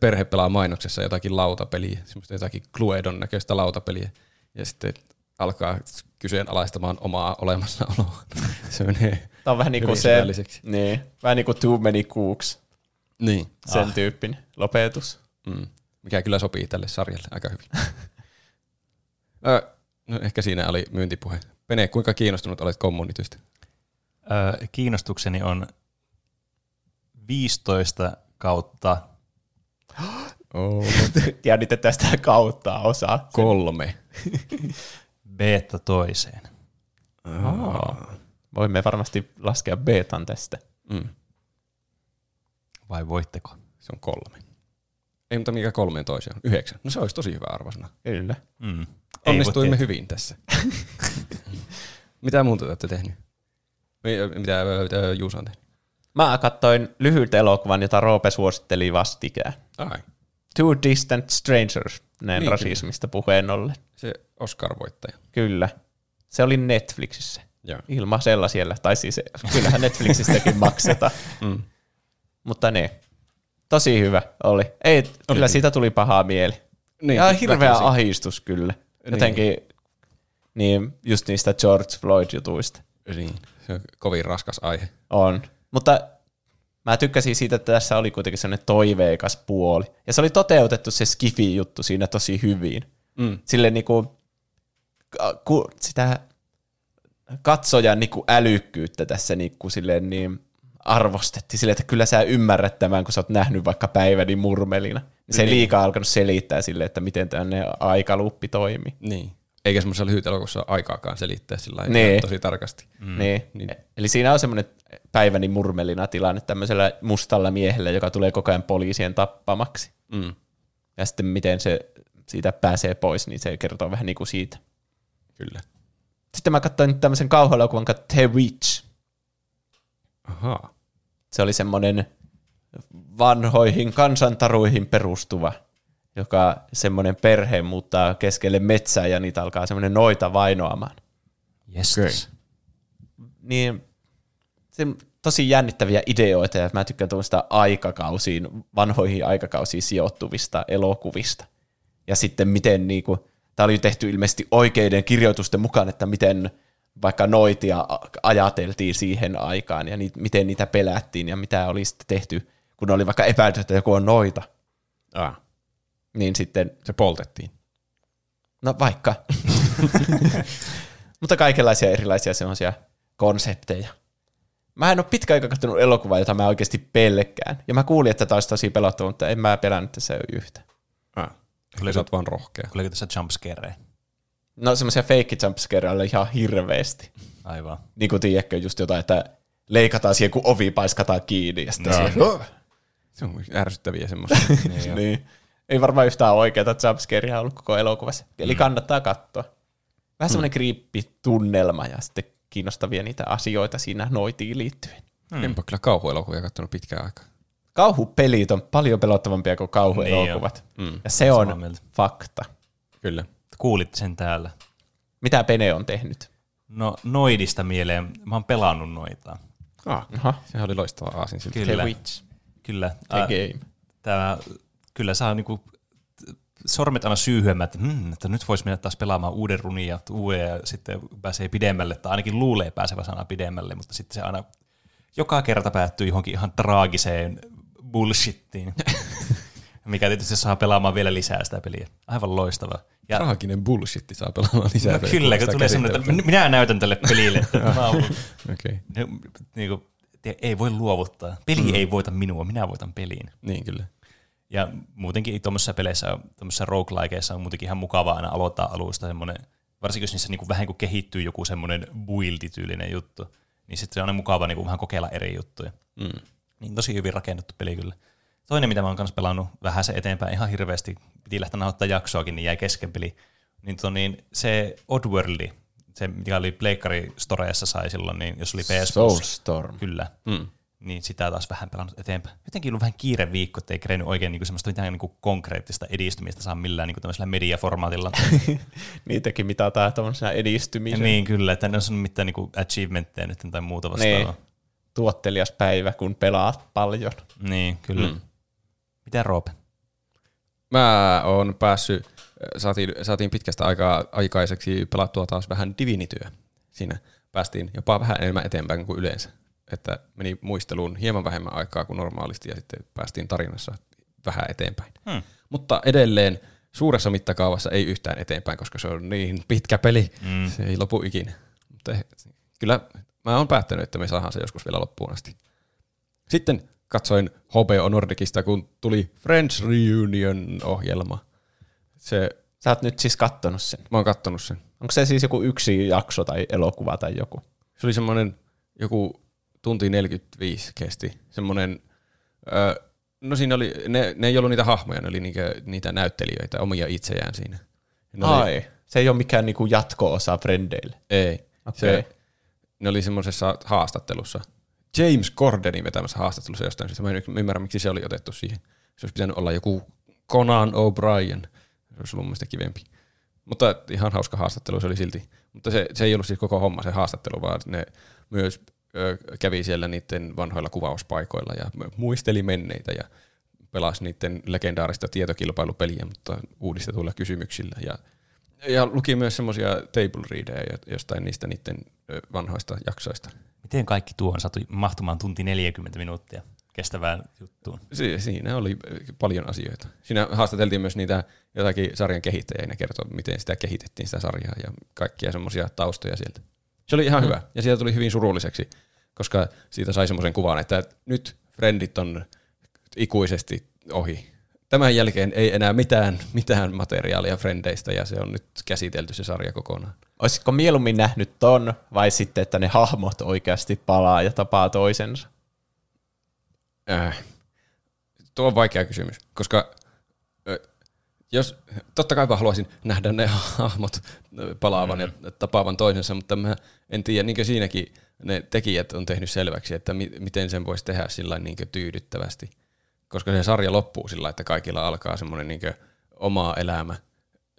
perhe pelaa mainoksessa jotakin lautapeliä, semmoista jotakin Cluedon näköistä lautapeliä, ja sitten alkaa kyseenalaistamaan omaa olemassaoloa. Se menee hyvin syvälliseksi. Niin, vähän niin kuin Too Many Cooks. Niin. Sen tyyppinen lopetus. Mm. Mikä kyllä sopii tälle sarjalle aika hyvin. No ehkä siinä oli myyntipuhe. Pene, kuinka kiinnostunut olet Communitystä? Kiinnostukseni on 15 kautta. Jännitetään tästä kautta osaa. 3. Beta toiseen. Voimme varmasti laskea betan tästä. Mm. Vai voitteko? Se on 3. Ei, mutta mikä 3 toiseen on? 9. No se olisi tosi hyvä arvosana. Kyllä. Mm. Onnistuimme hyvin tässä. Mitä muuta te olette tehnyt? Mitä Juuso on tehnyt? Mä katsoin lyhyt elokuvan, jota Roope suositteli vastikään. Ai. Two Distant Strangers, näin niin, rasismista puheen ollen. Se Oscar-voittaja. Kyllä. Se oli Netflixissä. Joo. Ilmaisella siellä. Tai siis kyllähän Netflixistäkin maksetaan. Mm. Mutta ne. Tosi hyvä oli. Ei, kyllä siitä tuli pahaa mieli. Niin, ja hirveä ahdistus kyllä. Jotenkin niin, just niistä George Floyd-jutuista. Niin, se on kovin raskas aihe. On. Mutta mä tykkäsin siitä, että tässä oli kuitenkin sellainen toiveikas puoli. Ja se oli toteutettu se skifi-juttu siinä tosi hyvin. Mm. Silleen sitä katsojan niinku älykkyyttä tässä niinku silleen niin arvostettiin silleen, että kyllä sä ymmärrät tämän, kun sä oot nähnyt vaikka Päiväni murmelina. Se ei liikaa alkanut selittää silleen, että miten tämmöinen aikaluppi toimii. Niin. Eikä semmoisessa lyhyt elokuussa aikaakaan selittää sillä lailla niin tosi tarkasti. Mm. Niin. Eli siinä on semmoinen Päiväni murmelina tilanne tämmöisellä mustalla miehellä, joka tulee koko ajan poliisien tappamaksi. Mm. Ja sitten miten se siitä pääsee pois, niin se kertoo vähän niin kuin siitä. Kyllä. Sitten mä katsoin nyt tämmöisen kauhuelokuvan kuin The Witch. Ahaa. Se oli semmoinen vanhoihin kansantaruihin perustuva, joka semmoinen perhe muuttaa keskelle metsää ja niitä alkaa semmoinen noita vainoamaan. Yes. Niin, se tosi jännittäviä ideoita ja mä tykkään tuollaista aikakausiin, vanhoihin aikakausiin sijoittuvista elokuvista. Ja sitten miten niinku, tää oli tehty ilmeisesti oikeiden kirjoitusten mukaan, että miten vaikka noitia ajateltiin siihen aikaan ja miten niitä pelättiin ja mitä oli sitten tehty, kun oli vaikka epäilty, että joku on noita. Ah. Niin sitten... Se poltettiin. No vaikka. Mutta kaikenlaisia erilaisia semmoisia konsepteja. Mä en ole pitkä aika katsonut elokuvaa, jota mä oikeasti pelkään. Ja mä kuulin, että tämä olisi tosi pelottava, mutta en mä pelännyt tässä yhtä. Ah. Kyllä sä oot vaan rohkea. Oliko tässä jumpscareen? No semmoisia fake jumpscareja oli ihan hirveästi. Aivan. Niin kuin tiedätkö just jotain, että leikataan siihen, kun ovi paiskataan kiinni. Ja sitten se on ärsyttäviä semmoisia. Niin. Ei varmaan yhtään oikeaa jumpscareja ollut koko elokuvassa. Eli kannattaa katsoa. Vähän semmoinen kriippitunnelma ja sitten kiinnostavia niitä asioita siinä noitiin liittyen. Enpä kyllä kauhuelokuvia katsonut pitkään aikaa. Kauhupelit on paljon pelottavampia kuin kauhuelokuvat. Niin ja se on fakta. Kyllä. Kuulit sen täällä. Mitä Pene on tehnyt? No noidista mieleen. Mä oon pelannut noitaa. Sehän oli loistava aasin. Kyllä. The Witch. Kyllä. The Game. Tämä, kyllä saa niinku sormet aina syyhyämään, että nyt voisi mennä taas pelaamaan uuden runin ja uuden ja sitten pääsee pidemmälle. Tai ainakin luulee pääsevä sana pidemmälle, mutta sitten se aina joka kerta päättyy johonkin ihan traagiseen bullshittiin. Mikä tietysti saa pelaamaan vielä lisää sitä peliä. Aivan loistava. Ja traaginen bullshitti saa pelaamaan lisää. No, kyllä, kun tulee semmoinen, että minä näytän tälle pelille. Että okay. Niinku, ei voi luovuttaa. Peli ei voita minua, minä voitan peliin. Niin kyllä. Ja muutenkin tuommoisissa peleissä, tuommoisissa roguelikeissa on muutenkin ihan mukavaa aina aloittaa alusta semmoinen, varsinkin jos niissä niinku vähän kuin kehittyy joku semmoinen build-tyylinen juttu, niin sitten se on aina mukavaa niinku vähän kokeilla eri juttuja. Niin tosi hyvin rakennettu peli kyllä. Toinen, mitä mä oon kanssa pelannut vähän se eteenpäin ihan hirveästi, piti lähteä nauhoittaa jaksoakin, niin jäi kesken peli, niin se Oddworldi, se mikä oli Pleikkari Storeessa sai silloin, niin jos oli PS Soulstorm. Kyllä. Niin sitä taas vähän pelannut eteenpäin. Jotenkin ollut vähän kiire viikko, ettei kerennyt oikein niin semmoista mitään niin konkreettista edistymistä saa millään niin tämmöisellä mediaformaatilla. Niitäkin mitataan tämmöisenä edistymisenä. Niin kyllä, että ne on sanonut mitään niin achievementteja nyt tai muuta vastaavaa. Niin. Tuottelias päivä, kun pelaat paljon. Niin, kyllä. Mitä Roope? Mä oon päässyt, saatiin pitkästä aikaa aikaiseksi pelattua taas vähän divinityä. Siinä päästiin jopa vähän enemmän eteenpäin kuin yleensä. Että meni muisteluun hieman vähemmän aikaa kuin normaalisti ja sitten päästiin tarinassa vähän eteenpäin. Mutta edelleen suuressa mittakaavassa ei yhtään eteenpäin, koska se on niin pitkä peli. Se ei lopu ikinä. Mutta kyllä mä oon päättänyt, että me saadaan se joskus vielä loppuun asti. Sitten katsoin HBO Nordicista, kun tuli Friends Reunion-ohjelma. Sä oot nyt siis kattonut sen? Mä oon kattonut sen. Onko se siis joku yksi jakso tai elokuva tai joku? Se oli semmoinen joku tunti 45 kesti. Semmoinen, no siinä oli, ne ei ollut niitä hahmoja, ne oli niitä näyttelijöitä, omia itseään siinä. Se ei ole mikään niinku jatko-osa Frendeille? Ei. Okay. Ne oli semmoisessa haastattelussa. James Cordenin vetämässä haastattelussa jostain syystä. Mä en ymmärrä, miksi se oli otettu siihen. Se olisi pitänyt olla joku Conan O'Brien. Se olisi ollut mun mielestä kivempi. Mutta ihan hauska haastattelu se oli silti. Mutta se ei ollut siis koko homma se haastattelu, vaan ne myös kävi siellä niiden vanhoilla kuvauspaikoilla ja muisteli menneitä ja pelasi niiden legendaarista tietokilpailupeliä, mutta uudistetuilla kysymyksillä. Ja luki myös semmoisia table readejä jostain niistä niiden vanhoista jaksoista. Miten kaikki tuohon saatu mahtumaan tunti 40 minuuttia? kestävään juttuun. Siinä oli paljon asioita. Siinä haastateltiin myös niitä jotakin sarjan kehittäjiä ja kertoi, miten sitä kehitettiin sitä sarjaa ja kaikkia semmoisia taustoja sieltä. Se oli ihan hyvä ja siitä tuli hyvin surulliseksi, koska siitä sai semmoisen kuvan, että nyt Friendit on ikuisesti ohi. Tämän jälkeen ei enää mitään materiaalia Frendeistä ja se on nyt käsitelty se sarja kokonaan. Olisitko mieluummin nähnyt ton vai sitten, että ne hahmot oikeasti palaa ja tapaa toisensa? Tuo on vaikea kysymys, koska jos, totta kai haluaisin nähdä ne hahmot palaavan ja tapaavan toisensa, mutta mä en tiedä, niin kuin siinäkin ne tekijät on tehnyt selväksi, että miten sen voisi tehdä sillä niin kuin tyydyttävästi. Koska se sarja loppuu sillä, että kaikilla alkaa semmoinen niin kuin oma elämä,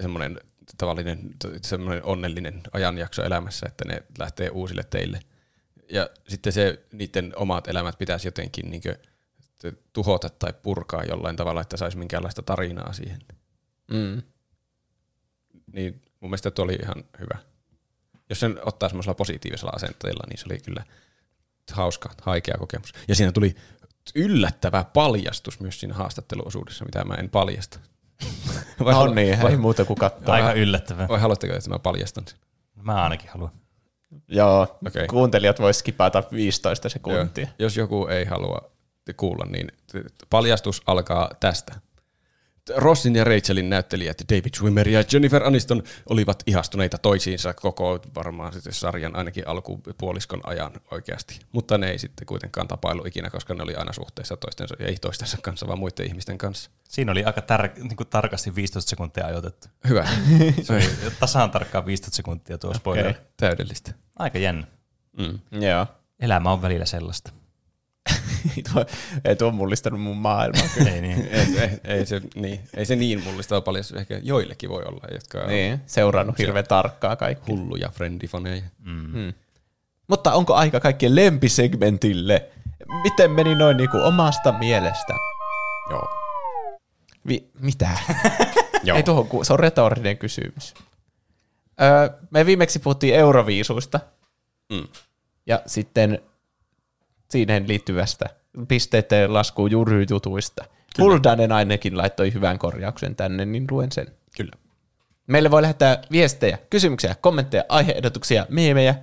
semmoinen tavallinen, semmoinen onnellinen ajanjakso elämässä, että ne lähtee uusille teille. Ja sitten se niiden omat elämät pitäisi jotenkin niin kuin tuhota tai purkaa jollain tavalla, että saisi minkäänlaista tarinaa siihen. Mm. Niin mun mielestä tuo oli ihan hyvä. Jos sen ottaa semmoisella positiivisella asenteella, niin se oli kyllä hauska, haikea kokemus. Ja siinä tuli yllättävä paljastus myös siinä haastatteluosuudessa, mitä mä en paljasta. Ei muuta kuin katsoa. Aika yllättävää. Vai haluatteko, että mä paljastan sen? Mä ainakin haluan. Joo, okay. Kuuntelijat vois skipata 15 sekuntia. Joo. Jos joku ei halua kuulla, niin paljastus alkaa tästä. Rossin ja Rachelin näyttelijät David Schwimmer ja Jennifer Aniston olivat ihastuneita toisiinsa koko varmaan sarjan ainakin alkupuoliskon ajan oikeasti. Mutta ne ei sitten kuitenkaan tapailu ikinä, koska ne oli aina suhteessa toistensa, ei toistensa kanssa, vaan muiden ihmisten kanssa. Siinä oli aika tarkasti 15 sekuntia ajoitettu. Hyvä. Se oli tasan tarkkaan 15 sekuntia tuo spoiler. Okay. Täydellistä. Aika jännä. Mm. Yeah. Elämä on välillä sellaista. Ei tuo mullistanut mun maailmaa. Ei, niin. Ei se niin mullistaa paljon. Ehkä joillekin voi olla, jotka niin, on seurannut hirveän tarkkaa kaikki. Hulluja friendifaneja. Mm. Mutta onko aika kaikkien lempisegmentille? Miten meni noin niinku omasta mielestä? Joo. Mitä? Joo. Ei tuohon, se on retorinen kysymys. Me viimeksi puhuttiin Euroviisuista. Mm. Ja sitten siihen liittyvästä pisteiden laskuun juryjutuista. Huldanen ainakin laittoi hyvän korjauksen tänne, niin luen sen. Kyllä. Meille voi lähettää viestejä, kysymyksiä, kommentteja, aiheehdotuksia, meemejä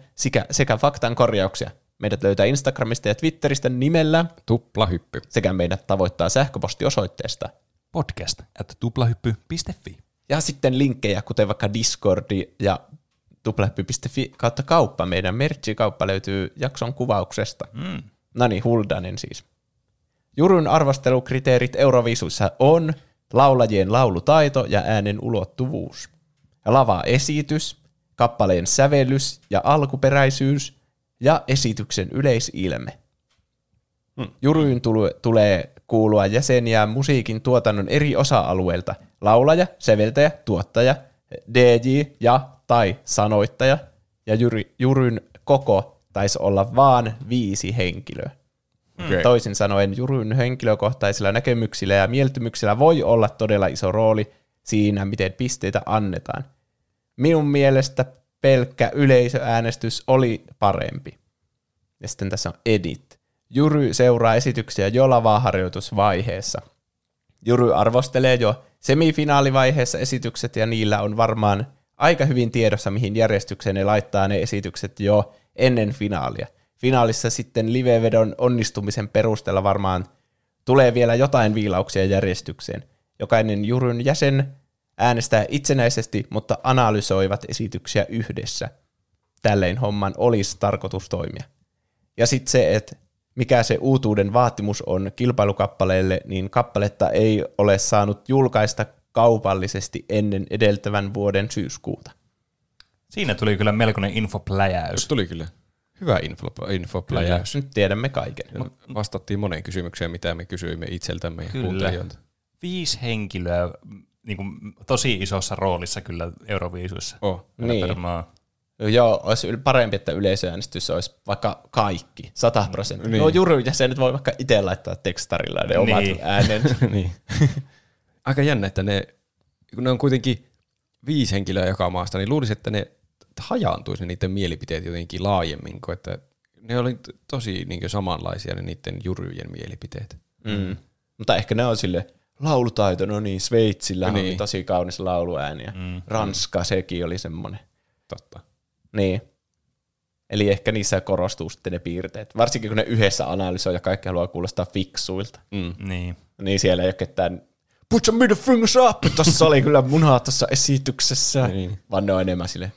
sekä faktan korjauksia. Meidät löytää Instagramista ja Twitteristä nimellä Tuplahyppy. Sekä meidät tavoittaa sähköpostiosoitteesta podcast@tuplahyppy.fi. Ja sitten linkkejä, kuten vaikka Discordi ja tuplahyppy.fi kautta kauppa. Meidän merchikauppa löytyy jakson kuvauksesta. Mm. Noniin, Huldanen siis. Juryn arvostelukriteerit Euroviisuissa on laulajien laulutaito ja äänen ulottuvuus, lavaesitys, kappaleen sävellys ja alkuperäisyys ja esityksen yleisilme. Juryn tulee kuulua jäseniä musiikin tuotannon eri osa-alueilta, laulaja, säveltäjä, tuottaja, DJ ja tai sanoittaja, ja juryn koko taisi olla vaan 5 henkilöä. Okay. Toisin sanoen juryn henkilökohtaisilla näkemyksillä ja mieltymyksillä voi olla todella iso rooli siinä, miten pisteitä annetaan. Minun mielestä pelkkä yleisöäänestys oli parempi. Ja sitten tässä on edit. Jury seuraa esityksiä jo lavaharjoitusvaiheessa. Jury arvostelee jo semifinaalivaiheessa esitykset, ja niillä on varmaan aika hyvin tiedossa, mihin järjestykseen ne laittaa ne esitykset jo ennen finaalia. Finaalissa sitten livevedon onnistumisen perusteella varmaan tulee vielä jotain viilauksia järjestykseen. Jokainen juryn jäsen äänestää itsenäisesti, mutta analysoivat esityksiä yhdessä. Tälleen homman olisi tarkoitus toimia. Ja sitten se, että mikä se uutuuden vaatimus on kilpailukappaleelle, niin kappaletta ei ole saanut julkaista kaupallisesti ennen edeltävän vuoden syyskuuta. Siinä tuli kyllä melkoinen infopläjäys. Tuli kyllä. Hyvä infopläjäys. Nyt tiedämme kaiken. Vastattiin moneen kysymykseen, mitä me kysyimme itseltämme ja kuuntelijoilta. 5 henkilöä niin kuin, tosi isossa roolissa kyllä Euroviisuissa. Niin. Joo, olisi parempi, että yleisöäänestys olisi vaikka kaikki, 100%. Niin. No jurujäsenet voi vaikka itse laittaa tekstarilla ne omat äänen. Niin. Aika jännä, että kun ne on kuitenkin 5 henkilöä joka maasta, niin luulisi, että ne hajaantuisi niiden mielipiteet jotenkin laajemmin, kuin että ne oli tosi niin samanlaisia ne niiden juryjen mielipiteet. Mm. Mutta ehkä ne on silleen, laulutaito, no niin, Sveitsillä no niin. Oli tosi kaunis lauluääni ja Ranska sekin oli semmoinen. Totta. Niin. Eli ehkä niissä korostuu sitten ne piirteet. Varsinkin kun ne yhdessä analysoi ja kaikki haluaa kuulostaa fiksuilta. Mm. Niin. Niin siellä ei ole ketään, put your middle fingers up, tossa oli kyllä munaa tuossa esityksessä. Niin. Vaan ne on enemmän silleen,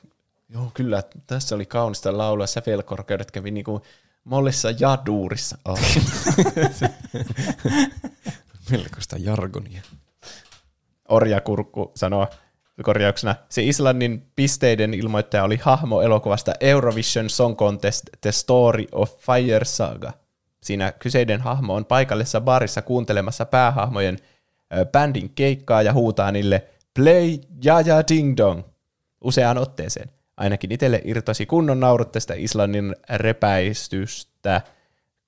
joo kyllä, tässä oli kaunista laulua, sävelkorkeudet kävi niinku mollissa jaduurissa. Oh. Melkoista jargonia. Orjakurkku sanoo korjauksena, se Islannin pisteiden ilmoittaja oli hahmo elokuvasta Eurovision Song Contest The Story of Fire Saga. Siinä kyseinen hahmo on paikallisessa baarissa kuuntelemassa päähahmojen bändin keikkaa ja huutaa niille play jaja ding dong useaan otteeseen. Ainakin itselle irtosi kunnon naurut tästä Islannin repäistystä,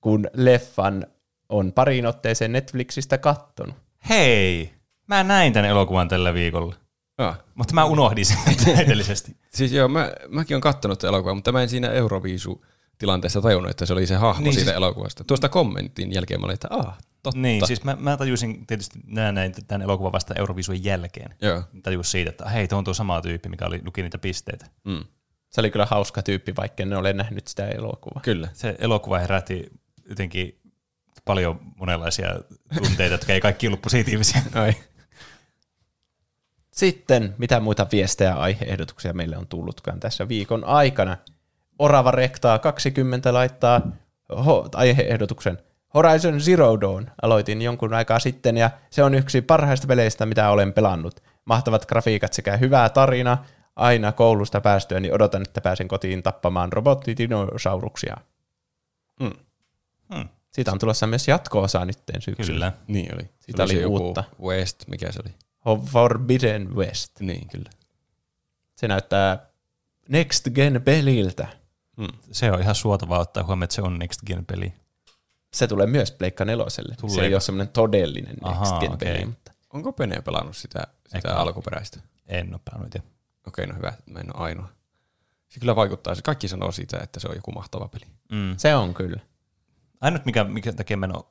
kun leffan on pariin otteeseen Netflixistä kattonut. Hei! Mä näin tämän elokuvan tällä viikolla. Mutta mä unohdin sen täydellisesti. Siis joo, mäkin olen kattonut tämän elokuvan, mutta mä en siinä Euroviisu-tilanteessa tajunnut, että se oli se hahmo niin, siitä siis, elokuvasta. Tuosta kommentin jälkeen mä olin, että totta. Niin, siis mä tajusin tietysti näin tämän elokuvan vasta Euroviisujen jälkeen. Joo. Tajusin siitä, että hei, tuo on tuo sama tyyppi, mikä luki niitä pisteitä. Mm. Se oli kyllä hauska tyyppi, vaikka en ole nähnyt sitä elokuvaa. Kyllä. Se elokuva herätti jotenkin paljon monenlaisia tunteita, jotka ei kaikki ollut positiivisia. Ai. Sitten, mitä muita viestejä ja aihe-ehdotuksia meille on tullutkaan tässä viikon aikana. Orava Rektaa 20 laittaa aihe-ehdotuksen. Horizon Zero Dawn aloitin jonkun aikaa sitten, ja se on yksi parhaista peleistä, mitä olen pelannut. Mahtavat grafiikat sekä hyvää tarina. Aina koulusta päästyäni niin odotan, että pääsen kotiin tappamaan robottidinosauruksia. Mm. Mm. Siitä on tulossa myös jatko-osa nytten syksyllä. Kyllä, niin oli. Siitä oli uutta. West, mikä se oli? Forbidden West. Niin, kyllä. Se näyttää Next Gen-peliltä. Mm. Se on ihan suotavaa ottaa huomioon, että se on Next Gen-peli. Se tulee myös Pleikka neloselle. Se ei ole semmoinen todellinen Next Gen-peli. Okay. Onko Pene pelannut sitä alkuperäistä? En ole pelannut. Okei, no hyvä. Mä en ole ainoa. Se kyllä vaikuttaa. Kaikki sanoo siitä, että se on joku mahtava peli. Mm. Se on kyllä. Ainut, mikä takia mä en ole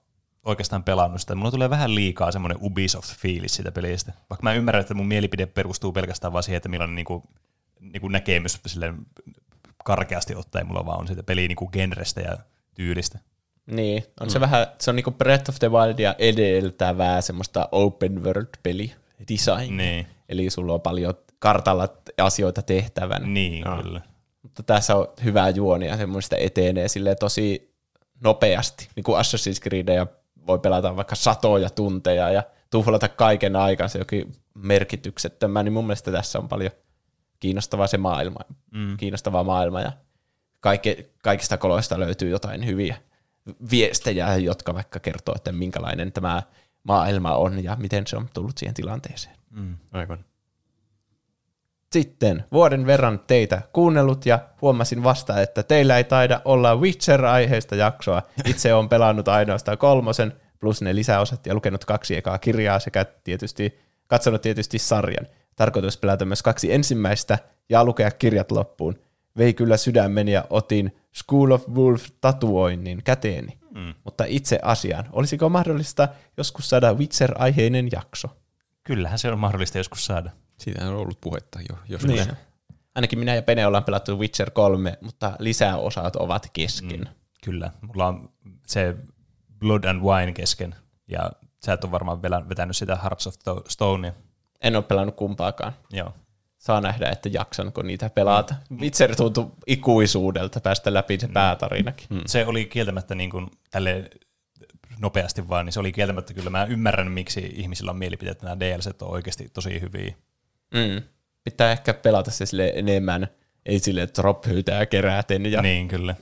oikeastaan pelannut sitä, mulla tulee vähän liikaa semmoinen Ubisoft-fiilis siitä pelistä. Vaikka mä ymmärrän, että mun mielipide perustuu pelkästään vaan siihen, että millainen niinku näkemys silleen karkeasti ottaen mulla vaan on siitä peliä niinku genrestä ja tyylistä. Niin, on se vähän, se on niinku Breath of the Wildia edeltävää semmoista open world-peli design. Niin. Eli sulla on paljon kartalla asioita tehtävänä. Niin, kyllä. Mutta tässä on hyvää juonia, semmoista etenee silleen tosi nopeasti. Niin kuin Assassin's Creedia voi pelata vaikka satoja tunteja ja tuhlata kaiken aikansa jokin merkityksettömän, niin mun mielestä tässä on paljon kiinnostavaa se maailma. Mm. Kiinnostavaa maailma ja kaikista koloista löytyy jotain hyviä viestejä, jotka vaikka kertoo, että minkälainen tämä maailma on ja miten se on tullut siihen tilanteeseen. Mm. Aivan. Sitten vuoden verran teitä kuunnellut ja huomasin vasta, että teillä ei taida olla Witcher-aiheista jaksoa. Itse olen pelannut ainoastaan 3 plus ne lisäosat ja lukenut 2 ekaa kirjaa sekä katsonut tietysti sarjan. Tarkoitus pelata myös 2 ensimmäistä ja lukea kirjat loppuun. Vei kyllä sydämeni ja otin School of Wolf-tatuoinnin käteeni. Mm. Mutta itse asiaan, olisiko mahdollista joskus saada Witcher-aiheinen jakso? Kyllähän se on mahdollista joskus saada. Siitähän on ollut puhetta jo joskus. Niin. Ainakin minä ja Pene ollaan pelattu Witcher 3, mutta lisäosat ovat kesken. Mm, kyllä. Mulla on se Blood and Wine kesken, ja sä et ole varmaan vetänyt sitä Hearts of Stonea. En ole pelannut kumpaakaan. Joo. Saa nähdä, että jaksanko niitä pelata. Witcher tuntui ikuisuudelta päästä läpi se päätarinakin. Mm. Se oli kieltämättä niin kuin tälleen nopeasti vaan, niin se oli kieltämättä kyllä. Mä ymmärrän, miksi ihmisillä on mielipiteet, että nämä DLCt on oikeasti tosi hyviä. Mm. Pitää ehkä pelata se sille enemmän, ei sille drop-hyytää keräten. Ja niin, kyllä.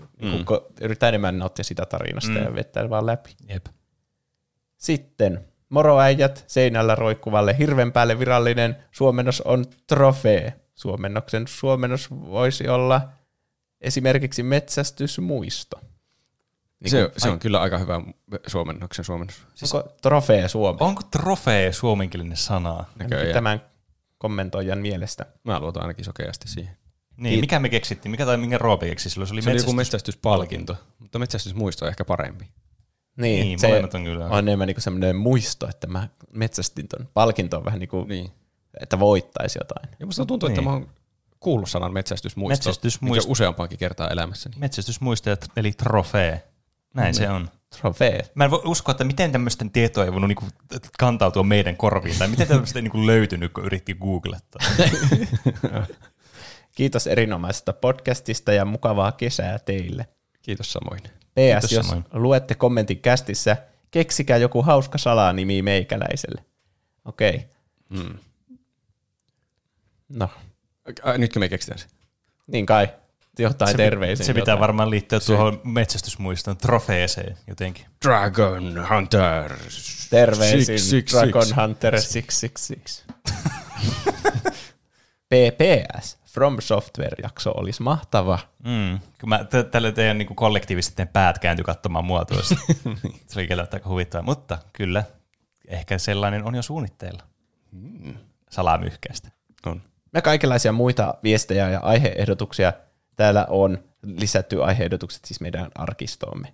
Yritetään enemmän nauttia sitä tarinasta ja vetää vaan läpi. Jep. Sitten moroäijät seinällä roikkuvalle hirven päälle virallinen suomennos on trofee. Suomennoksen suomennos voisi olla esimerkiksi metsästysmuisto. Niin se on kyllä aika hyvä suomennoksen suomennos. Siis onko trofee suomen? Onko trofee suomenkielinen sana? Näköjään. Tämän kommentoijan mielestä. Mä luotan ainakin sokeasti siihen. Niin, mikä me keksittiin? Mikä tai minkä Roope keksi silloin? Se oli, oli joku metsästyspalkinto, mutta metsästysmuisto on ehkä parempi. Niin se on kyllä. On enemmän niin semmoinen muisto, että mä metsästin ton. Palkinto on vähän niin kuin, että voittaisi jotain. Ja musta tuntuu, että mä oon kuullut sanan metsästysmuisto, mikä useampaankin kertaa elämässäni. Metsästysmuisto eli trofee. Näin se on. Trofee. Mä en voi uskoa, että miten tämmöisten tietoa ei voinut niinku kantautua meidän korviin, tai miten tämmöistä ei niinku löytynyt, kun yritti googlettaa. Kiitos erinomaisesta podcastista ja mukavaa kesää teille. Kiitos samoin. PS, jos luette kommentin kästissä, keksikää joku hauska salanimi meikäläiselle. Okei. Okay. Mm. No. Nytkö me keksitään se? Niin kai. Johtain se, terveisiin. Se pitää jotain. Varmaan liittyä tuohon metsästysmuiston trofeeseen jotenkin. Dragon Hunter. Terveisin Dragon Hunter 666. PPS. From Software-jakso olisi mahtava. Kun mä tällä teidän niin kollektiivisten päät kääntyi katsomaan mua tuossa. Se oli kyllä aika huvittavaa, mutta kyllä, ehkä sellainen on jo suunnitteilla. Salamyhkäistä. On. Ja kaikenlaisia muita viestejä ja aiheehdotuksia täällä on lisätty aiheehdotukset siis meidän arkistoomme.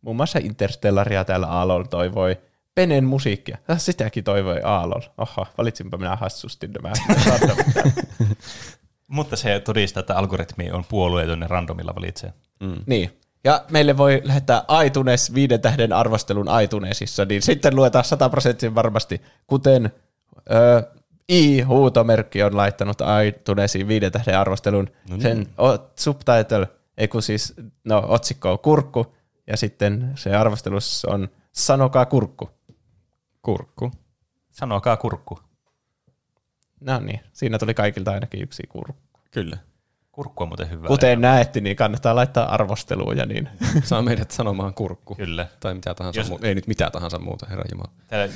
Muun muassa Interstellaria täällä Aalol toivoi. Penen musiikkia. Sitäkin toivoi Aalol. Oho, valitsinpa minä hassusti nämä. Mutta se todistaa, että algoritmi on puolueeton ja randomilla valitsee. Niin. Ja meille voi lähettää iTunes 5 tähden arvostelun iTunesissa, niin sitten luetaan 100% varmasti, kuten I-huutomerkki on laittanut iTunesiin 5 tähden arvostelun. No sen subtitle, otsikko on kurkku, ja sitten se arvostelussa on sanokaa kurkku. Kurkku. Sanokaa kurkku. No niin, siinä tuli kaikilta ainakin yksi kurkku. Kyllä. Kurkku on muuten hyvä. Kuten näette, niin kannattaa laittaa arvosteluun ja niin. Saa meidät sanomaan kurkku. Kyllä. Tai mitä tahansa muuta. Ei nyt mitä tahansa muuta, herra jumala. Täällä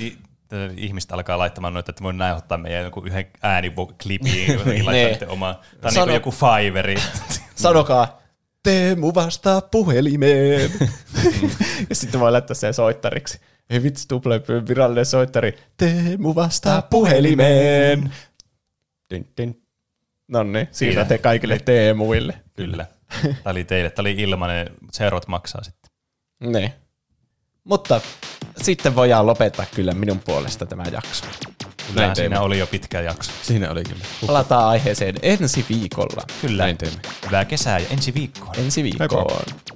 ihmiset alkaa laittamaan noita, että voi näyttää meidän joku yhden ääniklipiin. Laittatte omaa. Tai niin joku Fiveri. Sanokaa, Teemu vastaa puhelimeen. Ja sitten voi laittaa sen soittariksi. Ei vitsi, tuplepyön virallinen soittari. Teemu vastaa puhelimeen. Nonni, siinä te kaikille Teemuille. Kyllä. Tämä oli teille. Tämä oli ilmainen, mutta herrat maksaa sitten. Niin. Mutta sitten voidaan lopettaa kyllä minun puolesta tämä jakso. Kyllä, siinä oli jo pitkä jakso. Siinä oli kyllä. Palataan aiheeseen ensi viikolla. Kyllä. Hyvää kesää ja ensi viikkoon.